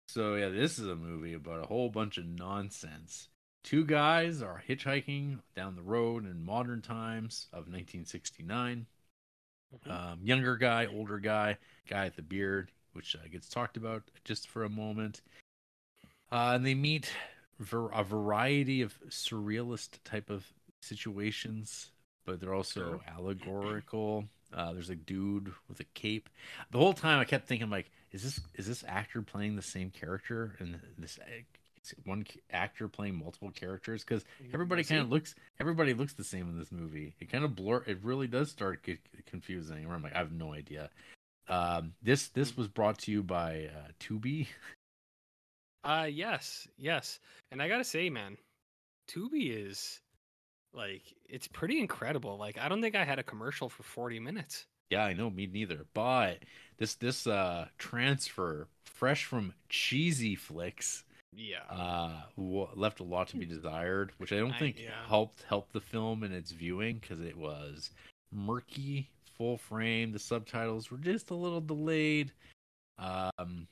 so yeah, this is a movie about a whole bunch of nonsense. Two guys are hitchhiking down the road in modern times of nineteen sixty-nine. Um, younger guy, older guy, guy with the beard, which uh, gets talked about just for a moment. Uh, and they meet ver- a variety of surrealist type of situations, but they're also allegorical. Uh, there's a dude with a cape. The whole time I kept thinking, like, is this is this actor playing the same character? And this one actor playing multiple characters? Because everybody kind of looks, everybody looks the same in this movie. It kind of blur. It really does start get confusing. Where I'm like, I have no idea. Um, this this was brought to you by uh, Tubi. Uh yes, yes. And I gotta say, man, Tubi is like it's pretty incredible. Like I don't think I had a commercial for forty minutes. Yeah, I know, me neither. But this this uh transfer fresh from cheesy flicks. Yeah, uh, left a lot to be desired, which I don't think I, yeah. helped help the film in its viewing because it was murky, full frame. The subtitles were just a little delayed. Um,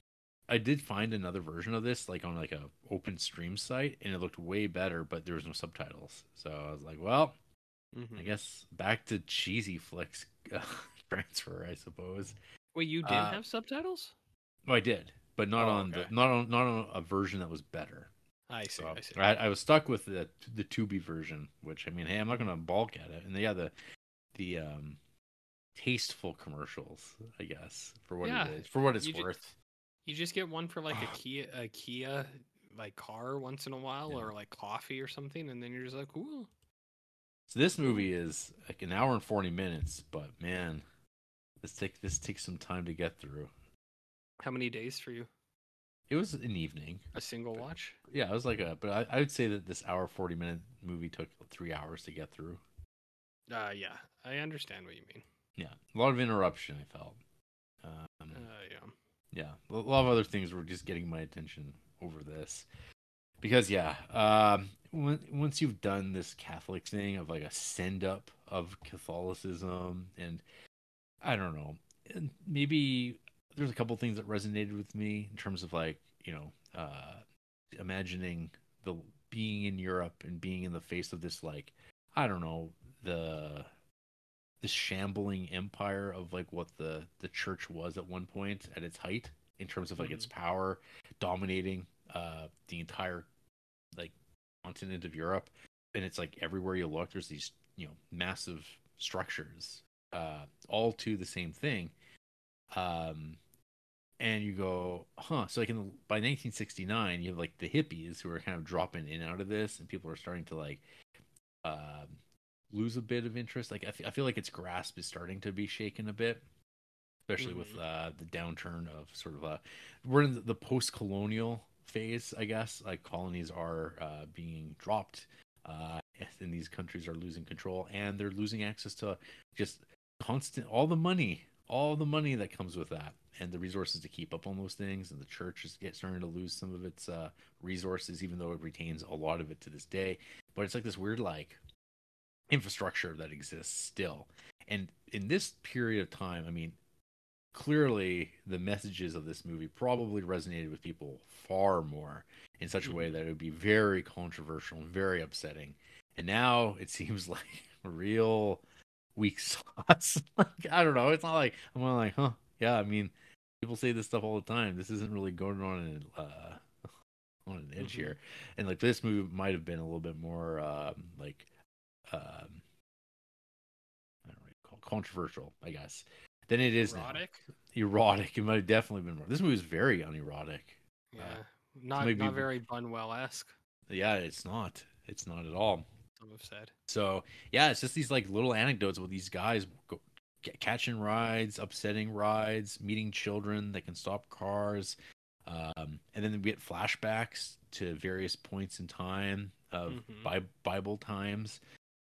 I did find another version of this, like on like a open stream site, and it looked way better, but there was no subtitles. So I was like, well, mm-hmm. I guess back to cheesy flicks uh, transfer, I suppose. Wait, you didn't uh, have subtitles? Oh, I did, but not oh, on okay. the not on not on a version that was better. I see. So I see. I, I was stuck with the the Tubi version, which I mean, hey, I'm not going to balk at it. And they had the the um, tasteful commercials, I guess, for what yeah, it is, for what it's you worth. Just... You just get one for like a Kia, a Kia, like car once in a while, yeah. or like coffee or something, and then you're just like, "Cool." So this movie is like an hour and forty minutes, but man, this take this takes some time to get through. How many days for you? It was an evening. A single but, watch? Yeah, it was like a. But I, I would say that this hour forty minute movie took three hours to get through. Uh yeah, I understand what you mean. Yeah, a lot of interruption. I felt. Um, uh, yeah. Yeah, a lot of other things were just getting my attention over this. Because, yeah, um, when, once you've done this Catholic thing of like a send-up of Catholicism, and I don't know, and maybe there's a couple things that resonated with me in terms of like, you know, uh, imagining the being in Europe and being in the face of this, like, I don't know, the... the shambling empire of like what the, the church was at one point at its height in terms of like mm-hmm. its power dominating uh, the entire like continent of Europe. And it's like everywhere you look, there's these, you know, massive structures uh, all to the same thing. Um, and you go, huh? So like in the, by nineteen sixty-nine, you have like the hippies who are kind of dropping in and out of this, and people are starting to like, uh, lose a bit of interest. Like I, f- I feel like its grasp is starting to be shaken a bit, especially mm-hmm. with uh, the downturn of sort of a, we're in the post-colonial phase, I guess. Like colonies are uh, being dropped uh, and these countries are losing control, and they're losing access to just constant, all the money, all the money that comes with that and the resources to keep up on those things. And the church is get, starting to lose some of its uh, resources, even though it retains a lot of it to this day. But it's like this weird, like, infrastructure that exists still. And in this period of time, I mean, clearly the messages of this movie probably resonated with people far more in such a way that it would be very controversial and very upsetting. And now it seems like real weak sauce. Like, I don't know. It's not like, I'm not like, huh? Yeah, I mean, people say this stuff all the time. This isn't really going on in, uh, on an edge mm-hmm. here. And like this movie might have been a little bit more uh, like, Um, I don't know what you call it, controversial, I guess, than it is erotic. Now. Erotic. It might have definitely been more. This movie is very unerotic. Yeah, uh, not not people... very Buñuel-esque. Yeah, it's not. It's not at all. Some have said. So yeah, it's just these like little anecdotes with these guys go, get, catching rides, upsetting rides, meeting children that can stop cars, um, and then we get flashbacks to various points in time of mm-hmm. Bi- Bible times.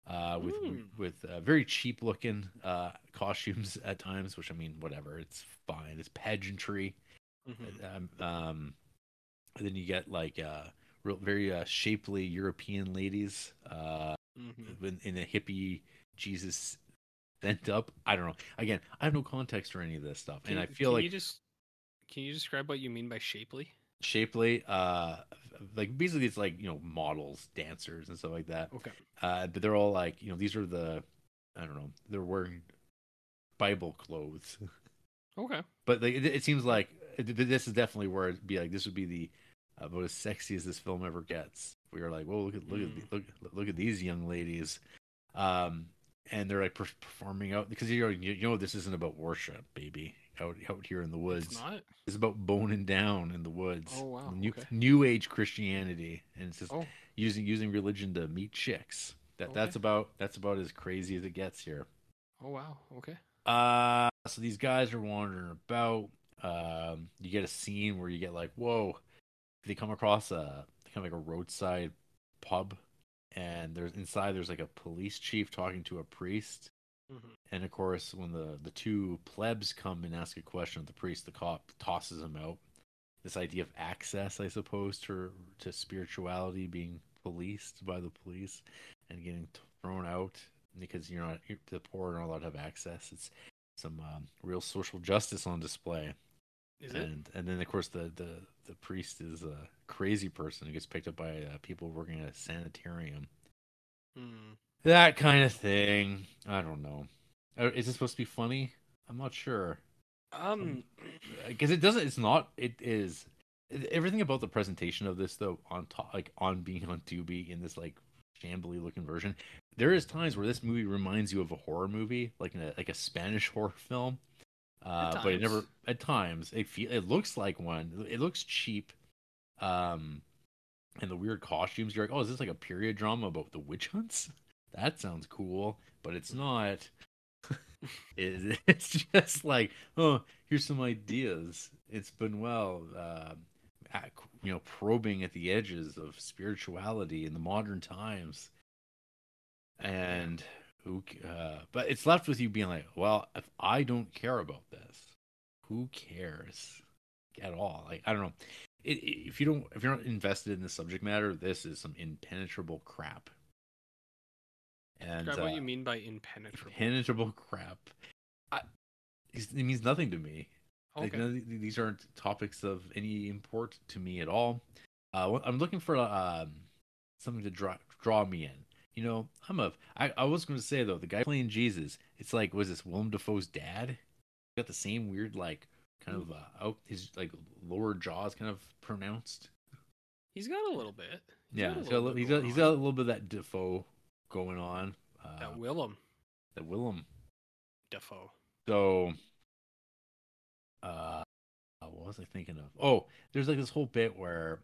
Uh, with mm. with uh, very cheap looking uh, costumes at times, which I mean, whatever, it's fine. It's pageantry. Mm-hmm. Um, um, and then you get like uh, real, very uh, shapely European ladies uh, mm-hmm. in, in a hippie Jesus bent up. I don't know. Again, I have no context for any of this stuff, can, and I feel can like you just can you describe what you mean by shapely? Shapely, uh, like basically it's like, you know, models, dancers, and stuff like that. Okay. Uh, but they're all like, you know, these are the, I don't know, they're wearing Bible clothes. Okay. But like, it, it seems like it, this is definitely where it'd be like, this would be the uh, about as sexy as this film ever gets. We were like, well, look at look mm. at the, look look at these young ladies, um, and they're like performing out because you know you know this isn't about worship, baby. Out, out here in the woods. It's not? It's about boning down in the woods. Oh, wow. New, okay. New Age Christianity. And it's just oh. using using religion to meet chicks. That okay. that's about that's about as crazy as it gets here. Oh, wow. Okay. Uh, so these guys are wandering about. Um, you get a scene where you get like, whoa, they come across a kind of like a roadside pub, and there's inside there's like a police chief talking to a priest. Mm-hmm. And of course, when the, the two plebs come and ask a question of the priest, the cop tosses them out. This idea of access, I suppose, to to spirituality being policed by the police and getting thrown out because you're not the poor aren't allowed to have access. It's some um, real social justice on display. Is and, it? And then, of course, the, the, the priest is a crazy person who gets picked up by uh, people working at a sanitarium. Mm. That kind of thing. I don't know. Is it supposed to be funny? I'm not sure. Um, because it doesn't. It's not. It is. Everything about the presentation of this, though, on top, like on being on Tubi in this like shambly looking version, there is times where this movie reminds you of a horror movie, like in a, like a Spanish horror film. Uh, but it never. At times, it feel it looks like one. It looks cheap. Um, and the weird costumes. You're like, oh, is this like a period drama about the witch hunts? That sounds cool, but it's not. it, it's just like, oh, here's some ideas. It's been well, uh, at, you know, probing at the edges of spirituality in the modern times. And who, uh, but it's left with you being like, well, if I don't care about this, who cares at all? Like, I don't know. It, it, if you don't, if you're not invested in the subject matter, this is some impenetrable crap. And Describe what uh, you mean by impenetrable. Impenetrable crap. I, it means nothing to me. Okay. Like, none of these aren't topics of any import to me at all. Uh, I'm looking for uh, something to draw draw me in. You know, I'm a. I, I was going to say though, the guy playing Jesus. It's like, was this Willem Dafoe's dad? He got the same weird, like, kind mm. of uh, out his like lower jaw is kind of pronounced. He's got a little bit. He's yeah, got he's, got little, bit he's, got, he's got a little bit of that Dafoe going on. Uh, that Willem. That Willem. Dafoe. So, uh, what was I thinking of? Oh, there's like this whole bit where,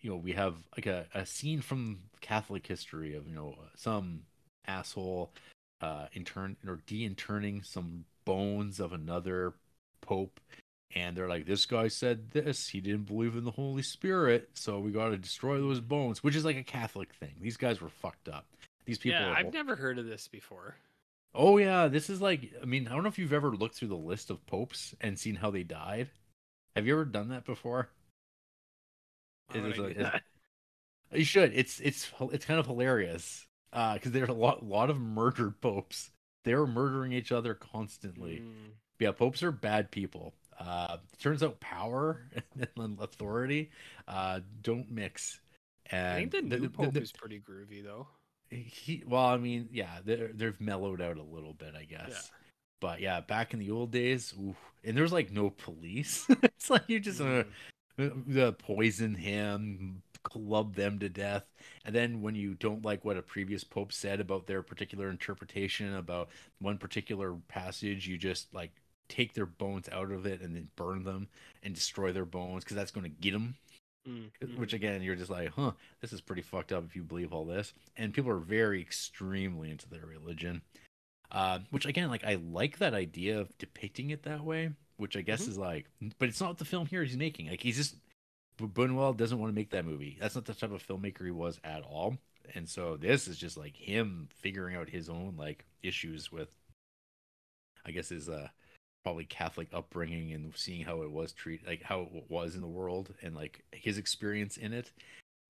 you know, we have like a, a scene from Catholic history of, you know, some asshole uh, intern or de-interning some bones of another pope. And they're like, this guy said this. He didn't believe in the Holy Spirit, so we got to destroy those bones, which is like a Catholic thing. These guys were fucked up. These people. Yeah, are... I've never heard of this before. Oh, yeah. This is like, I mean, I don't know if you've ever looked through the list of popes and seen how they died. Have you ever done that before? It is like, that? You should. It's it's it's kind of hilarious because uh, there are a lot, lot of murdered popes. They're murdering each other constantly. Mm. Yeah, popes are bad people. Uh, turns out power and authority uh, don't mix. And I think the new the, the, pope the, is pretty groovy, though. He, well, I mean, yeah, they've mellowed out a little bit, I guess. Yeah. But yeah, back in the old days, oof, and there's like no police. It's like you just mm. uh, poison him, club them to death, and then when you don't like what a previous pope said about their particular interpretation about one particular passage, you just like take their bones out of it and then burn them and destroy their bones because that's going to get them. Mm-hmm. Which again, you're just like, huh, this is pretty fucked up if you believe all this. And people are very extremely into their religion, uh, which again, like I like that idea of depicting it that way, which I guess mm-hmm. is like, but it's not what the film here he's making. Like he's just, Buñuel doesn't want to make that movie. That's not the type of filmmaker he was at all. And so this is just like him figuring out his own like issues with, I guess his, uh, probably Catholic upbringing and seeing how it was treated, like how it was in the world and like his experience in it.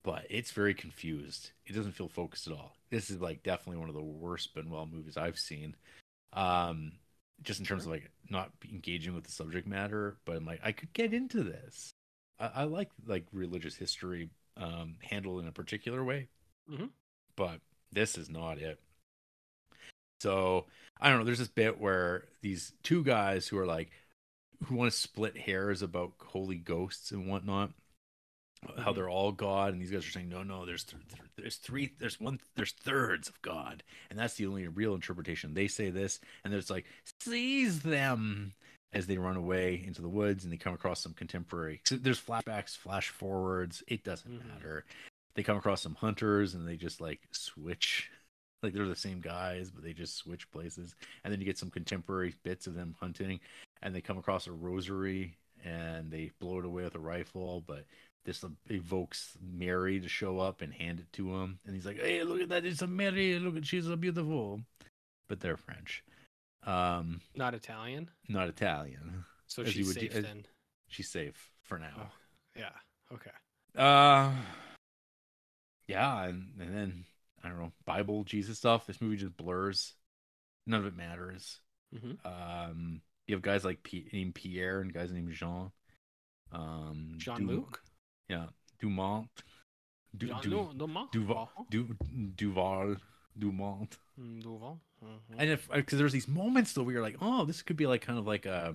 But it's very confused. It doesn't feel focused at all. This is like definitely one of the worst Buñuel movies I've seen. Um, just in terms of like not engaging with the subject matter, but I'm like, I could get into this. I, I like like religious history um, handled in a particular way, mm-hmm. but this is not it. So I don't know. There's this bit where these two guys who are like, who want to split hairs about holy ghosts and whatnot, mm-hmm. how they're all God, and these guys are saying, no, no, there's th- th- there's three, there's one, there's thirds of God, and that's the only real interpretation. They say this, and it's like seize them as they run away into the woods, and they come across some contemporary. So there's flashbacks, flash forwards. It doesn't mm-hmm. matter. They come across some hunters, and they just like switch. Like they're the same guys, but they just switch places. And then you get some contemporary bits of them hunting, and they come across a rosary, and they blow it away with a rifle. But this evokes Mary to show up and hand it to him, and he's like, "Hey, look at that! It's a Mary! Look at she's so beautiful." But they're French, um, not Italian. Not Italian. So as she's would, safe as, then. She's safe for now. Oh, yeah. Okay. Uh, yeah, and, and then. I don't know, Bible, Jesus stuff. This movie just blurs. None of it matters. Mm-hmm. Um, you have guys like P- named Pierre and guys named Jean. Um, Jean-Luc? Du- yeah. Dumont. Du- du- Dumont? Duval. Du- Duval. Dumont. Duval. Mm-hmm. And if, because there's these moments though where you're like, oh, this could be like kind of like a,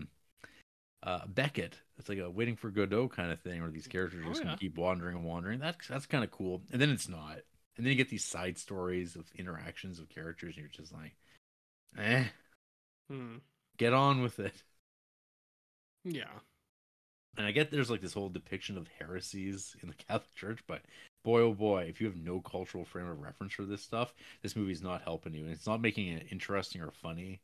a Beckett. It's like a Waiting for Godot kind of thing where these characters oh, just yeah. keep wandering and wandering. That's, that's kind of cool. And then it's not. And then you get these side stories of interactions of characters and you're just like, eh. Hmm. Get on with it. Yeah. And I get there's like this whole depiction of heresies in the Catholic Church, but boy, oh boy, if you have no cultural frame of reference for this stuff, this movie's not helping you. And it's not making it interesting or funny.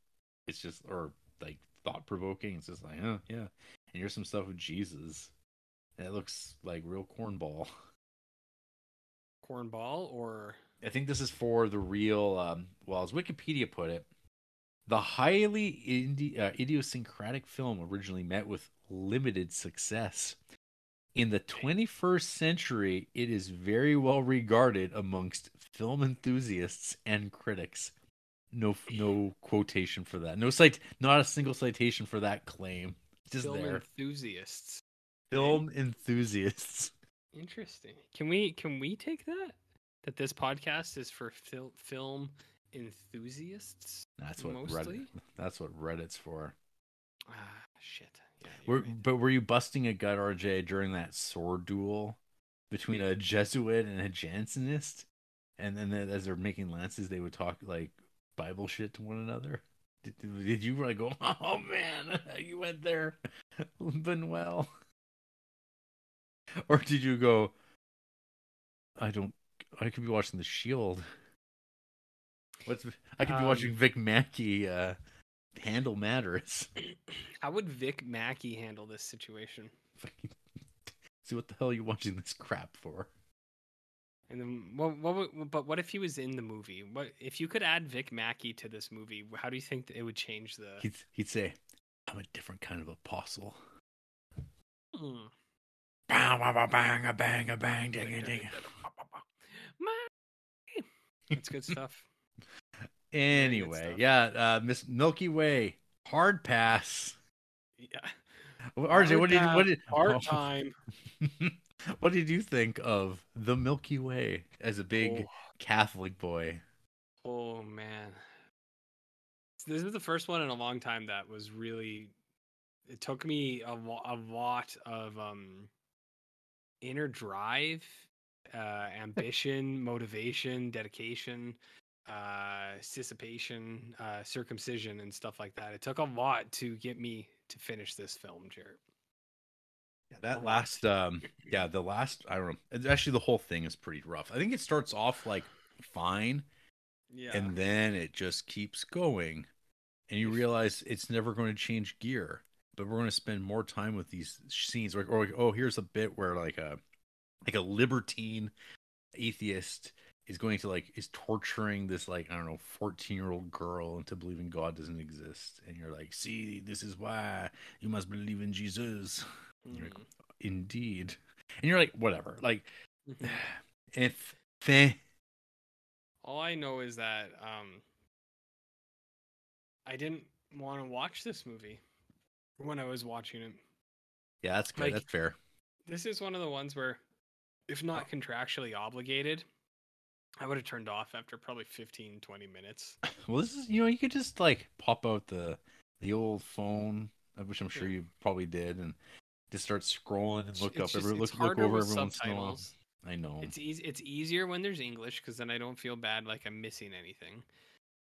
It's just, or like thought-provoking. It's just like, huh, yeah. And here's some stuff with Jesus. And it looks like real cornball. Cornball or? I think this is for the real, um, well, as Wikipedia put it, the highly indi- uh, idiosyncratic film originally met with limited success. In the twenty-first century, it is very well regarded amongst film enthusiasts and critics. No, no quotation for that. No cite, not a single citation for that claim. Just film there. enthusiasts. Film okay. enthusiasts. Interesting. Can we can we take that that this podcast is for fil- film enthusiasts? That's what mostly? Reddit. That's what Reddit's for. Ah, shit. Yeah, were, right. But were you busting a gut, R J, during that sword duel between a Jesuit and a Jansenist? And then as they're making lances, they would talk like Bible shit to one another. Did, did you like go, oh man, you went there, been well? Or did you go, I don't, I could be watching The Shield. What's I could be um, watching Vic Mackey uh, handle matters. How would Vic Mackey handle this situation? So what the hell are you watching this crap for? And then, what, what? But what if he was in the movie? What if you could add Vic Mackey to this movie? How do you think that it would change the? He'd, he'd say, "I'm a different kind of apostle." Mm. Bang, bang, bang, a bang, a bang, ding, ding, ding. It's good stuff. Anyway, yeah, uh, Miss Milky Way, hard pass. Yeah, well, R J, hard what did what did hard oh, time? What did you think of the Milky Way as a big oh. Catholic boy? Oh man, this was the first one in a long time that was really. It took me a, a lot of um, inner drive, uh, ambition, motivation, dedication. Uh, dissipation, uh, circumcision, and stuff like that. It took a lot to get me to finish this film, Jared. Yeah, that last, um, yeah, the last, I don't know. Actually, the whole thing is pretty rough. I think it starts off like fine, yeah, and then it just keeps going, and you realize it's never going to change gear. But we're going to spend more time with these scenes, or, or oh, here's a bit where like a like a libertine atheist. Is going to like is torturing this like I don't know fourteen year old girl into believing God doesn't exist, and you're like, see, this is why you must believe in Jesus. Mm. And you're like, indeed, and you're like, whatever, like, if they. All I know is that um, I didn't want to watch this movie when I was watching it. Yeah, that's good. Like, that's fair. This is one of the ones where, if not contractually obligated. I would have turned off after probably fifteen, twenty minutes. Well, this is, you know, you could just like pop out the the old phone, which I'm sure yeah. you probably did, and just start scrolling and look it's up, just, every, look, look over every once in a while. I know. It's easy. It's easier when there's English because then I don't feel bad like I'm missing anything.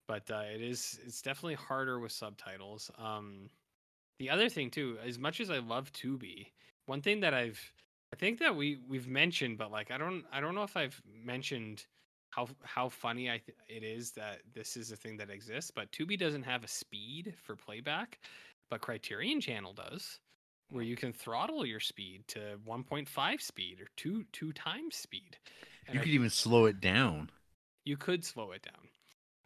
But uh, it is. It's definitely harder with subtitles. Um, the other thing too, as much as I love Tubi, one thing that I've, I think that we we've mentioned, but like I don't, I don't know if I've mentioned. How how funny I th- it is that this is a thing that exists, but Tubi doesn't have a speed for playback, but Criterion Channel does, where you can throttle your speed to one point five speed or two two times speed. And you could I, even slow it down. You could slow it down,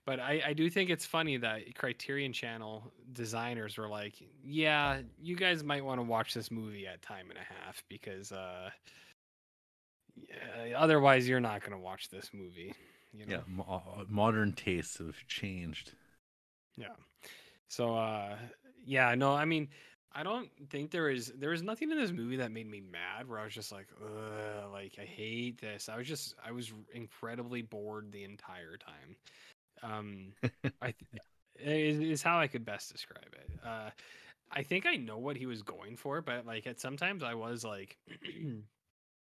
but I, I do think it's funny that Criterion Channel designers were like, yeah, you guys might want to watch this movie at time and a half because. Uh, Yeah, otherwise, you're not going to watch this movie. You know? Yeah, mo- modern tastes have changed. Yeah. So, uh, yeah, no, I mean, I don't think there is, there is nothing in this movie that made me mad where I was just like, ugh, like, I hate this. I was just, I was incredibly bored the entire time. Um, I th- is, is how I could best describe it. Uh, I think I know what he was going for, but like at sometimes I was like,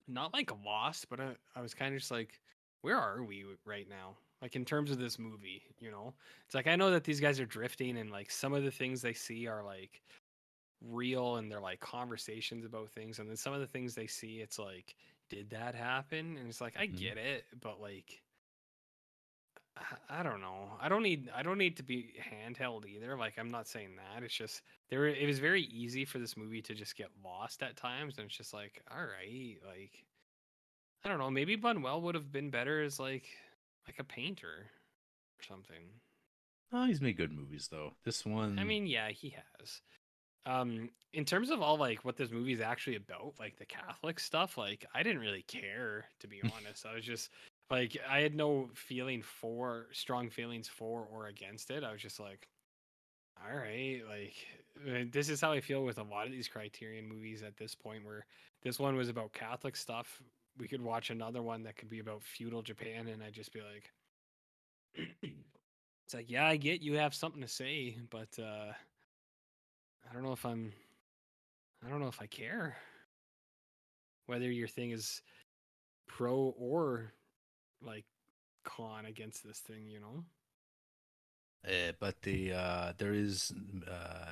not like lost, but I, I was kind of just like, where are we right now? Like in terms of this movie, you know, it's like, I know that these guys are drifting and like some of the things they see are like real and they're like conversations about things. And then some of the things they see, it's like, did that happen? And it's like, I get it, but like, I don't know. I don't need, I don't need to be handheld either. Like, I'm not saying that. It's just there. It was very easy for this movie to just get lost at times. And it's just like, all right, like, I don't know. Maybe Buñuel would have been better as like, like a painter or something. Oh, he's made good movies though. This one, I mean, yeah, he has. Um, in terms of all like what this movie is actually about, like the Catholic stuff, like I didn't really care, to be honest. I was just, Like, I had no feeling for, strong feelings for or against it. I was just like, all right, like, this is how I feel with a lot of these Criterion movies at this point, where this one was about Catholic stuff. We could watch another one that could be about feudal Japan, and I'd just be like, it's like, yeah, I get you have something to say, but uh, I don't know if I'm, I don't know if I care whether your thing is pro or like con against this thing, you know. Uh, but the uh, there is uh,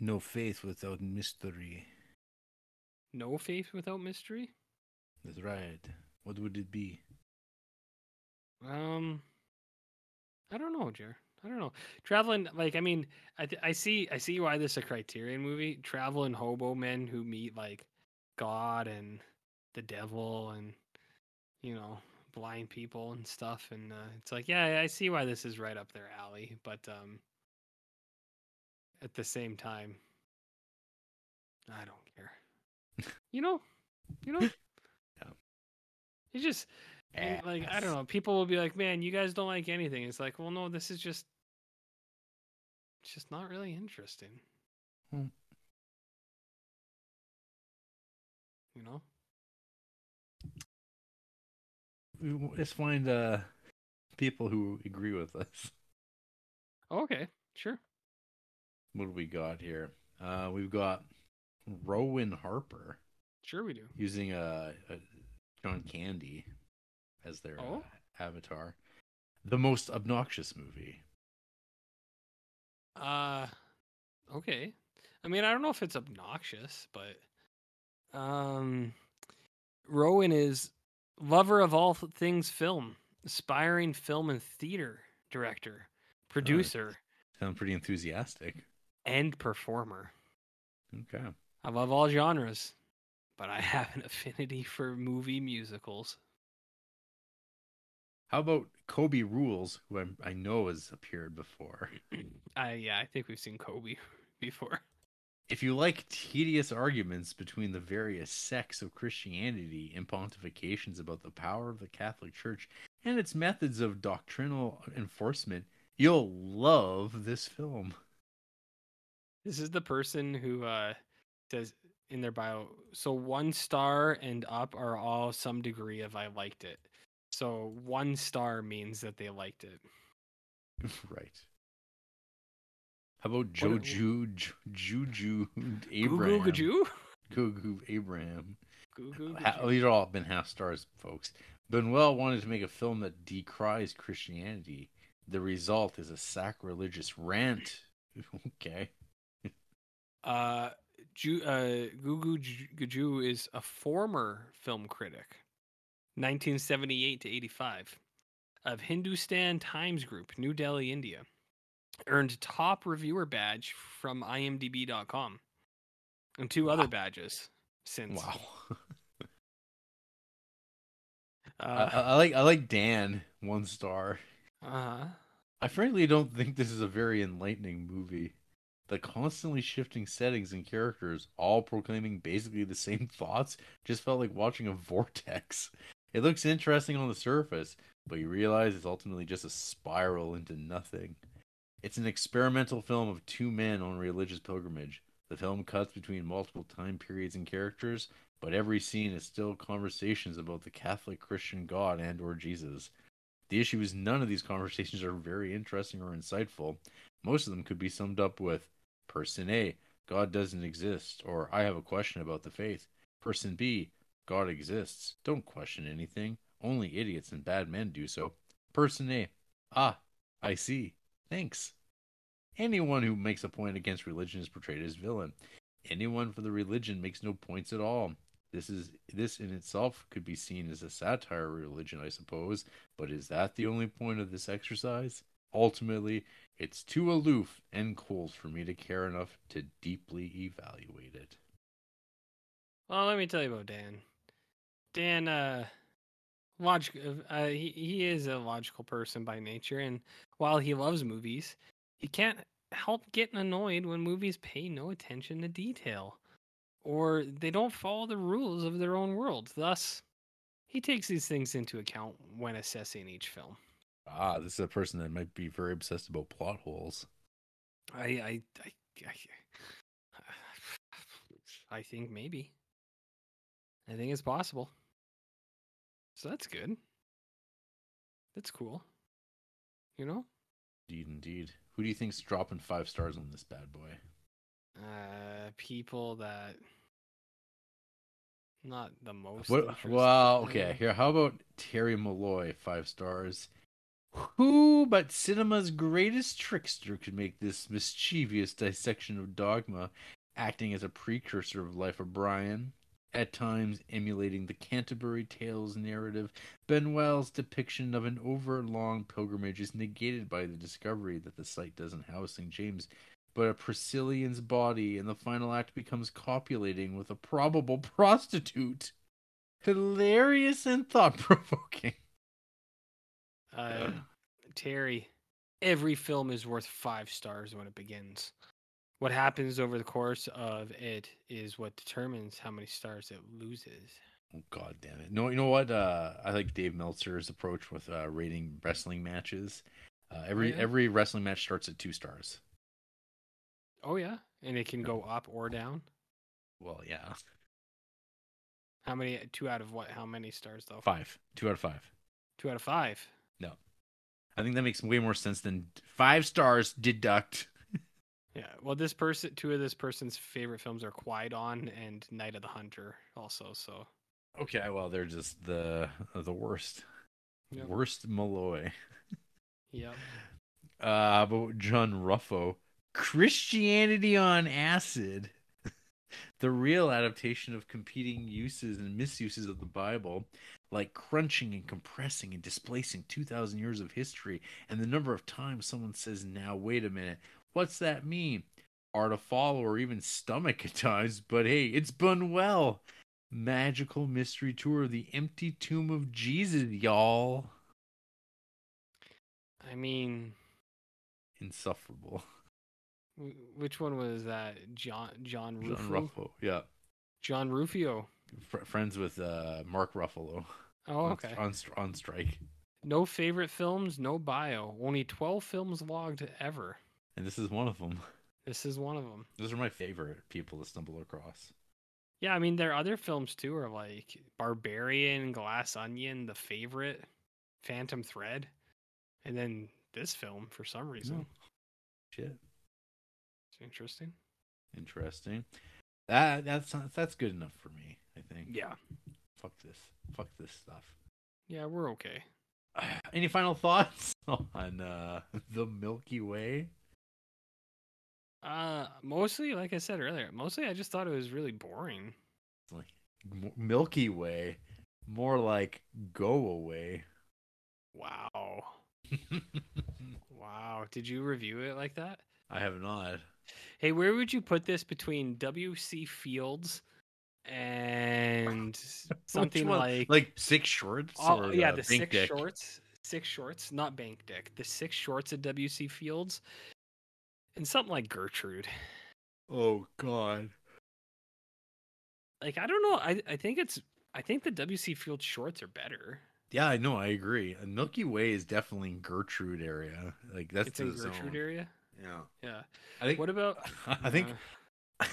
no faith without mystery. No faith without mystery? That's right. What would it be? Um, I don't know, Jer. I don't know. Traveling, like, I mean, I th- I see I see why this is a Criterion movie. Traveling hobo men who meet like God and the devil and, you know, blind people and stuff, and uh, it's like, yeah, I see why this is right up their alley, but um at the same time, I don't care. you know you know yeah. It's just ass. Like, I don't know, people will be like, man, you guys don't like anything. It's like, well, no, this is just it's just not really interesting. hmm. You know, let's find uh, people who agree with us. Okay, sure. What do we got here? Uh, we've got Rowan Harper. Sure, we do. Using a, a John Candy as their oh? uh, avatar. The most obnoxious movie. Uh, okay. I mean, I don't know if it's obnoxious, but um, Rowan is lover of all things film, aspiring film and theater director, producer. Oh, sound pretty enthusiastic. And performer. Okay. I love all genres, but I have an affinity for movie musicals. How about Kobe Rules, who I'm, I know has appeared before? uh, yeah, I think we've seen Kobe before. If you like tedious arguments between the various sects of Christianity and pontifications about the power of the Catholic Church and its methods of doctrinal enforcement, you'll love this film. This is the person who uh, says in their bio, so one star and up are all some degree of I liked it. So one star means that they liked it. Right. How about Joju Juju Abraham? Goo Goo Goo Goo Abraham. Goo Goo Goo. These are all been half stars, folks. Buñuel wanted to make a film that decries Christianity. The result is a sacrilegious rant. Okay. uh, Ju- uh, Goo Goo Goo is a former film critic, nineteen seventy-eight to eighty-five, of Hindustan Times Group, New Delhi, India. Earned top reviewer badge from I M D B dot com and two wow. other badges since. Wow. uh, I, I like I like Dan, one star. Uh-huh. I frankly don't think this is a very enlightening movie. The constantly shifting settings and characters, all proclaiming basically the same thoughts, just felt like watching a vortex. It looks interesting on the surface, but you realize it's ultimately just a spiral into nothing. It's an experimental film of two men on a religious pilgrimage. The film cuts between multiple time periods and characters, but every scene is still conversations about the Catholic Christian God and or Jesus. The issue is none of these conversations are very interesting or insightful. Most of them could be summed up with, Person A, God doesn't exist, or I have a question about the faith. Person B, God exists. Don't question anything. Only idiots and bad men do so. Person A, ah, I see. Thanks. Anyone who makes a point against religion is portrayed as villain. Anyone for the religion makes no points at all. This is this in itself could be seen as a satire of religion, I suppose, but is that the only point of this exercise? Ultimately, it's too aloof and cold for me to care enough to deeply evaluate it. Well, let me tell you about Dan. Dan, uh, logic, uh, he, he is a logical person by nature, and while he loves movies, he can't help getting annoyed when movies pay no attention to detail, or they don't follow the rules of their own world. Thus, he takes these things into account when assessing each film. Ah, this is a person that might be very obsessed about plot holes. I, I, I, I, I think maybe. I think it's possible. So that's good. That's cool. You know? Indeed, indeed. Who do you think's dropping five stars on this bad boy? Uh, people that not the most. What, well, okay. Here, how about Terry Malloy, five stars? Who but cinema's greatest trickster could make this mischievous dissection of dogma, acting as a precursor of Life of Brian, at times emulating the Canterbury Tales narrative. Benwell's depiction of an overlong pilgrimage is negated by the discovery that the site doesn't house Saint James, but a Priscillian's body, and the final act becomes copulating with a probable prostitute. Hilarious and thought-provoking. Uh, Terry, every film is worth five stars when it begins. What happens over the course of it is what determines how many stars it loses. Oh, God damn it. No, you know what? Uh, I like Dave Meltzer's approach with uh, rating wrestling matches. Uh, every, yeah. every wrestling match starts at two stars. Oh, yeah? And it can go up or down? Well, yeah. How many? Two out of what? How many stars, though? Five. Two out of five. Two out of five? No. I think that makes way more sense than five stars deduct. Yeah, well, this person, two of this person's favorite films are Quiet On and Night of the Hunter also, so. Okay, well, they're just the the worst. Yep. Worst Malloy. Yep. Uh, but John Ruffo, Christianity on Acid, the real adaptation of competing uses and misuses of the Bible, like crunching and compressing and displacing two thousand years of history, and the number of times someone says, now, wait a minute, what's that mean? Hard to follow or even stomach at times, but hey, it's Buñuel. Magical mystery tour of the empty tomb of Jesus, y'all. I mean... insufferable. Which one was that? John John Ruffo? John Ruffo, yeah. John Rufio. F- friends with uh, Mark Ruffalo. Oh, okay. On, on, on strike. No favorite films, no bio. Only twelve films logged ever. And this is one of them. This is one of them. Those are my favorite people to stumble across. Yeah, I mean, their other films, too, are like Barbarian, Glass Onion, The Favorite, Phantom Thread, and then this film for some reason. No. Shit. Interesting. Interesting. That that's that's good enough for me, I think. Yeah. Fuck this. Fuck this stuff. Yeah, we're okay. Uh, any final thoughts on uh, The Milky Way? Uh, mostly, like I said earlier, mostly I just thought it was really boring. It's like M- Milky Way, more like Go Away. Wow. Wow. Did you review it like that? I have not. Hey, where would you put this between W C Fields and something like like Six Shorts? All, or yeah, the, the Six Dick. Shorts, Six Shorts, not Bank Dick. The Six Shorts at W C Fields, and something like Gertrude. Oh God! Like I don't know. I I think it's I think the W C Fields shorts are better. Yeah, I know. I agree. And Milky Way is definitely in Gertrude area. Like that's it's the in Gertrude zone. Area. Yeah. Yeah. I think. What about? I think. Uh...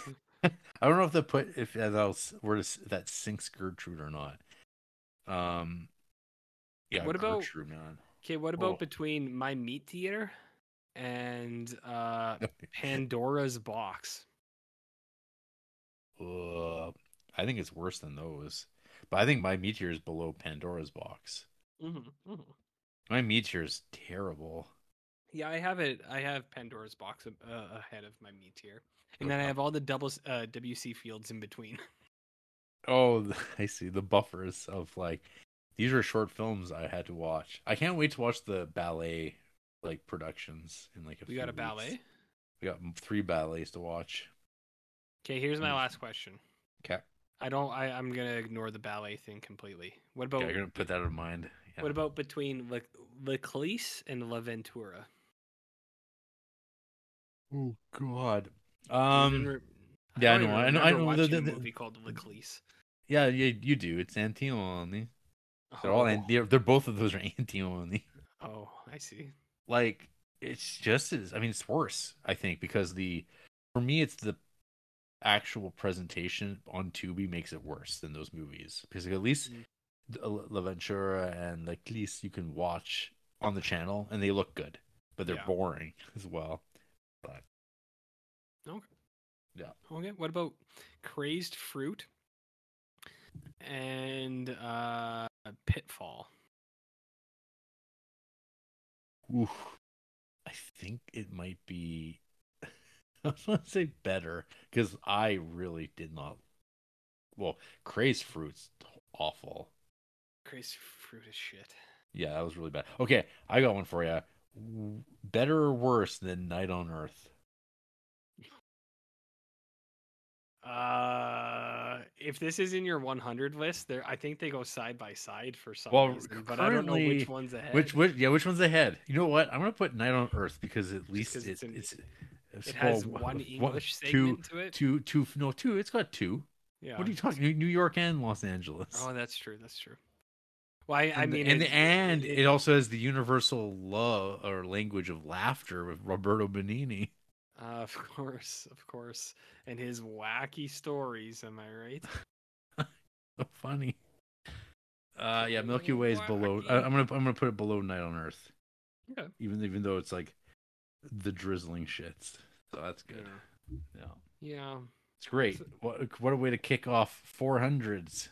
I don't know if that put if that where that sinks Gertrude or not. Um. Yeah. What about? Gertrude, man. Okay. What about oh. between My Meat Theater and uh, Pandora's Box? Uh, I think it's worse than those. But I think My Meteor is below Pandora's Box. Mm-hmm, mm-hmm. My Meteor is terrible. Yeah, I have it. I have Pandora's Box uh, ahead of My Meteor, and then I have all the double uh, W C Fields in between. Oh, I see the buffers of like these are short films I had to watch. I can't wait to watch the ballet like productions in like a. We few got a weeks. Ballet. We got three ballets to watch. Okay, here's my last question. Okay. I don't. I, I'm gonna ignore the ballet thing completely. What about? Yeah, you're gonna put that in mind. Yeah. What about between Le, Le Clis and La Ventura? Oh God. Um. Re- yeah, I, I know. I know. I know. Watching the, the, the, a movie called Le Clis. Yeah, yeah, you do. It's Antonioni. They're oh. all. They're, they're both of those are Antonioni. Oh, I see. Like it's just as. I mean, it's worse. I think because the. For me, it's the. Actual presentation on Tubi makes it worse than those movies because at least mm-hmm. La Ventura and Le Clis you can watch on the channel and they look good, but they're yeah. boring as well. But okay, yeah, okay. What about Crazed Fruit and uh, Pitfall? Oof, I think it might be. I was going to say better because I really did not. Well, Crazed Fruit's awful. Crazed Fruit is shit. Yeah, that was really bad. Okay, I got one for you. Better or worse than Night on Earth? Uh, if this is in your one hundred list, there I think they go side by side for some well, reason, but I don't know which one's ahead. Which, which yeah, which one's ahead? You know what? I'm going to put Night on Earth because at least it, it's. In, it's It well, has one English one, segment two, to it. Two, two, no, two. It's got two. Yeah. What are you talking? New York and Los Angeles. Oh, that's true. That's true. Well, I, and I mean, the, and it, and it, it also has the universal love or language of laughter with Roberto Benigni. Uh, of course, of course, and his wacky stories. Am I right? So funny. Uh, yeah, Milky Way is below. I, I'm gonna, I'm gonna put it below Night on Earth. Yeah. Even, even though it's like. The drizzling shits. So that's good. Yeah. Yeah. yeah. It's great. So, what what a way to kick off four hundreds.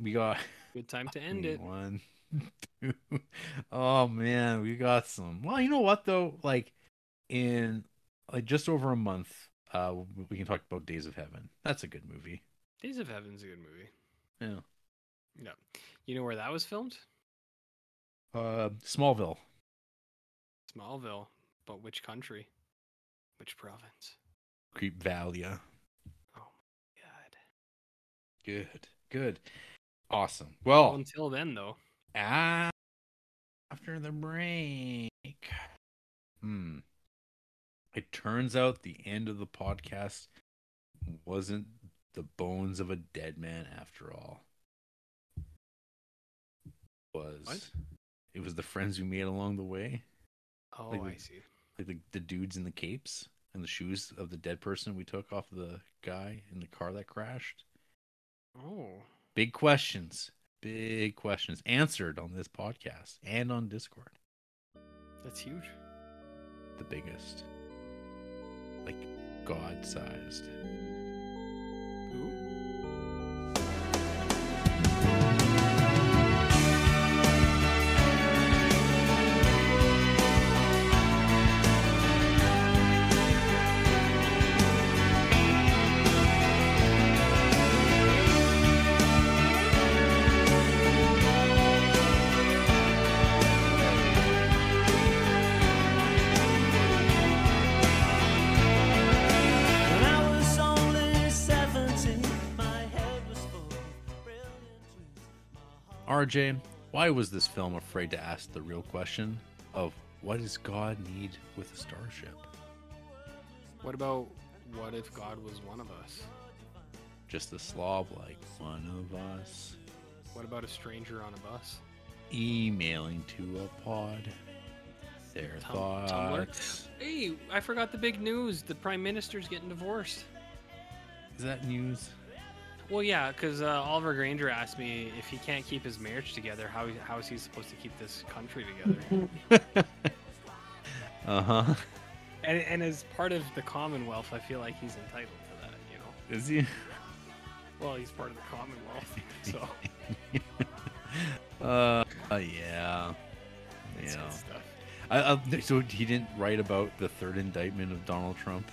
We got good time to end it. One, two. Oh man, we got some. Well, you know what though? Like in like just over a month, uh we can talk about Days of Heaven. That's a good movie. Days of Heaven's a good movie. Yeah. No. You know where that was filmed? Uh Smallville. Smallville, but which country? Which province? Creep Valia. Oh my god. Good, good. Awesome. Well, well until then though. Ah, after the break. Hmm. It turns out the end of the podcast wasn't the bones of a dead man after all. It was what? It was the friends we made along the way. Oh, like the, I see. Like the, the dudes in the capes and the shoes of the dead person we took off the guy in the car that crashed. Oh. Big questions. Big questions answered on this podcast and on Discord. That's huge. The biggest. Like God-sized. Ooh. R J, why was this film afraid to ask the real question of what does God need with a starship? What about what if God was one of us? Just a slob like one of us. What about a stranger on a bus? Emailing to a pod. Their Tum- thoughts. Tumblr? Hey, I forgot the big news. The Prime Minister's getting divorced. Is that news? Well, yeah, because uh, Oliver Granger asked me if he can't keep his marriage together, how how is he supposed to keep this country together? uh-huh. And, and as part of the Commonwealth, I feel like he's entitled to that, you know? Is he? Well, he's part of the Commonwealth, so... uh, uh, yeah. That's yeah. Stuff. I, I, so he didn't write about the third indictment of Donald Trump?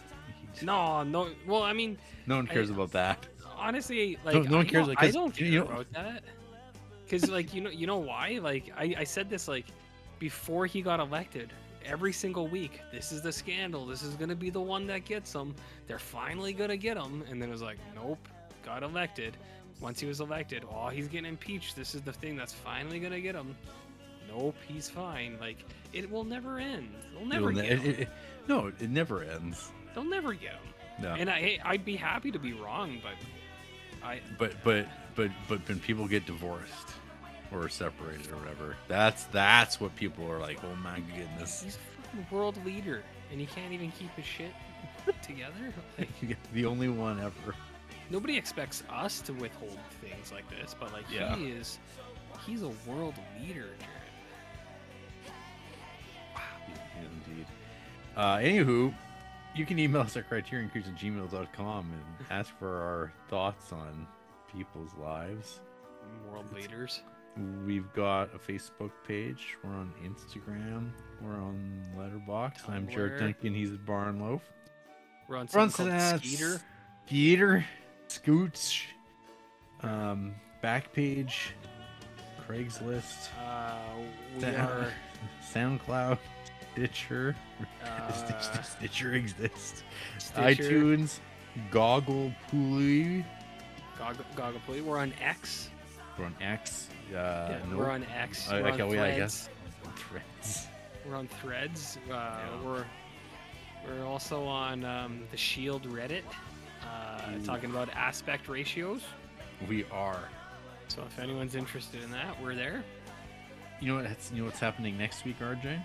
Just... No, no. Well, I mean... No one cares I, about that. Honestly, like, no, no one cares, I, like, I don't care you know... about that. Because, like, you know you know why? Like, I, I said this, like, before he got elected... Every single week, this is the scandal. This is going to be the one that gets them. They're finally going to get him. And then it was like, nope, got elected. Once he was elected, oh, he's getting impeached. This is the thing that's finally going to get him. Nope, he's fine. Like, it will never end. They'll never It'll get ne- him. It, it, no, it never ends. They'll never get him. No. And I, I'd be happy to be wrong, but I. But but but but when people get divorced. Or separated or whatever. That's that's what people are like, oh my goodness. He's a fucking world leader and he can't even keep his shit together. Like, the only one ever. Nobody expects us to withhold things like this, but like yeah. he is he's a world leader, Jared. Wow. Indeed. Uh, anywho, you can email us at criterion creeps at gmail dot com and ask for our thoughts on people's lives. World leaders. We've got a Facebook page. We're on Instagram. We're on Letterboxd. Tumblr. I'm Jared Duncan. He's a barn loaf. We're on something We're on Skeeter. Skeeter. Scoots. Um, Backpage. Craigslist. Uh, we Sound, are... SoundCloud. Stitcher. Uh, Stitcher, Stitcher exists. Stitcher. iTunes. Goggle Pooly. Goggle, Goggle Pooly. We're on X. We're on X. Uh, yeah, no. We're on X. We're okay, on we, I guess. Threads. We're on Threads. Uh, yeah. We're we're also on um, the Shield Reddit, uh, talking about aspect ratios. We are. So if anyone's interested in that, we're there. You know what? You know what's happening next week, R J?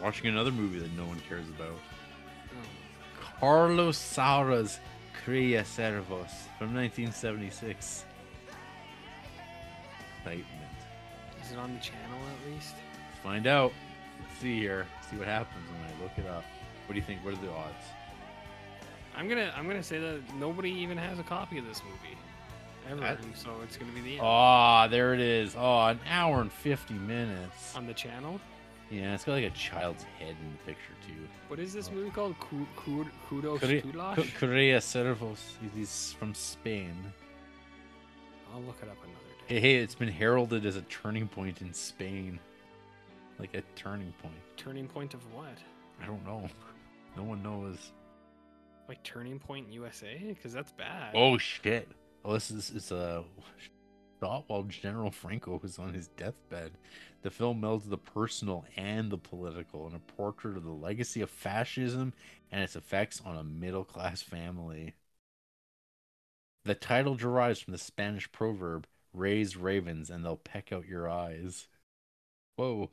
Watching another movie that no one cares about. Oh. Carlos Saura's Cría Cervos from nineteen seventy-six. Is it on the channel at least? Let's find out. Let's see here. Let's see what happens when I look it up. What do you think? What are the odds? I'm gonna I'm gonna say that nobody even has a copy of this movie ever, that... so it's gonna be the end. Oh, there it is. Oh, an hour and fifty minutes on the channel. Yeah, it's got like a child's head in the picture too. What is this oh. movie called? Kudos Tudlash? Cría Cervos. He's from Spain. I'll look it up another. Hey, hey, it's been heralded as a turning point in Spain. Like a turning point. Turning point of what? I don't know. No one knows. Like turning point in U S A? Because that's bad. Oh, shit. Oh, this is, this is a shot while General Franco was on his deathbed. The film melds the personal and the political in a portrait of the legacy of fascism and its effects on a middle-class family. The title derives from the Spanish proverb, raise ravens and they'll peck out your eyes. Whoa.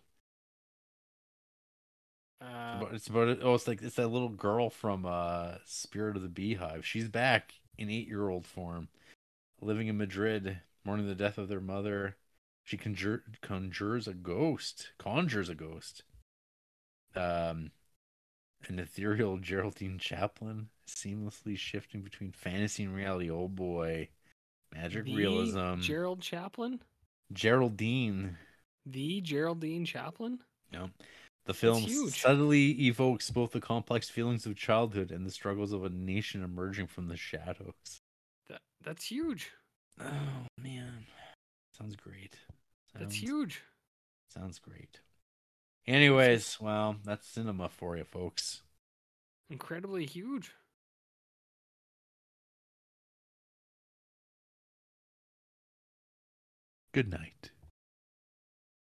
Uh, it's about it. Oh, it's like it's that little girl from uh, Spirit of the Beehive. She's back in eight-year-old form, living in Madrid, mourning the death of their mother. She conjure, conjures a ghost, conjures a ghost. Um, an ethereal Geraldine Chaplin, seamlessly shifting between fantasy and reality. Oh boy. Magic the realism. Gerald Chaplin? Geraldine. The Geraldine Chaplin? No. The film subtly evokes both the complex feelings of childhood and the struggles of a nation emerging from the shadows. That That's huge. Oh, man. Sounds great. Sounds, that's huge. Sounds great. Anyways, well, that's cinema for you, folks. Incredibly huge. Good night.